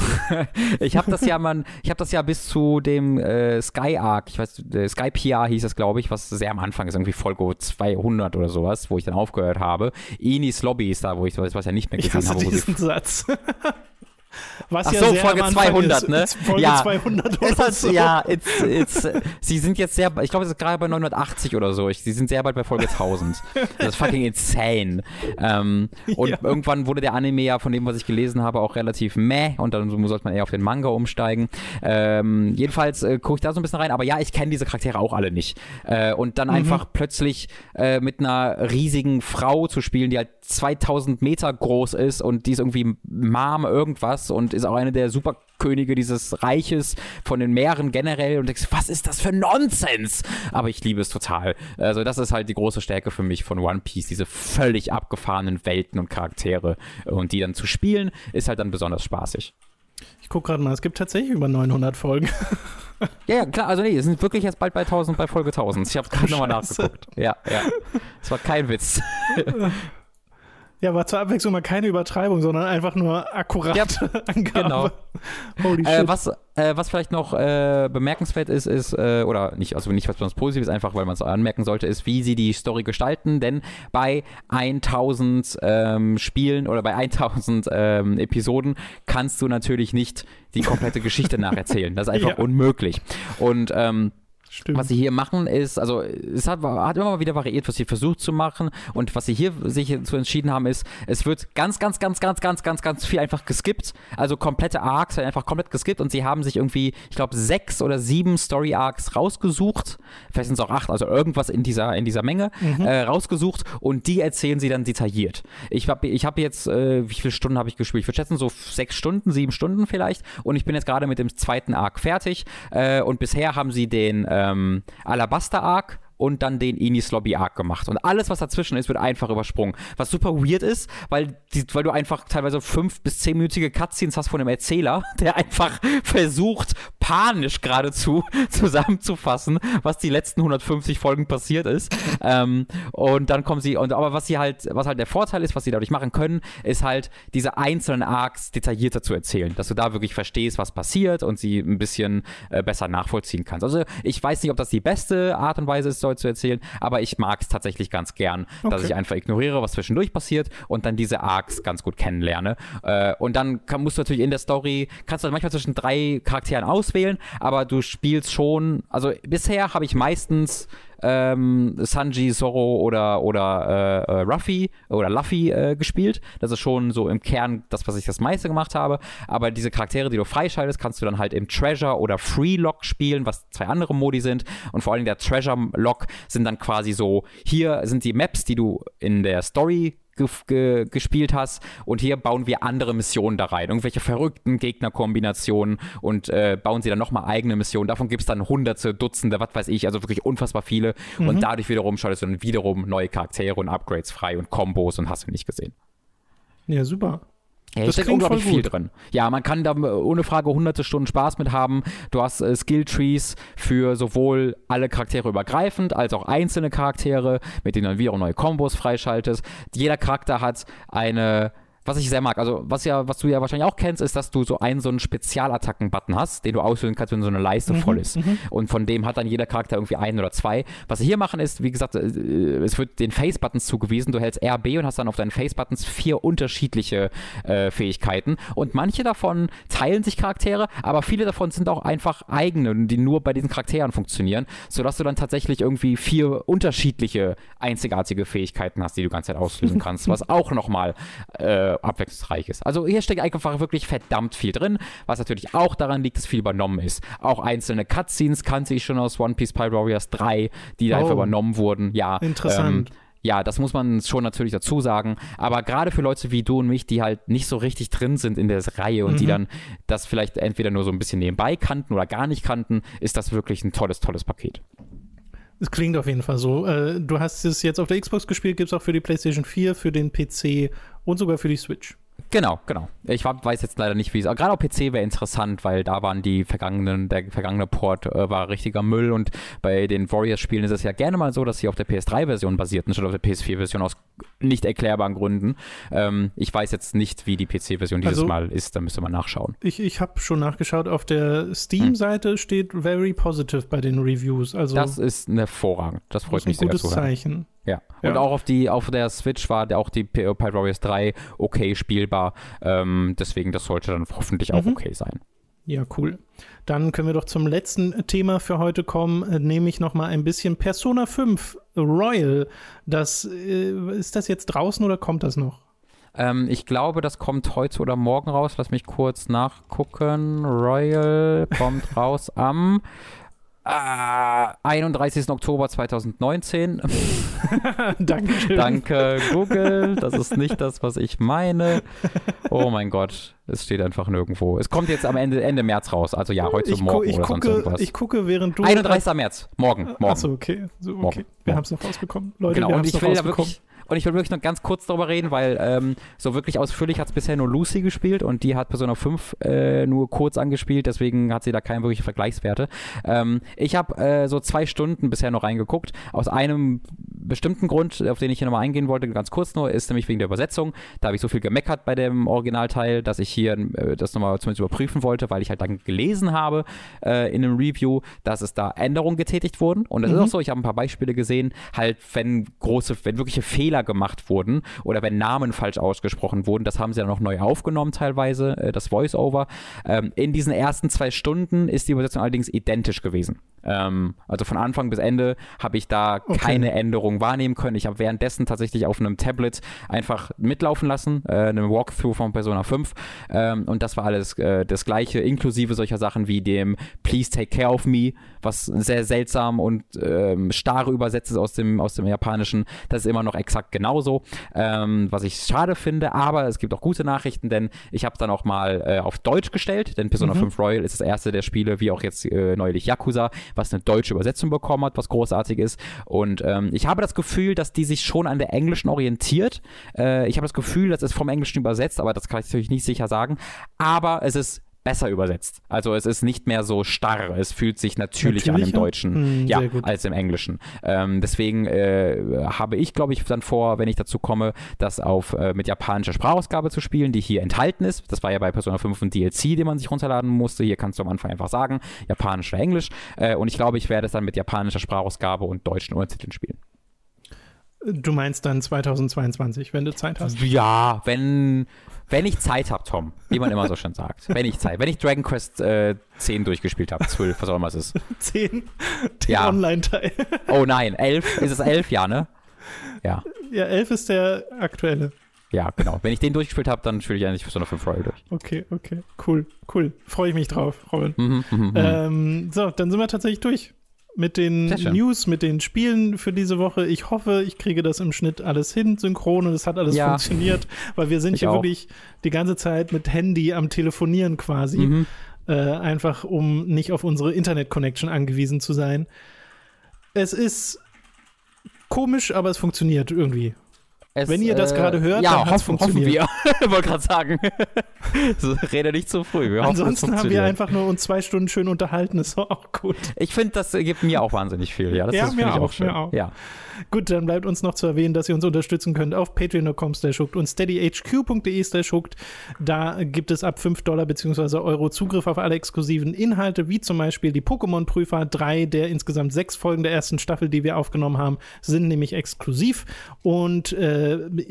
Ich habe das ja bis zu dem Sky Arc, ich weiß, Sky PR hieß das, glaube ich, was sehr am Anfang ist, irgendwie Folge 200 oder sowas, wo ich dann aufgehört habe. Inis Lobby ist da, wo ich das ja nicht mehr gesehen habe. Diesen Satz. Was ach ja so, Folge 200, ist, ne? Folge 200 oder so. Ja, sie sind jetzt sehr, ich glaube, es ist gerade bei 980 oder so. Sie sind sehr bald bei Folge 1000. Das ist fucking insane. Und irgendwann wurde der Anime ja von dem, was ich gelesen habe, auch relativ meh. Und dann sollte man eher auf den Manga umsteigen. Jedenfalls gucke ich da so ein bisschen rein. Aber ja, ich kenne diese Charaktere auch alle nicht. Und dann einfach plötzlich mit einer riesigen Frau zu spielen, die halt 2000 Meter groß ist und die ist irgendwie Mom irgendwas und ist auch eine der Superkönige dieses Reiches von den Meeren generell und denkst, was ist das für Nonsens? Aber ich liebe es total. Also das ist halt die große Stärke für mich von One Piece, diese völlig abgefahrenen Welten und Charaktere und die dann zu spielen, ist halt dann besonders spaßig. Ich guck gerade mal, es gibt tatsächlich über 900 Folgen. Ja, klar, also nee, es sind wirklich jetzt bald bei 1000, bei Folge 1000. Ich habe gerade nochmal nachgeguckt. Ja. Das war kein Witz. Ja, war zur Abwechslung mal keine Übertreibung, sondern einfach nur akkurate Angabe. Genau. Holy shit. Was vielleicht noch bemerkenswert ist, oder nicht, also nicht was besonders Positives, einfach weil man es anmerken sollte, ist, wie sie die Story gestalten, denn bei 1000 Spielen oder bei 1000 Episoden kannst du natürlich nicht die komplette Geschichte nacherzählen. Das ist einfach unmöglich. Und stimmt. Was sie hier machen ist, also es hat immer mal wieder variiert, was sie versucht zu machen und was sie hier sich zu entschieden haben ist, es wird ganz viel einfach geskippt, also komplette Arcs werden einfach komplett geskippt und sie haben sich irgendwie, ich glaube 6 oder 7 Story Arcs rausgesucht, vielleicht sind es auch 8, also irgendwas in dieser Menge rausgesucht und die erzählen sie dann detailliert. Ich hab jetzt, wie viele Stunden habe ich gespielt? Ich würde schätzen so 6 Stunden, 7 Stunden vielleicht und ich bin jetzt gerade mit dem 2. Arc fertig und bisher haben sie den Alabaster-Arc und dann den Inis Lobby-Arc gemacht. Und alles, was dazwischen ist, wird einfach übersprungen. Was super weird ist, weil du einfach teilweise 5- bis 10-minütige Cutscenes hast von dem Erzähler, der einfach versucht, panisch geradezu zusammenzufassen, was die letzten 150 Folgen passiert ist. Und dann kommen sie, aber was halt der Vorteil ist, was sie dadurch machen können, ist halt, diese einzelnen Arcs detaillierter zu erzählen, dass du da wirklich verstehst, was passiert und sie ein bisschen besser nachvollziehen kannst. Also ich weiß nicht, ob das die beste Art und Weise ist, zu erzählen, aber ich mag es tatsächlich ganz gern, dass ich einfach ignoriere, was zwischendurch passiert und dann diese Arcs ganz gut kennenlerne. Und dann musst du natürlich in der Story, kannst du manchmal zwischen 3 Charakteren auswählen, aber du spielst schon, also bisher habe ich meistens Sanji, Zorro oder Ruffy oder Luffy gespielt. Das ist schon so im Kern das, was ich das meiste gemacht habe. Aber diese Charaktere, die du freischaltest, kannst du dann halt im Treasure oder Free Lock spielen, was zwei andere Modi sind. Und vor allem der Treasure Lock sind dann quasi so, hier sind die Maps, die du in der Story gespielt hast, und hier bauen wir andere Missionen da rein, irgendwelche verrückten Gegnerkombinationen, und bauen sie dann nochmal eigene Missionen. Davon gibt es dann Hunderte, Dutzende, was weiß ich, also wirklich unfassbar viele, und dadurch wiederum schaltest du dann wiederum neue Charaktere und Upgrades frei und Kombos und hast du nicht gesehen. Ja, super. Ja, da steckt unglaublich viel drin. Ja, man kann da ohne Frage hunderte Stunden Spaß mit haben. Du hast Skill-Trees für sowohl alle Charaktere übergreifend, als auch einzelne Charaktere, mit denen du wiederum neue Kombos freischaltest. Jeder Charakter hat eine, was ich sehr mag, also was du ja wahrscheinlich auch kennst, ist, dass du so einen Spezialattacken-Button hast, den du auswählen kannst, wenn so eine Leiste voll ist. Und von dem hat dann jeder Charakter irgendwie einen oder zwei. Was sie hier machen ist, wie gesagt, es wird den Face-Buttons zugewiesen. Du hältst RB und hast dann auf deinen Face-Buttons 4 unterschiedliche Fähigkeiten. Und manche davon teilen sich Charaktere, aber viele davon sind auch einfach eigene, die nur bei diesen Charakteren funktionieren, sodass du dann tatsächlich irgendwie 4 unterschiedliche, einzigartige Fähigkeiten hast, die du die ganze Zeit auslösen kannst, was auch nochmal abwechslungsreich ist. Also hier steckt einfach wirklich verdammt viel drin, was natürlich auch daran liegt, dass viel übernommen ist. Auch einzelne Cutscenes kannte ich schon aus One Piece Pirate Warriors 3, die da einfach übernommen wurden. Ja, interessant. Ja, das muss man schon natürlich dazu sagen, aber gerade für Leute wie du und mich, die halt nicht so richtig drin sind in der Reihe und die dann das vielleicht entweder nur so ein bisschen nebenbei kannten oder gar nicht kannten, ist das wirklich ein tolles, tolles Paket. Es klingt auf jeden Fall so. Du hast es jetzt auf der Xbox gespielt, gibt es auch für die PlayStation 4, für den PC und sogar für die Switch. Genau, genau. Ich weiß jetzt leider nicht, wie es. Aber gerade auf PC wäre interessant, weil da waren der vergangene Port war richtiger Müll, und bei den Warriors-Spielen ist es ja gerne mal so, dass sie auf der PS3-Version basierten, statt auf der PS4-Version aus nicht erklärbaren Gründen. Ich weiß jetzt nicht, wie die PC-Version dieses Mal ist, da müsste man nachschauen. Ich habe schon nachgeschaut, auf der Steam-Seite steht very positive bei den Reviews. Also das ist hervorragend, das freut mich sehr zu hören. Das ist ein gutes Zeichen. Ja, und auch auf der Switch war auch die Pirate Warriors 3 okay spielbar, deswegen das sollte dann hoffentlich auch okay sein. Ja, cool. Dann können wir doch zum letzten Thema für heute kommen, nämlich nochmal ein bisschen Persona 5 Royal. Ist das jetzt draußen oder kommt das noch? Ich glaube, das kommt heute oder morgen raus. Lass mich kurz nachgucken. Royal kommt raus am 31. Oktober 2019. Dankeschön. Danke, Google. Das ist nicht das, was ich meine. Oh mein Gott. Es steht einfach nirgendwo. Es kommt jetzt am Ende März raus. Also ja, heute morgen oder sonst irgendwas. Ich gucke, während du 31. März. Morgen. Achso, okay. Wir haben es noch rausbekommen. Leute, genau. Und ich will wirklich noch ganz kurz darüber reden, weil so wirklich ausführlich hat es bisher nur Lucy gespielt, und die hat Persona 5 nur kurz angespielt, deswegen hat sie da keine wirklichen Vergleichswerte. Ich habe so 2 Stunden bisher noch reingeguckt, aus einem bestimmten Grund, auf den ich hier nochmal eingehen wollte, ganz kurz nur, ist nämlich wegen der Übersetzung. Da habe ich so viel gemeckert bei dem Originalteil, dass ich hier das nochmal zumindest überprüfen wollte, weil ich halt dann gelesen habe in einem Review, dass es da Änderungen getätigt wurden, und das ist auch so, ich habe ein paar Beispiele gesehen, halt wenn wirkliche Fehler gemacht wurden oder wenn Namen falsch ausgesprochen wurden, das haben sie dann noch neu aufgenommen teilweise, das Voice-Over. In diesen ersten 2 Stunden ist die Übersetzung allerdings identisch gewesen. Also von Anfang bis Ende habe ich da keine Änderung wahrnehmen können. Ich habe währenddessen tatsächlich auf einem Tablet einfach mitlaufen lassen, einem Walkthrough von Persona 5, und das war alles das Gleiche, inklusive solcher Sachen wie dem Please Take Care of Me, was sehr seltsam und starre übersetzt ist aus dem Japanischen. Das ist immer noch exakt genauso, was ich schade finde, aber es gibt auch gute Nachrichten, denn ich habe es dann auch mal auf Deutsch gestellt, denn Persona 5 Royal ist das erste der Spiele, wie auch jetzt neulich Yakuza, was eine deutsche Übersetzung bekommen hat, was großartig ist, und ich habe das Gefühl, dass die sich schon an der englischen orientiert. Ich habe das Gefühl, das ist vom Englischen übersetzt, aber das kann ich natürlich nicht sicher sagen, aber es ist besser übersetzt. Also es ist nicht mehr so starr. Es fühlt sich natürlicher an im Deutschen als im Englischen. Deswegen habe ich, glaube ich, dann vor, wenn ich dazu komme, das mit japanischer Sprachausgabe zu spielen, die hier enthalten ist. Das war ja bei Persona 5 ein DLC, den man sich runterladen musste. Hier kannst du am Anfang einfach sagen, japanisch oder Englisch. Und ich glaube, ich werde es dann mit japanischer Sprachausgabe und deutschen Untertiteln spielen. Du meinst dann 2022, wenn du Zeit hast? Ja, wenn ich Zeit habe, Tom, wie man immer so schön sagt. Wenn ich Dragon Quest 10 durchgespielt habe, 12, was auch immer es ist. 10? Der ja. Online-Teil. Oh nein, 11? Ist es 11? Ja, ne? Ja. Ja, 11 ist der aktuelle. Ja, genau. Wenn ich den durchgespielt habe, dann spiele ich eigentlich so eine 5-Roll durch. Okay. Cool. Freue ich mich drauf, Robin. So, dann sind wir tatsächlich durch. Mit den News, mit den Spielen für diese Woche. Ich hoffe, ich kriege das im Schnitt alles hin, synchron, und es hat alles funktioniert, weil wir sind hier wirklich die ganze Zeit mit Handy am Telefonieren quasi, einfach um nicht auf unsere Internet-Connection angewiesen zu sein. Es ist komisch, aber es funktioniert irgendwie. Wenn ihr das gerade hört, dann hat es funktioniert. Ja, hoffen wir. Ich wollte gerade sagen, rede nicht zu früh. Wir Ansonsten haben wir einfach nur uns 2 Stunden schön unterhalten. Ist auch gut. Ich finde, das gibt mir auch wahnsinnig viel. Ja, das ist mir auch schön. Ja. Gut, dann bleibt uns noch zu erwähnen, dass ihr uns unterstützen könnt auf patreon.com/hooked und steadyhq.de/hooked. Da gibt es ab $5 bzw. Euro Zugriff auf alle exklusiven Inhalte, wie zum Beispiel die Pokémon-Prüfer. 3 der insgesamt 6 Folgen der ersten Staffel, die wir aufgenommen haben, sind nämlich exklusiv. Und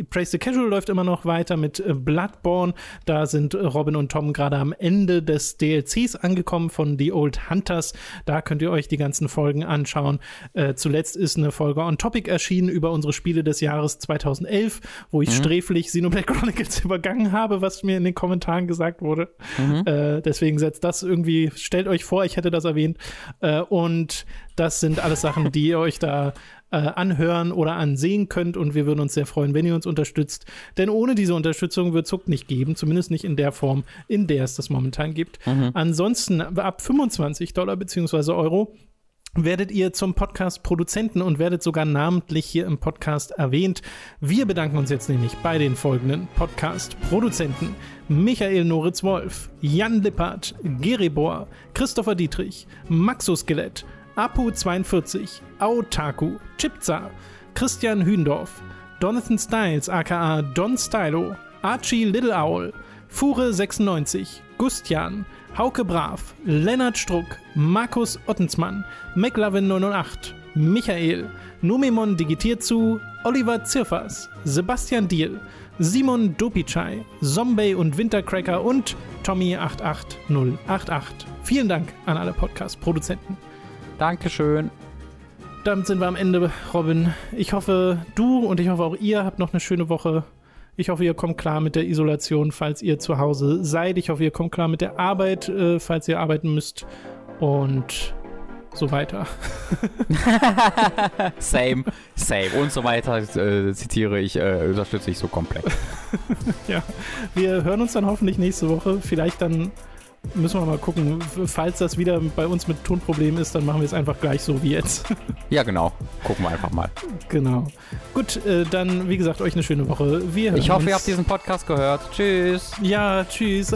Praise the Casual läuft immer noch weiter mit Bloodborne. Da sind Robin und Tom gerade am Ende des DLCs angekommen von The Old Hunters. Da könnt ihr euch die ganzen Folgen anschauen. Zuletzt ist eine Folge on Topic erschienen über unsere Spiele des Jahres 2011, wo ich sträflich Xenoblade Chronicles übergangen habe, was mir in den Kommentaren gesagt wurde. Deswegen setzt das irgendwie, stellt euch vor, ich hätte das erwähnt. Und das sind alles Sachen, die ihr euch da anhören oder ansehen könnt, und wir würden uns sehr freuen, wenn ihr uns unterstützt, denn ohne diese Unterstützung wird es Hooked nicht geben, zumindest nicht in der Form, in der es das momentan gibt. Ansonsten ab $25 bzw. Euro werdet ihr zum Podcast-Produzenten und werdet sogar namentlich hier im Podcast erwähnt. Wir bedanken uns jetzt nämlich bei den folgenden Podcast-Produzenten: Michael Noritz-Wolf, Jan Lippert, Geribor, Christopher Dietrich, Maxoskelett, Apu42, Aotaku, Chipza, Christian Hündorf, Donathan Styles aka Don Stylo, Archie Little Owl, Fure96, Gustian, Hauke Brav, Lennart Struck, Markus Ottensmann, McLovin908, Michael, Numemon digitiert zu, Oliver Zirfers, Sebastian Diehl, Simon Dopichai, Zombie und Wintercracker und Tommy88088. Vielen Dank an alle Podcast-Produzenten. Dankeschön. Damit sind wir am Ende, Robin. Ich hoffe, du und ich hoffe auch ihr habt noch eine schöne Woche. Ich hoffe, ihr kommt klar mit der Isolation, falls ihr zu Hause seid. Ich hoffe, ihr kommt klar mit der Arbeit, falls ihr arbeiten müsst. Und so weiter. Same. Und so weiter zitiere ich, unterstütze ich so komplett. Ja, wir hören uns dann hoffentlich nächste Woche. Vielleicht dann müssen wir mal gucken. Falls das wieder bei uns mit Tonproblemen ist, dann machen wir es einfach gleich so wie jetzt. Ja, genau. Gucken wir einfach mal. Genau. Gut, dann, wie gesagt, euch eine schöne Woche. Wir hören uns. Ich hoffe, ihr habt diesen Podcast gehört. Tschüss. Ja, tschüss.